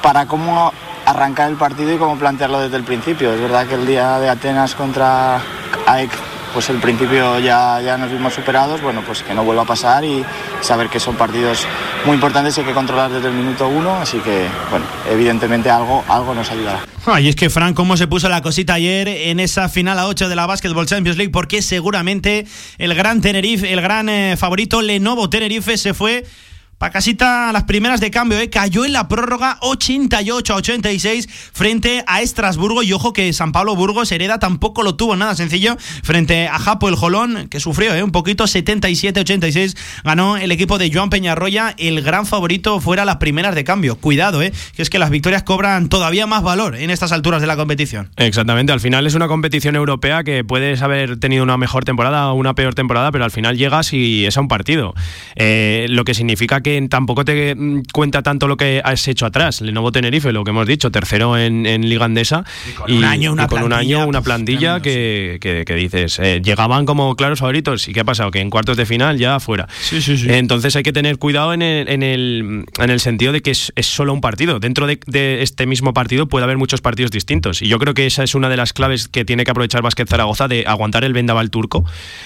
para cómo arrancar el partido y cómo plantearlo desde el principio. Es verdad que el día de Atenas contra A E K, pues el principio ya, ya nos vimos superados, bueno, pues que no vuelva a pasar y saber que son partidos muy importantes y hay que controlar desde el minuto uno, así que, bueno, evidentemente algo, algo nos ayudará. Ah, y es que, Fran, cómo se puso la cosita ayer en esa final a ocho de la Basketball Champions League, porque seguramente el gran Tenerife, el gran eh, favorito Lenovo Tenerife se fue Pacasita a las primeras de cambio, ¿eh? Cayó en la prórroga ochenta y ocho a ochenta y seis frente a Estrasburgo. Y ojo que San Pablo Burgos Hereda tampoco lo tuvo nada sencillo frente a Japo el Jolón, que sufrió ¿eh? un poquito. Setenta y siete a ochenta y seis ganó el equipo de Joan Peñarroya, el gran favorito fuera a las primeras de cambio. Cuidado, ¿eh? que es que las victorias cobran todavía más valor en estas alturas de la competición. Exactamente, al final es una competición europea que puedes haber tenido una mejor temporada o una peor temporada, pero al final llegas y es a un partido, eh, lo que significa que Que tampoco te cuenta tanto lo que has hecho atrás. Lenovo Tenerife, lo que hemos dicho, tercero en, en Liga Andesa, y con, y, un, año, una y con un año una plantilla pues, que, que, que dices, eh, llegaban como claros favoritos y ¿qué ha pasado? Que en cuartos de final ya fuera. Sí, sí, sí. Entonces hay que tener cuidado en el, en el, en el sentido de que es, es solo un partido. Dentro de, de este mismo partido puede haber muchos partidos distintos, y yo creo que esa es una de las claves que tiene que aprovechar Básquet Zaragoza, de aguantar el vendaval turco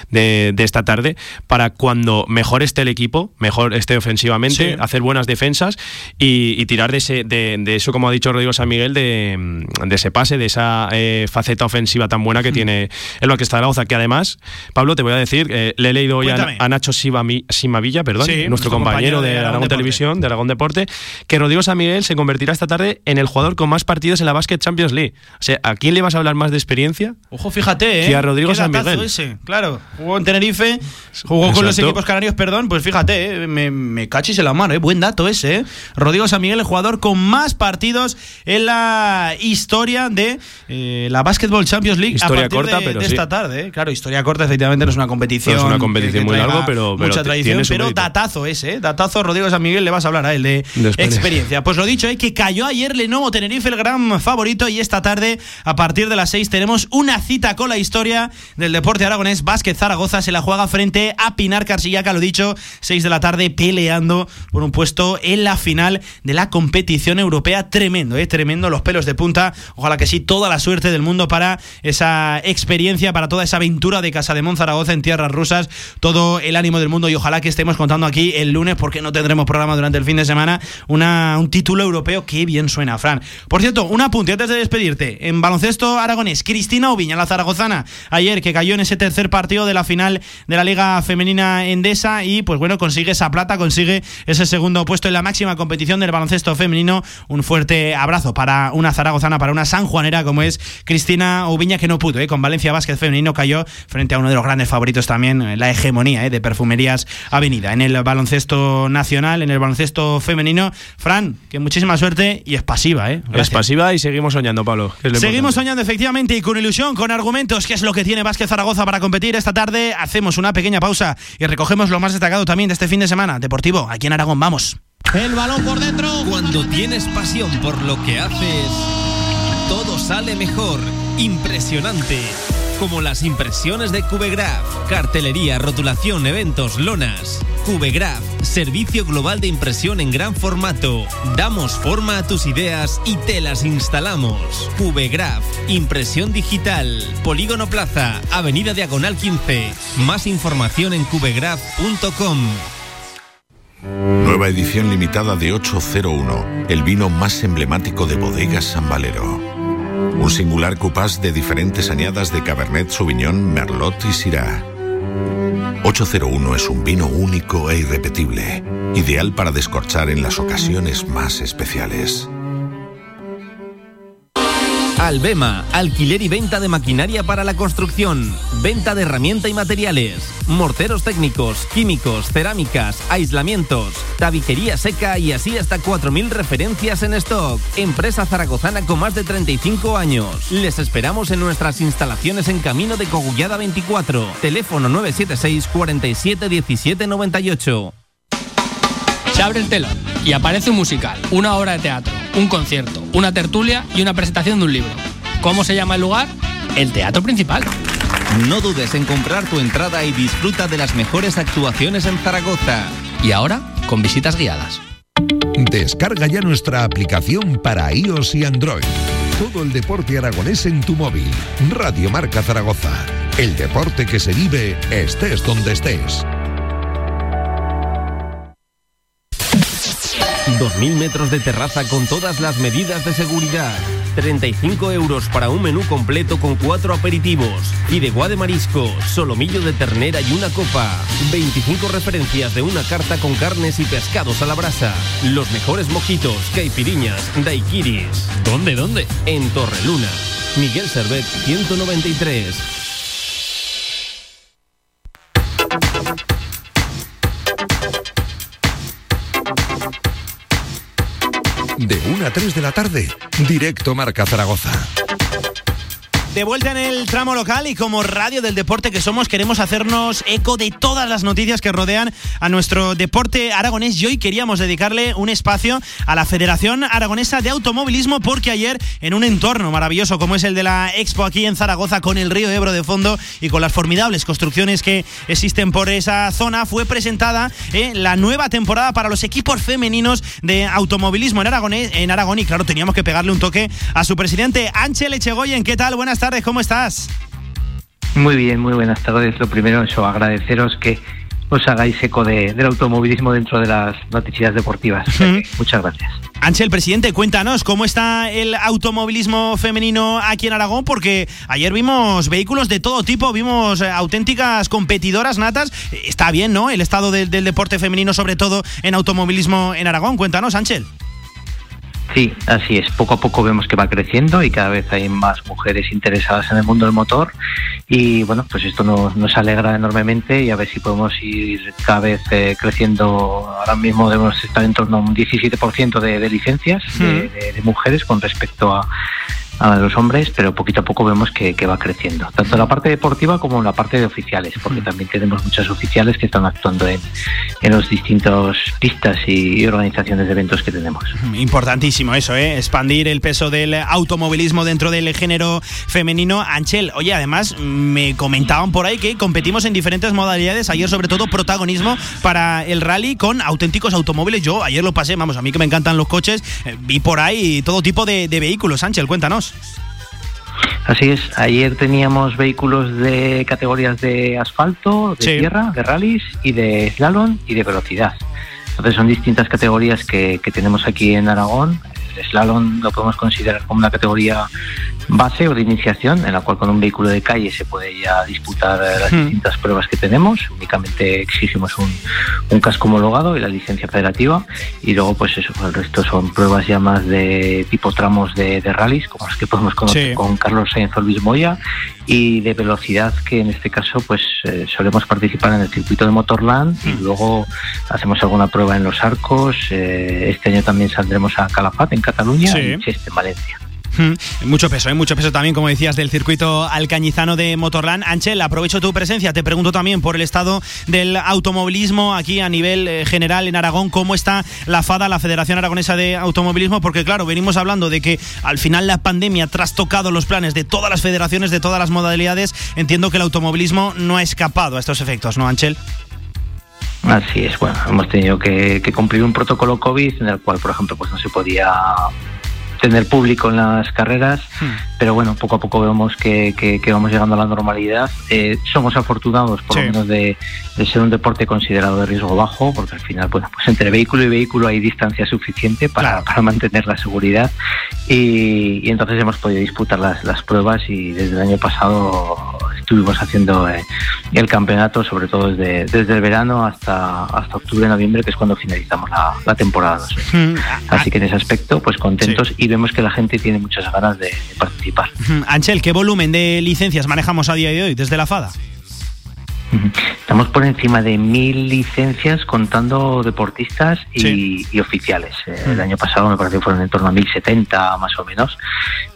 de, de esta tarde, para cuando mejor esté el equipo, mejor esté ofensiva, Sí. hacer buenas defensas y, y tirar de, ese, de, de eso, como ha dicho Rodrigo San Miguel, de, de ese pase, de esa eh, faceta ofensiva tan buena que mm. tiene el Básquet Zaragoza, que además, Pablo, te voy a decir, eh, le he leído hoy a, a Nacho Simavilla, Simavilla perdón, sí, nuestro compañero, compañero de, de Aragón, Aragón Televisión, de Aragón Deporte, que Rodrigo San Miguel se convertirá esta tarde en el jugador con más partidos en la Basketball Champions League. O sea, ¿a quién le vas a hablar más de experiencia? Ojo, fíjate, ¿eh? Que a Rodrigo ¿Qué San Miguel. Ese. Claro, jugó en Tenerife, jugó Exacto. con los equipos canarios, perdón, pues fíjate, ¿eh? me, me cachis en la mano, ¿eh? Buen dato ese, ¿eh? Rodrigo San Miguel, el jugador con más partidos en la historia de eh, la Basketball Champions League. Historia a partir corta, de, pero de esta sí. tarde, ¿eh? Claro, historia corta, efectivamente, no es una competición. No es una competición que, que muy larga, pero, pero mucha tradición, pero mérito. Datazo ese, ¿eh? Datazo, Rodrigo San Miguel, le vas a hablar a él de, de experiencia. Pues lo dicho, ¿eh? que cayó ayer Lenovo Tenerife, el gran favorito, y esta tarde, a partir de las seis, tenemos una cita con la historia del deporte aragonés. Básquet Zaragoza se la juega frente a Pınar Karşıyaka, lo dicho, seis de la tarde, pelea por un puesto en la final de la competición europea. Tremendo, ¿eh? tremendo, los pelos de punta. Ojalá que sí, toda la suerte del mundo para esa experiencia, para toda esa aventura de Casademón Zaragoza en tierras rusas, todo el ánimo del mundo, y ojalá que estemos contando aquí el lunes, porque no tendremos programa durante el fin de semana, una, un título europeo que bien suena, Fran. Por cierto, un apunte antes de despedirte. En baloncesto aragonés, Cristina Oviña, la zaragozana, ayer que cayó en ese tercer partido de la final de la Liga Femenina Endesa, y pues bueno, consigue esa plata, consigue ese segundo puesto en la máxima competición del baloncesto femenino. Un fuerte abrazo para una zaragozana, para una sanjuanera como es Cristina Oviña, que no pudo, ¿eh? con Valencia Básquet Femenino cayó frente a uno de los grandes favoritos también, la hegemonía ¿eh? de Perfumerías Avenida en el baloncesto nacional, en el baloncesto femenino. Fran, que muchísima suerte, y es pasiva, ¿eh? es pasiva y seguimos soñando, Pablo. Seguimos importante. soñando, efectivamente, y con ilusión, con argumentos, que es lo que tiene Básquet Zaragoza para competir esta tarde. Hacemos una pequeña pausa y recogemos lo más destacado también de este fin de semana deportivo aquí en Aragón. Vamos. El balón por dentro. Cuando tienes pasión por lo que haces, todo sale mejor. Impresionante. Como las impresiones de CubeGraph. Cartelería, rotulación, eventos, lonas. CubeGraph, servicio global de impresión en gran formato. Damos forma a tus ideas y te las instalamos. CubeGraph, impresión digital. Polígono Plaza, Avenida Diagonal quince. Más información en cubegraph punto com. Nueva edición limitada de ocho cero uno, el vino más emblemático de Bodegas San Valero. Un singular cupás de diferentes añadas de Cabernet Sauvignon, Merlot y Syrah. ocho cero uno es un vino único e irrepetible, ideal para descorchar en las ocasiones más especiales. Albema, alquiler y venta de maquinaria para la construcción, venta de herramienta y materiales, morteros técnicos, químicos, cerámicas, aislamientos, tabiquería seca y así hasta cuatro mil referencias en stock. Empresa zaragozana con más de treinta y cinco años. Les esperamos en nuestras instalaciones en Camino de Cogullada veinticuatro. Teléfono nueve siete seis cuarenta y siete diecisiete noventa y ocho. Se abre el telón y aparece un musical, una obra de teatro, un concierto, una tertulia y una presentación de un libro. ¿Cómo se llama el lugar? El Teatro Principal. No dudes en comprar tu entrada y disfruta de las mejores actuaciones en Zaragoza. Y ahora, con visitas guiadas. Descarga ya nuestra aplicación para iOS y Android. Todo el deporte aragonés en tu móvil. Radio Marca Zaragoza. El deporte que se vive, estés donde estés. dos mil metros de terraza con todas las medidas de seguridad. treinta y cinco euros para un menú completo con cuatro aperitivos, fideuá de marisco, solomillo de ternera y una copa, veinticinco referencias de una carta con carnes y pescados a la brasa, los mejores mojitos, caipiriñas, daiquiris. ¿Dónde, dónde? En Torreluna. Miguel Servet, ciento noventa y tres. De una a tres de la tarde, directo Marca Zaragoza. De vuelta en el tramo local y como radio del deporte que somos, queremos hacernos eco de todas las noticias que rodean a nuestro deporte aragonés y hoy queríamos dedicarle un espacio a la Federación Aragonesa de Automovilismo porque ayer, en un entorno maravilloso como es el de la Expo aquí en Zaragoza, con el río Ebro de fondo y con las formidables construcciones que existen por esa zona, fue presentada eh, la nueva temporada para los equipos femeninos de automovilismo en Aragón, en Aragón y claro, teníamos que pegarle un toque a su presidente, Ángel Echegoyen. ¿Qué tal? Buenas tardes, ¿cómo estás? Muy bien, muy buenas tardes. Lo primero, yo agradeceros que os hagáis eco de, del automovilismo dentro de las noticias deportivas. Uh-huh. Muchas gracias. Ángel, presidente, cuéntanos cómo está el automovilismo femenino aquí en Aragón, porque ayer vimos vehículos de todo tipo, vimos auténticas competidoras natas. Está bien, ¿no?, el estado de, del deporte femenino, sobre todo en automovilismo en Aragón. Cuéntanos, Ángel. Sí, así es. Poco a poco vemos que va creciendo y cada vez hay más mujeres interesadas en el mundo del motor y bueno, pues esto nos, nos alegra enormemente y a ver si podemos ir cada vez eh, creciendo. Ahora mismo debemos estar en torno a un diecisiete por ciento de, de licencias sí. de, de, de mujeres con respecto a a los hombres, pero poquito a poco vemos que, que va creciendo, tanto en la parte deportiva como en la parte de oficiales, porque también tenemos muchas oficiales que están actuando en, en los distintos pistas y organizaciones de eventos que tenemos. Importantísimo eso, ¿eh? Expandir el peso del automovilismo dentro del género femenino. Ángel, oye, además me comentaban por ahí que competimos en diferentes modalidades, ayer sobre todo protagonismo para el rally con auténticos automóviles. Yo ayer lo pasé, vamos, a mí que me encantan los coches, eh, vi por ahí todo tipo de, de vehículos. Ángel, cuéntanos. Así es, ayer teníamos vehículos de categorías de asfalto, de sí. tierra, de rallies y de slalom y de velocidad. Entonces son distintas categorías que, que tenemos aquí en Aragón. El slalom lo podemos considerar como una categoría base o de iniciación, en la cual con un vehículo de calle se puede ya disputar las mm. distintas pruebas que tenemos. Únicamente exigimos un, un casco homologado y la licencia federativa. Y luego, pues eso, el resto son pruebas ya más de tipo tramos de, de rallies, como los que podemos conocer sí. con Carlos Sainz o Luis Moya, y de velocidad, que en este caso, pues eh, solemos participar en el circuito de Motorland mm. y luego hacemos alguna prueba en Los Arcos. Eh, este año también saldremos a Calafat, en Cataluña, sí. y Cheste, en Valencia. Mucho peso, ¿eh? Mucho peso también, como decías, del circuito alcañizano de Motorland. Ángel, aprovecho tu presencia, te pregunto también por el estado del automovilismo aquí a nivel general en Aragón. ¿Cómo está la FADA, la Federación Aragonesa de Automovilismo? Porque claro, venimos hablando de que al final la pandemia ha trastocado los planes de todas las federaciones, de todas las modalidades. Entiendo que el automovilismo no ha escapado a estos efectos, ¿no, Ángel? Así es, bueno, hemos tenido que, que cumplir un protocolo COVID en el cual, por ejemplo, pues no se podía tener público en las carreras, sí. pero bueno, poco a poco vemos que, que, que vamos llegando a la normalidad. Eh, somos afortunados, por sí. lo menos, de, de ser un deporte considerado de riesgo bajo, porque al final, bueno, pues entre vehículo y vehículo hay distancia suficiente para, claro. para mantener la seguridad y, y entonces hemos podido disputar las, las pruebas y desde el año pasado estuvimos haciendo eh, el campeonato, sobre todo desde, desde el verano hasta, hasta octubre, noviembre, que es cuando finalizamos la, la temporada. No sé. mm. Así que en ese aspecto, pues contentos sí. y vemos que la gente tiene muchas ganas de participar. Ángel, ¿qué volumen de licencias manejamos a día de hoy desde la FADA? Estamos por encima de mil licencias contando deportistas y, sí. y oficiales. El año pasado me parece que fueron en torno a mil setenta más o menos.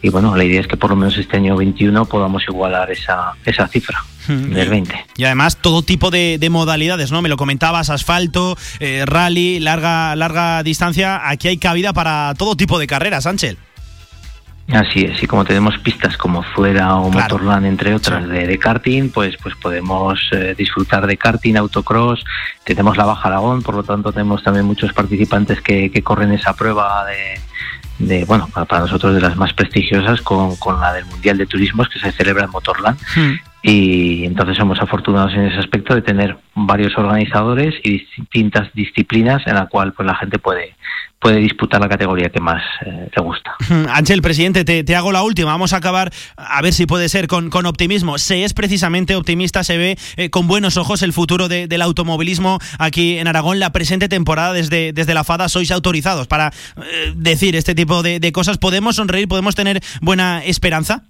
Y bueno, la idea es que por lo menos este año veintiuno podamos igualar esa, esa cifra. Del veinte. Y además todo tipo de, de modalidades, ¿no? Me lo comentabas, asfalto, eh, rally, larga, larga distancia. Aquí hay cabida para todo tipo de carreras, Ángel. Así es, y como tenemos pistas como Zuera o claro. Motorland, entre otras, sí. de, de karting, pues pues podemos eh, disfrutar de karting, autocross. Tenemos la Baja Aragón, por lo tanto tenemos también muchos participantes que, que corren esa prueba de... De, bueno, para nosotros de las más prestigiosas, con, con la del Mundial de Turismos que se celebra en Motorland. Mm. y entonces somos afortunados en ese aspecto de tener varios organizadores y distintas disciplinas en la cual pues la gente puede puede disputar la categoría que más eh, le gusta. Ángel, presidente, te, te hago la última. Vamos a acabar, a ver si puede ser, con, con optimismo. Se es precisamente optimista, se ve eh, con buenos ojos el futuro de, del automovilismo aquí en Aragón. La presente temporada desde, desde la FADA sois autorizados para eh, decir este tipo de, de cosas. ¿Podemos sonreír? ¿Podemos tener buena esperanza?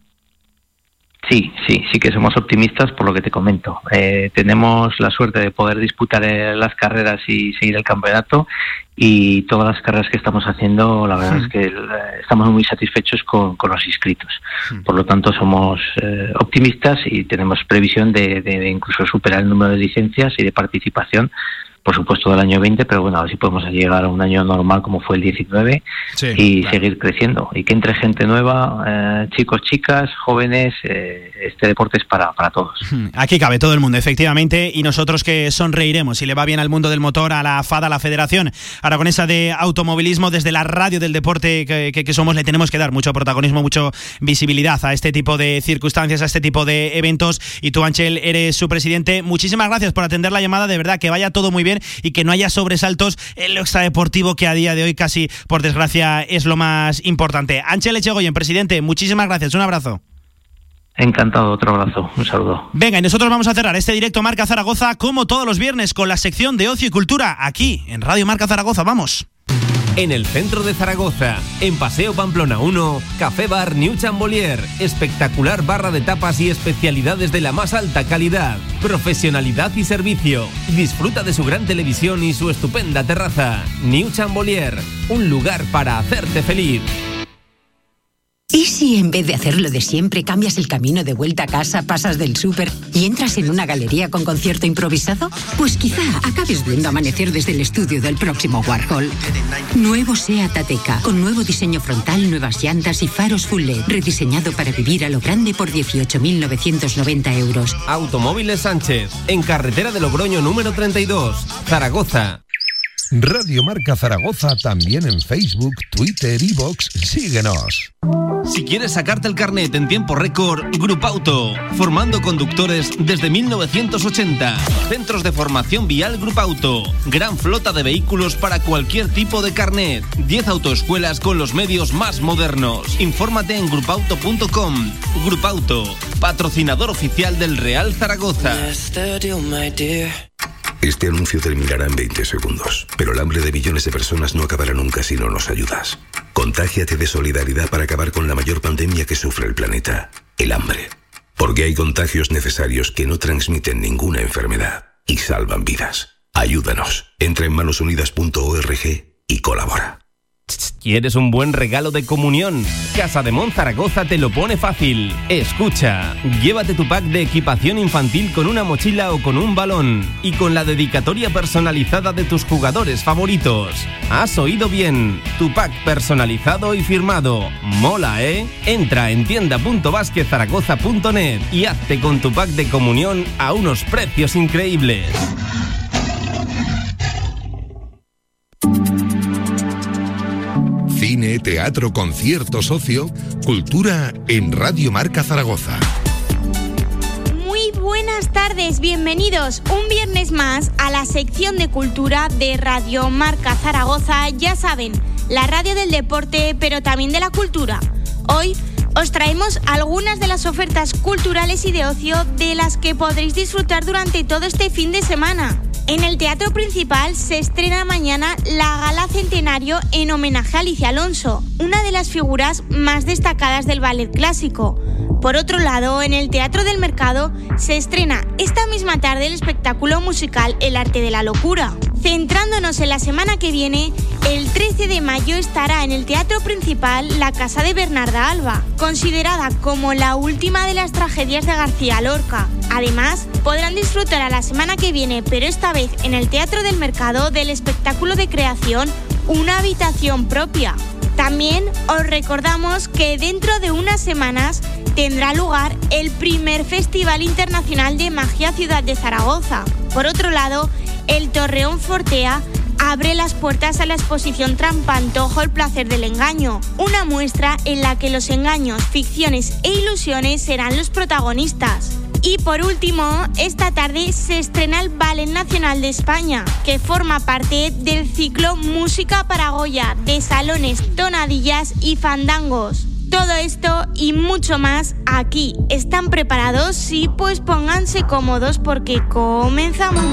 Sí, sí, sí que somos optimistas por lo que te comento. Eh, tenemos la suerte de poder disputar las carreras y seguir el campeonato, y todas las carreras que estamos haciendo, la verdad sí. es que estamos muy satisfechos con, con los inscritos. Sí. Por lo tanto, somos eh, optimistas y tenemos previsión de, de, de incluso superar el número de licencias y de participación, por supuesto, del año veinte, pero bueno, a ver si podemos llegar a un año normal como fue el diecinueve, sí, y claro, seguir creciendo. Y que entre gente nueva, eh, chicos, chicas, jóvenes, eh, este deporte es para, para todos. Aquí cabe todo el mundo, efectivamente, y nosotros que sonreiremos si le va bien al mundo del motor, a la FADA, a la Federación Aragonesa de Automovilismo, desde la radio del deporte que, que, que somos, le tenemos que dar mucho protagonismo, mucho visibilidad a este tipo de circunstancias, a este tipo de eventos, y tú, Ángel, eres su presidente. Muchísimas gracias por atender la llamada, de verdad, que vaya todo muy bien y que no haya sobresaltos en lo extradeportivo, que a día de hoy casi, por desgracia, es lo más importante. Ángel Echegoyen, presidente, muchísimas gracias, un abrazo. Encantado, otro abrazo, un saludo. Venga, y nosotros vamos a cerrar este directo Marca Zaragoza, como todos los viernes, con la sección de Ocio y Cultura, aquí, en Radio Marca Zaragoza, vamos. En el centro de Zaragoza, en Paseo Pamplona uno, Café Bar New Chambolier. Espectacular barra de tapas y especialidades de la más alta calidad, profesionalidad y servicio. Disfruta de su gran televisión y su estupenda terraza. New Chambolier, un lugar para hacerte feliz. ¿Y si en vez de hacerlo de siempre cambias el camino de vuelta a casa, pasas del súper y entras en una galería con concierto improvisado? Pues quizá acabes viendo amanecer desde el estudio del próximo Warhol. Nuevo SEAT Ateca, con nuevo diseño frontal, nuevas llantas y faros full LED, rediseñado para vivir a lo grande por dieciocho mil novecientos noventa euros. Automóviles Sánchez, en carretera de Logroño número treinta y dos, Zaragoza. Radio Marca Zaragoza también en Facebook, Twitter, iVoox. Síguenos. Si quieres sacarte el carnet en tiempo récord, Grupauto, formando conductores desde mil novecientos ochenta. Centros de formación vial Grupauto, gran flota de vehículos para cualquier tipo de carnet, diez autoescuelas con los medios más modernos. Infórmate en grupauto punto com. Grupauto, patrocinador oficial del Real Zaragoza. Este anuncio terminará en veinte segundos, pero el hambre de millones de personas no acabará nunca si no nos ayudas. Contágiate de solidaridad para acabar con la mayor pandemia que sufre el planeta, el hambre. Porque hay contagios necesarios que no transmiten ninguna enfermedad y salvan vidas. Ayúdanos. Entra en manos unidas punto org y colabora. ¿Quieres un buen regalo de comunión? Casademón Zaragoza te lo pone fácil. Escucha, llévate tu pack de equipación infantil con una mochila o con un balón y con la dedicatoria personalizada de tus jugadores favoritos. ¿Has oído bien? Tu pack personalizado y firmado. Mola, ¿eh? Entra en tienda punto basquet zaragoza punto net y hazte con tu pack de comunión a unos precios increíbles. Cine, teatro, concierto, socio, cultura en Radio Marca Zaragoza. Muy buenas tardes, bienvenidos un viernes más a la sección de cultura de Radio Marca Zaragoza. Ya saben, la radio del deporte, pero también de la cultura. Hoy os traemos algunas de las ofertas culturales y de ocio de las que podréis disfrutar durante todo este fin de semana. En el Teatro Principal se estrena mañana la Gala Centenario en homenaje a Alicia Alonso, una de las figuras más destacadas del ballet clásico. Por otro lado, en el Teatro del Mercado se estrena esta misma tarde el espectáculo musical El Arte de la Locura. Centrándonos en la semana que viene, el trece de mayo estará en el Teatro Principal la Casa de Bernarda Alba, considerada como la última de las tragedias de García Lorca. Además, podrán disfrutar a la semana que viene, pero esta vez en el Teatro del Mercado, del espectáculo de creación Una habitación propia. También os recordamos que dentro de unas semanas tendrá lugar el primer Festival Internacional de Magia Ciudad de Zaragoza. Por otro lado, el Torreón Fortea abre las puertas a la exposición Trampantojo, el placer del engaño, una muestra en la que los engaños, ficciones e ilusiones serán los protagonistas. Y por último, esta tarde se estrena el Ballet Nacional de España, que forma parte del ciclo Música para Goya, de salones, tonadillas y fandangos. Todo esto y mucho más aquí. ¿Están preparados? Sí, pues pónganse cómodos porque comenzamos.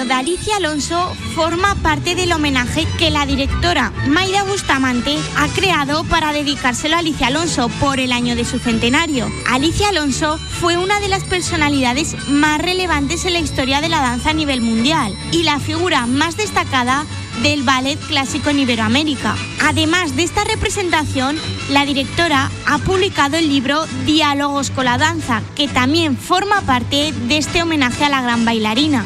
De Alicia Alonso forma parte del homenaje que la directora Maida Bustamante ha creado para dedicárselo a Alicia Alonso por el año de su centenario. Alicia Alonso fue una de las personalidades más relevantes en la historia de la danza a nivel mundial y la figura más destacada del ballet clásico en Iberoamérica. Además de esta representación, la directora ha publicado el libro Diálogos con la danza, que también forma parte de este homenaje a la gran bailarina.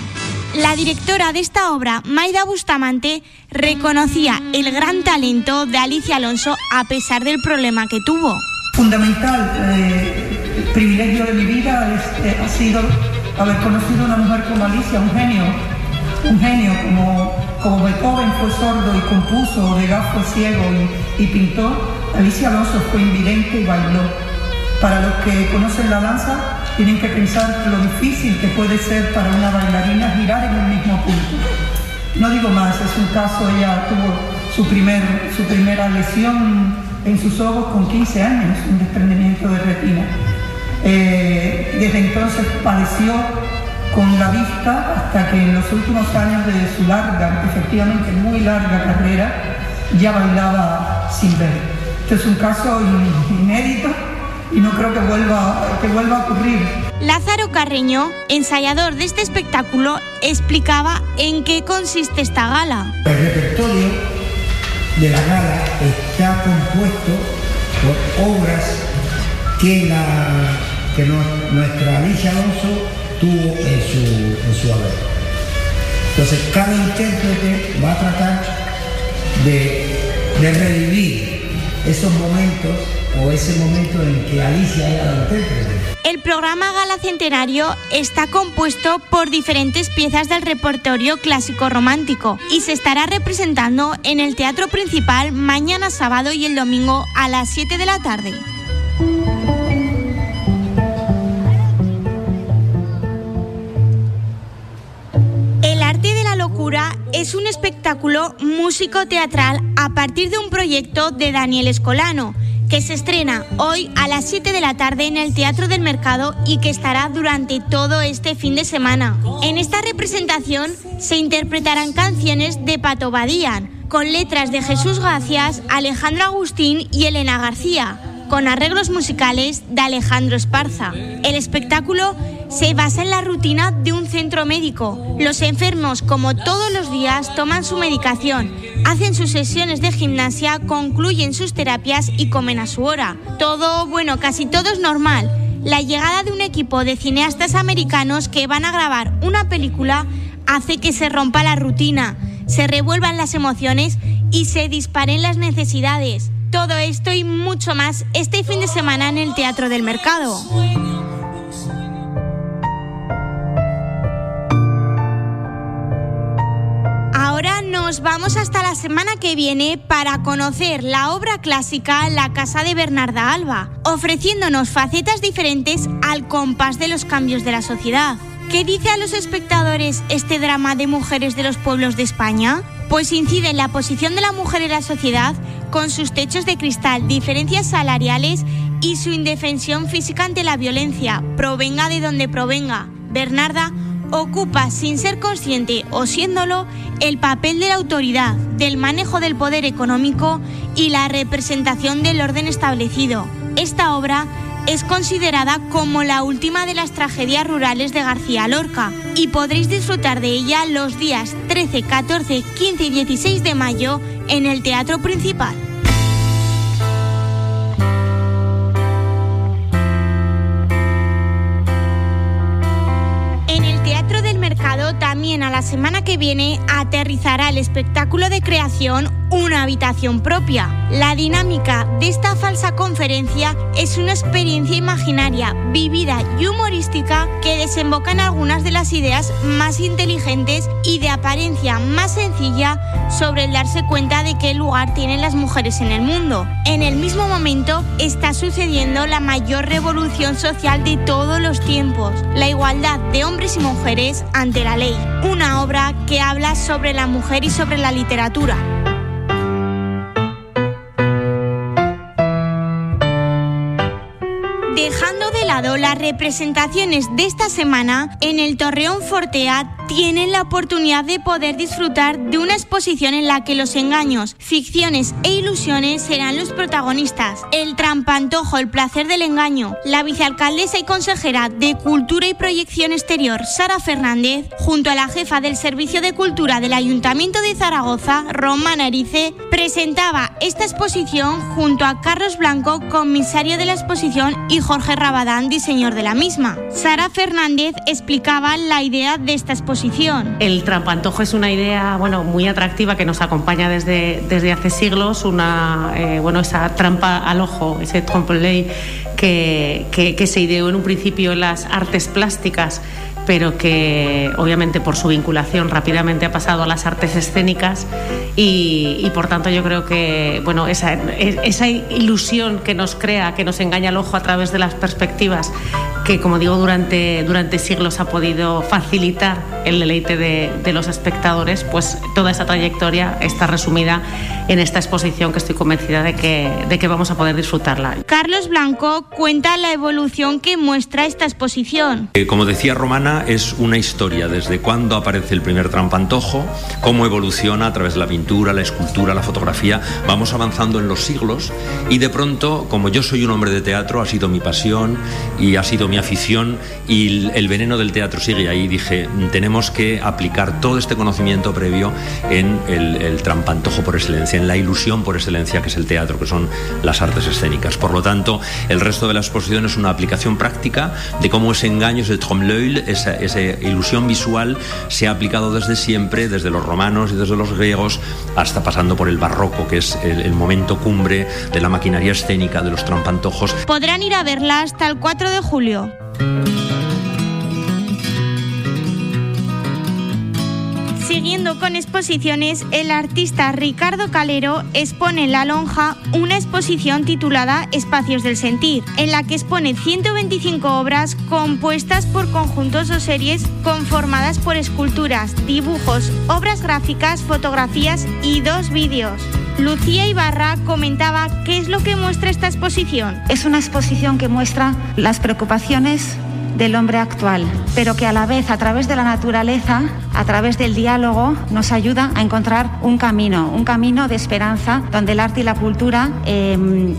La directora de esta obra, Maida Bustamante, reconocía el gran talento de Alicia Alonso a pesar del problema que tuvo. Fundamental, eh, privilegio de mi vida este, ha sido haber conocido a una mujer como Alicia, un genio, un genio como, como Beethoven fue sordo y compuso, Degas fue ciego y, y pintó. Alicia Alonso fue invidente y bailó. Para los que conocen la danza, tienen que pensar lo difícil que puede ser para una bailarina girar en el mismo punto. No digo más, es un caso, ella tuvo su, primer, su primera lesión en sus ojos con quince años, un desprendimiento de retina. Eh, desde entonces padeció con la vista hasta que en los últimos años de su larga, efectivamente muy larga carrera, ya bailaba sin ver. Este es un caso inédito. Y no creo que vuelva, que vuelva a ocurrir. Lázaro Carreño, ensayador de este espectáculo, explicaba en qué consiste esta gala. El repertorio de la gala está compuesto por obras que, la, que no, nuestra Alicia Alonso tuvo en su, en su haber. Entonces, cada intérprete va a tratar de, de revivir esos momentos o ese momento en que Alicia era la intérprete. El programa Gala Centenario está compuesto por diferentes piezas del repertorio clásico romántico y se estará representando en el Teatro Principal mañana sábado y el domingo a las siete de la tarde. El arte de la locura es un espectáculo músico-teatral a partir de un proyecto de Daniel Escolano, que se estrena hoy a las siete de la tarde en el Teatro del Mercado y que estará durante todo este fin de semana. En esta representación se interpretarán canciones de Pato Badían, con letras de Jesús Gracias, Alejandro Agustín y Elena García, con arreglos musicales de Alejandro Esparza. El espectáculo se basa en la rutina de un centro médico. Los enfermos, como todos los días, toman su medicación, hacen sus sesiones de gimnasia, concluyen sus terapias y comen a su hora. Todo, bueno, casi todo es normal. La llegada de un equipo de cineastas americanos que van a grabar una película hace que se rompa la rutina, se revuelvan las emociones y se disparen las necesidades. Todo esto y mucho más este fin de semana en el Teatro del Mercado. Nos vamos hasta la semana que viene para conocer la obra clásica La Casa de Bernarda Alba, ofreciéndonos facetas diferentes al compás de los cambios de la sociedad. ¿Qué dice a los espectadores este drama de mujeres de los pueblos de España? Pues incide en la posición de la mujer en la sociedad, con sus techos de cristal, diferencias salariales y su indefensión física ante la violencia, provenga de donde provenga. Bernarda ocupa, sin ser consciente o siéndolo, el papel de la autoridad, del manejo del poder económico y la representación del orden establecido. Esta obra es considerada como la última de las tragedias rurales de García Lorca y podréis disfrutar de ella los días trece, catorce, quince y dieciséis de mayo en el Teatro Principal. También a la semana que viene aterrizará el espectáculo de creación una habitación propia. La dinámica de esta falsa conferencia es una experiencia imaginaria, vivida y humorística que desemboca en algunas de las ideas más inteligentes y de apariencia más sencilla sobre el darse cuenta de qué lugar tienen las mujeres en el mundo. En el mismo momento está sucediendo la mayor revolución social de todos los tiempos, la igualdad de hombres y mujeres ante la ley, una obra que habla sobre la mujer y sobre la literatura. Dejando de lado las representaciones de esta semana, en el Torreón Fortea tienen la oportunidad de poder disfrutar de una exposición en la que los engaños, ficciones e ilusiones serán los protagonistas. El trampantojo, el placer del engaño. La vicealcaldesa y consejera de Cultura y Proyección Exterior, Sara Fernández, junto a la jefa del Servicio de Cultura del Ayuntamiento de Zaragoza, Romana Erice, presentaba esta exposición junto a Carlos Blanco, comisario de la exposición, y Jorge Rabadán, diseñador de la misma. Sara Fernández explicaba la idea de esta exposición. El trampantojo es una idea, bueno, muy atractiva que nos acompaña desde, desde hace siglos, una, eh, bueno, esa trampa al ojo, ese trompe-l'œil que, que, que se ideó en un principio en las artes plásticas, pero que obviamente por su vinculación rápidamente ha pasado a las artes escénicas y, y por tanto yo creo que bueno, esa, esa ilusión que nos crea, que nos engaña el ojo a través de las perspectivas que, como digo, durante, durante siglos ha podido facilitar el deleite de, de los espectadores, pues toda esa trayectoria está resumida en esta exposición que estoy convencida de que, de que vamos a poder disfrutarla. Carlos Blanco cuenta la evolución que muestra esta exposición. Eh, como decía Romana, es una historia, desde cuándo aparece el primer trampantojo, cómo evoluciona a través de la pintura, la escultura, la fotografía. Vamos avanzando en los siglos y de pronto, como yo soy un hombre de teatro, ha sido mi pasión y ha sido mi afición y el veneno del teatro sigue ahí. Dije, tenemos que aplicar todo este conocimiento previo en el, el trampantojo por excelencia, en la ilusión por excelencia que es el teatro, que son las artes escénicas. Por lo tanto, el resto de la exposición es una aplicación práctica de cómo ese engaño, ese trompe-l'œil, esa, esa ilusión visual se ha aplicado desde siempre, desde los romanos y desde los griegos, hasta pasando por el barroco, que es el, el momento cumbre de la maquinaria escénica, de los trampantojos. Podrán ir a verla hasta el cuatro de julio. Siguiendo con exposiciones, el artista Ricardo Calero expone en La Lonja una exposición titulada Espacios del Sentir, en la que expone ciento veinticinco obras compuestas por conjuntos o series conformadas por esculturas, dibujos, obras gráficas, fotografías y dos vídeos. Lucía Ibarra comentaba qué es lo que muestra esta exposición. Es una exposición que muestra las preocupaciones del hombre actual, pero que a la vez, a través de la naturaleza, a través del diálogo, nos ayuda a encontrar un camino, un camino de esperanza, donde el arte y la cultura eh,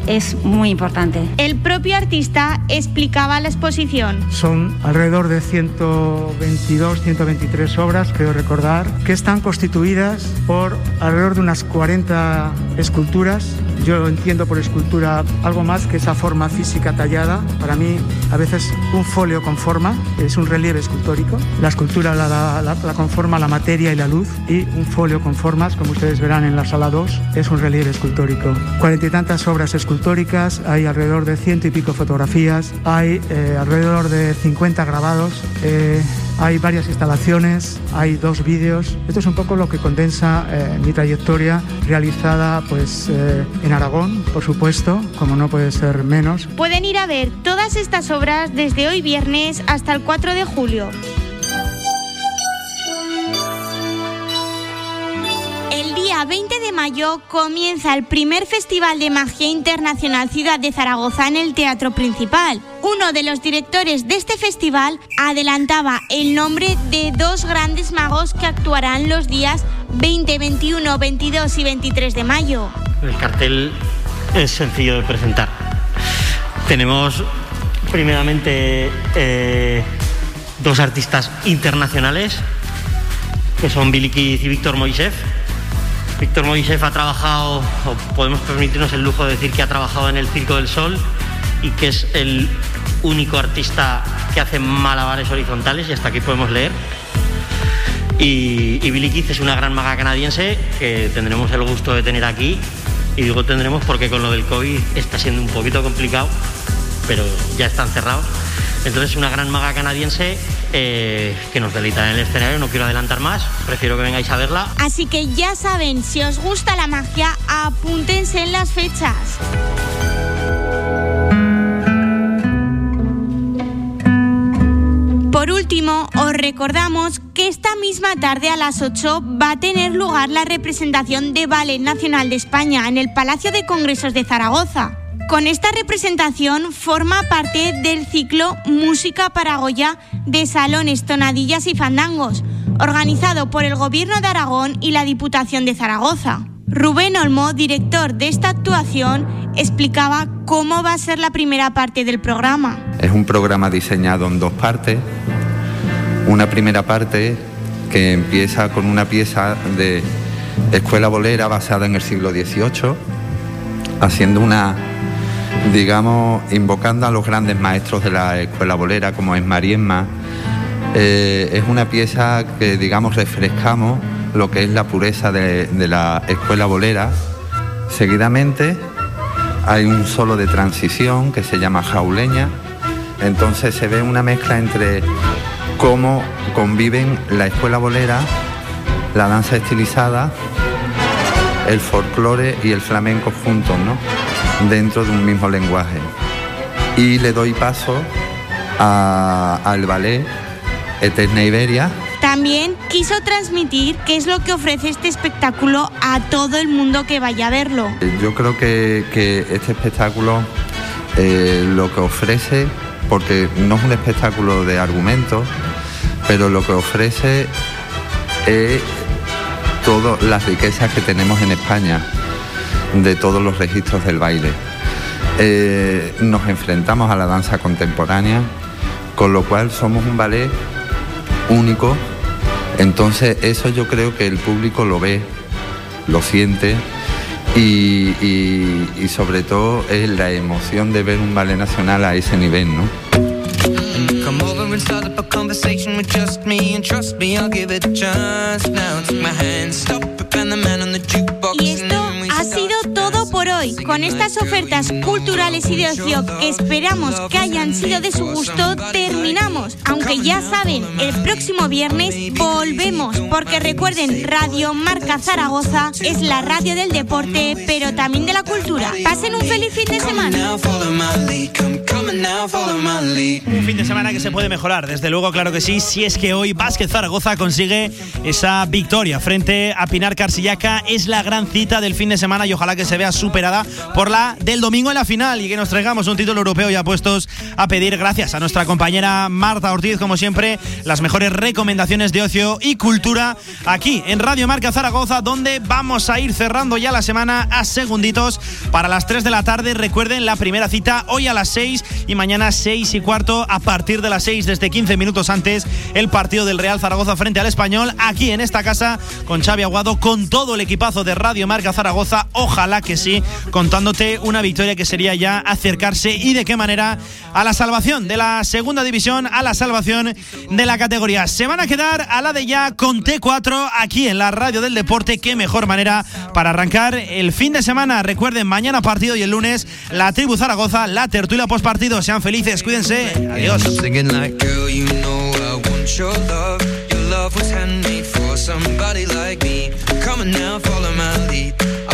es muy importante. El propio artista explicaba la exposición. Son alrededor de ciento veintidós, ciento veintitrés obras, creo recordar, que están constituidas por alrededor de unas cuarenta esculturas. Yo entiendo por escultura algo más que esa forma física tallada. Para mí, a veces, un folio con forma, es un relieve escultórico. La escultura la, la, la, la conforma la materia y la luz, y un folio con formas, como ustedes verán en la sala dos, es un relieve escultórico. Cuarenta y tantas obras escultóricas, hay alrededor de ciento y pico fotografías, hay eh, alrededor de cincuenta grabados, eh, hay varias instalaciones, hay dos vídeos. Esto es un poco lo que condensa eh, mi trayectoria realizada pues, eh, en Aragón, por supuesto, como no puede ser menos. Pueden ir a ver todas estas obras desde hoy viernes hasta el cuatro de julio. veinte de mayo comienza el primer Festival de Magia Internacional Ciudad de Zaragoza en el Teatro Principal. Uno de los directores de este festival adelantaba el nombre de dos grandes magos que actuarán los días veinte, veintiuno, veintidós y veintitrés de mayo. El cartel es sencillo de presentar. Tenemos primeramente eh, dos artistas internacionales, que son Billy Kiss y Víctor Moiseev. Víctor Moiseev ha trabajado, o podemos permitirnos el lujo de decir que ha trabajado en el Circo del Sol y que es el único artista que hace malabares horizontales, y hasta aquí podemos leer. Y, y Billy Keith es una gran maga canadiense que tendremos el gusto de tener aquí. Y digo tendremos porque con lo del COVID está siendo un poquito complicado, pero ya están cerrados. Entonces una gran maga canadiense eh, que nos deleita en el escenario. No quiero adelantar más, prefiero que vengáis a verla. Así que ya saben, si os gusta la magia, apúntense en las fechas. Por último, os recordamos que esta misma tarde a las ocho va a tener lugar la representación de Ballet Nacional de España en el Palacio de Congresos de Zaragoza. Con esta representación forma parte del ciclo Música para Goya de Salones, Tonadillas y Fandangos, organizado por el Gobierno de Aragón y la Diputación de Zaragoza. Rubén Olmo, director de esta actuación, explicaba cómo va a ser la primera parte del programa. Es un programa diseñado en dos partes. Una primera parte que empieza con una pieza de escuela bolera basada en el siglo dieciocho, haciendo una, digamos, invocando a los grandes maestros de la escuela bolera, como es Mariemma. Eh, es una pieza que, digamos, refrescamos lo que es la pureza de, de la escuela bolera. Seguidamente hay un solo de transición que se llama Jauleña. Entonces se ve una mezcla entre cómo conviven la escuela bolera, la danza estilizada, el folclore y el flamenco juntos, ¿no?, dentro de un mismo lenguaje. Y le doy paso a, al ballet Eterna Iberia. También quiso transmitir qué es lo que ofrece este espectáculo a todo el mundo que vaya a verlo. Yo creo que, que este espectáculo eh, lo que ofrece, porque no es un espectáculo de argumentos, pero lo que ofrece es todas las riquezas que tenemos en España, de todos los registros del baile. Eh, nos enfrentamos a la danza contemporánea, con lo cual somos un ballet único. Entonces eso yo creo que el público lo ve, lo siente y, y, y sobre todo es la emoción de ver un ballet nacional a ese nivel, ¿no? Y esto ha sido todo por hoy. Con estas ofertas culturales y de ocio que esperamos que hayan sido de su gusto, terminamos. Aunque ya saben, el próximo viernes volvemos, porque recuerden, Radio Marca Zaragoza es la radio del deporte, pero también de la cultura. Pasen un feliz fin de semana. Un fin de semana que se puede mejorar, desde luego, claro que sí, si es que hoy Básquet Zaragoza consigue esa victoria frente a Pınar Karşıyaka. Es la gran cita del fin de semana y ojalá que se vea superada por la del domingo en la final y que nos traigamos un título europeo. Ya puestos a pedir, gracias a nuestra compañera Marta Ortiz, como siempre, las mejores recomendaciones de ocio y cultura aquí en Radio Marca Zaragoza, donde vamos a ir cerrando ya la semana a segunditos para las tres de la tarde. Recuerden, la primera cita hoy a las seis y mañana seis y cuarto, a partir de las seis, desde quince minutos antes, el partido del Real Zaragoza frente al Español, aquí en esta casa, con Xavi Aguado, con todo el equipazo de Radio Marca Zaragoza, ojalá que sí, contándote una victoria que sería ya acercarse, y de qué manera, a la salvación de la segunda división, a la salvación de la categoría. Se van a quedar a la de ya con T cuatro aquí en la radio del deporte. Qué mejor manera para arrancar el fin de semana. Recuerden, mañana partido y el lunes la tribu Zaragoza, la tertulia postpartido. Sean felices, cuídense, adiós. Love was handmade for somebody like me. Come on now, follow my lead.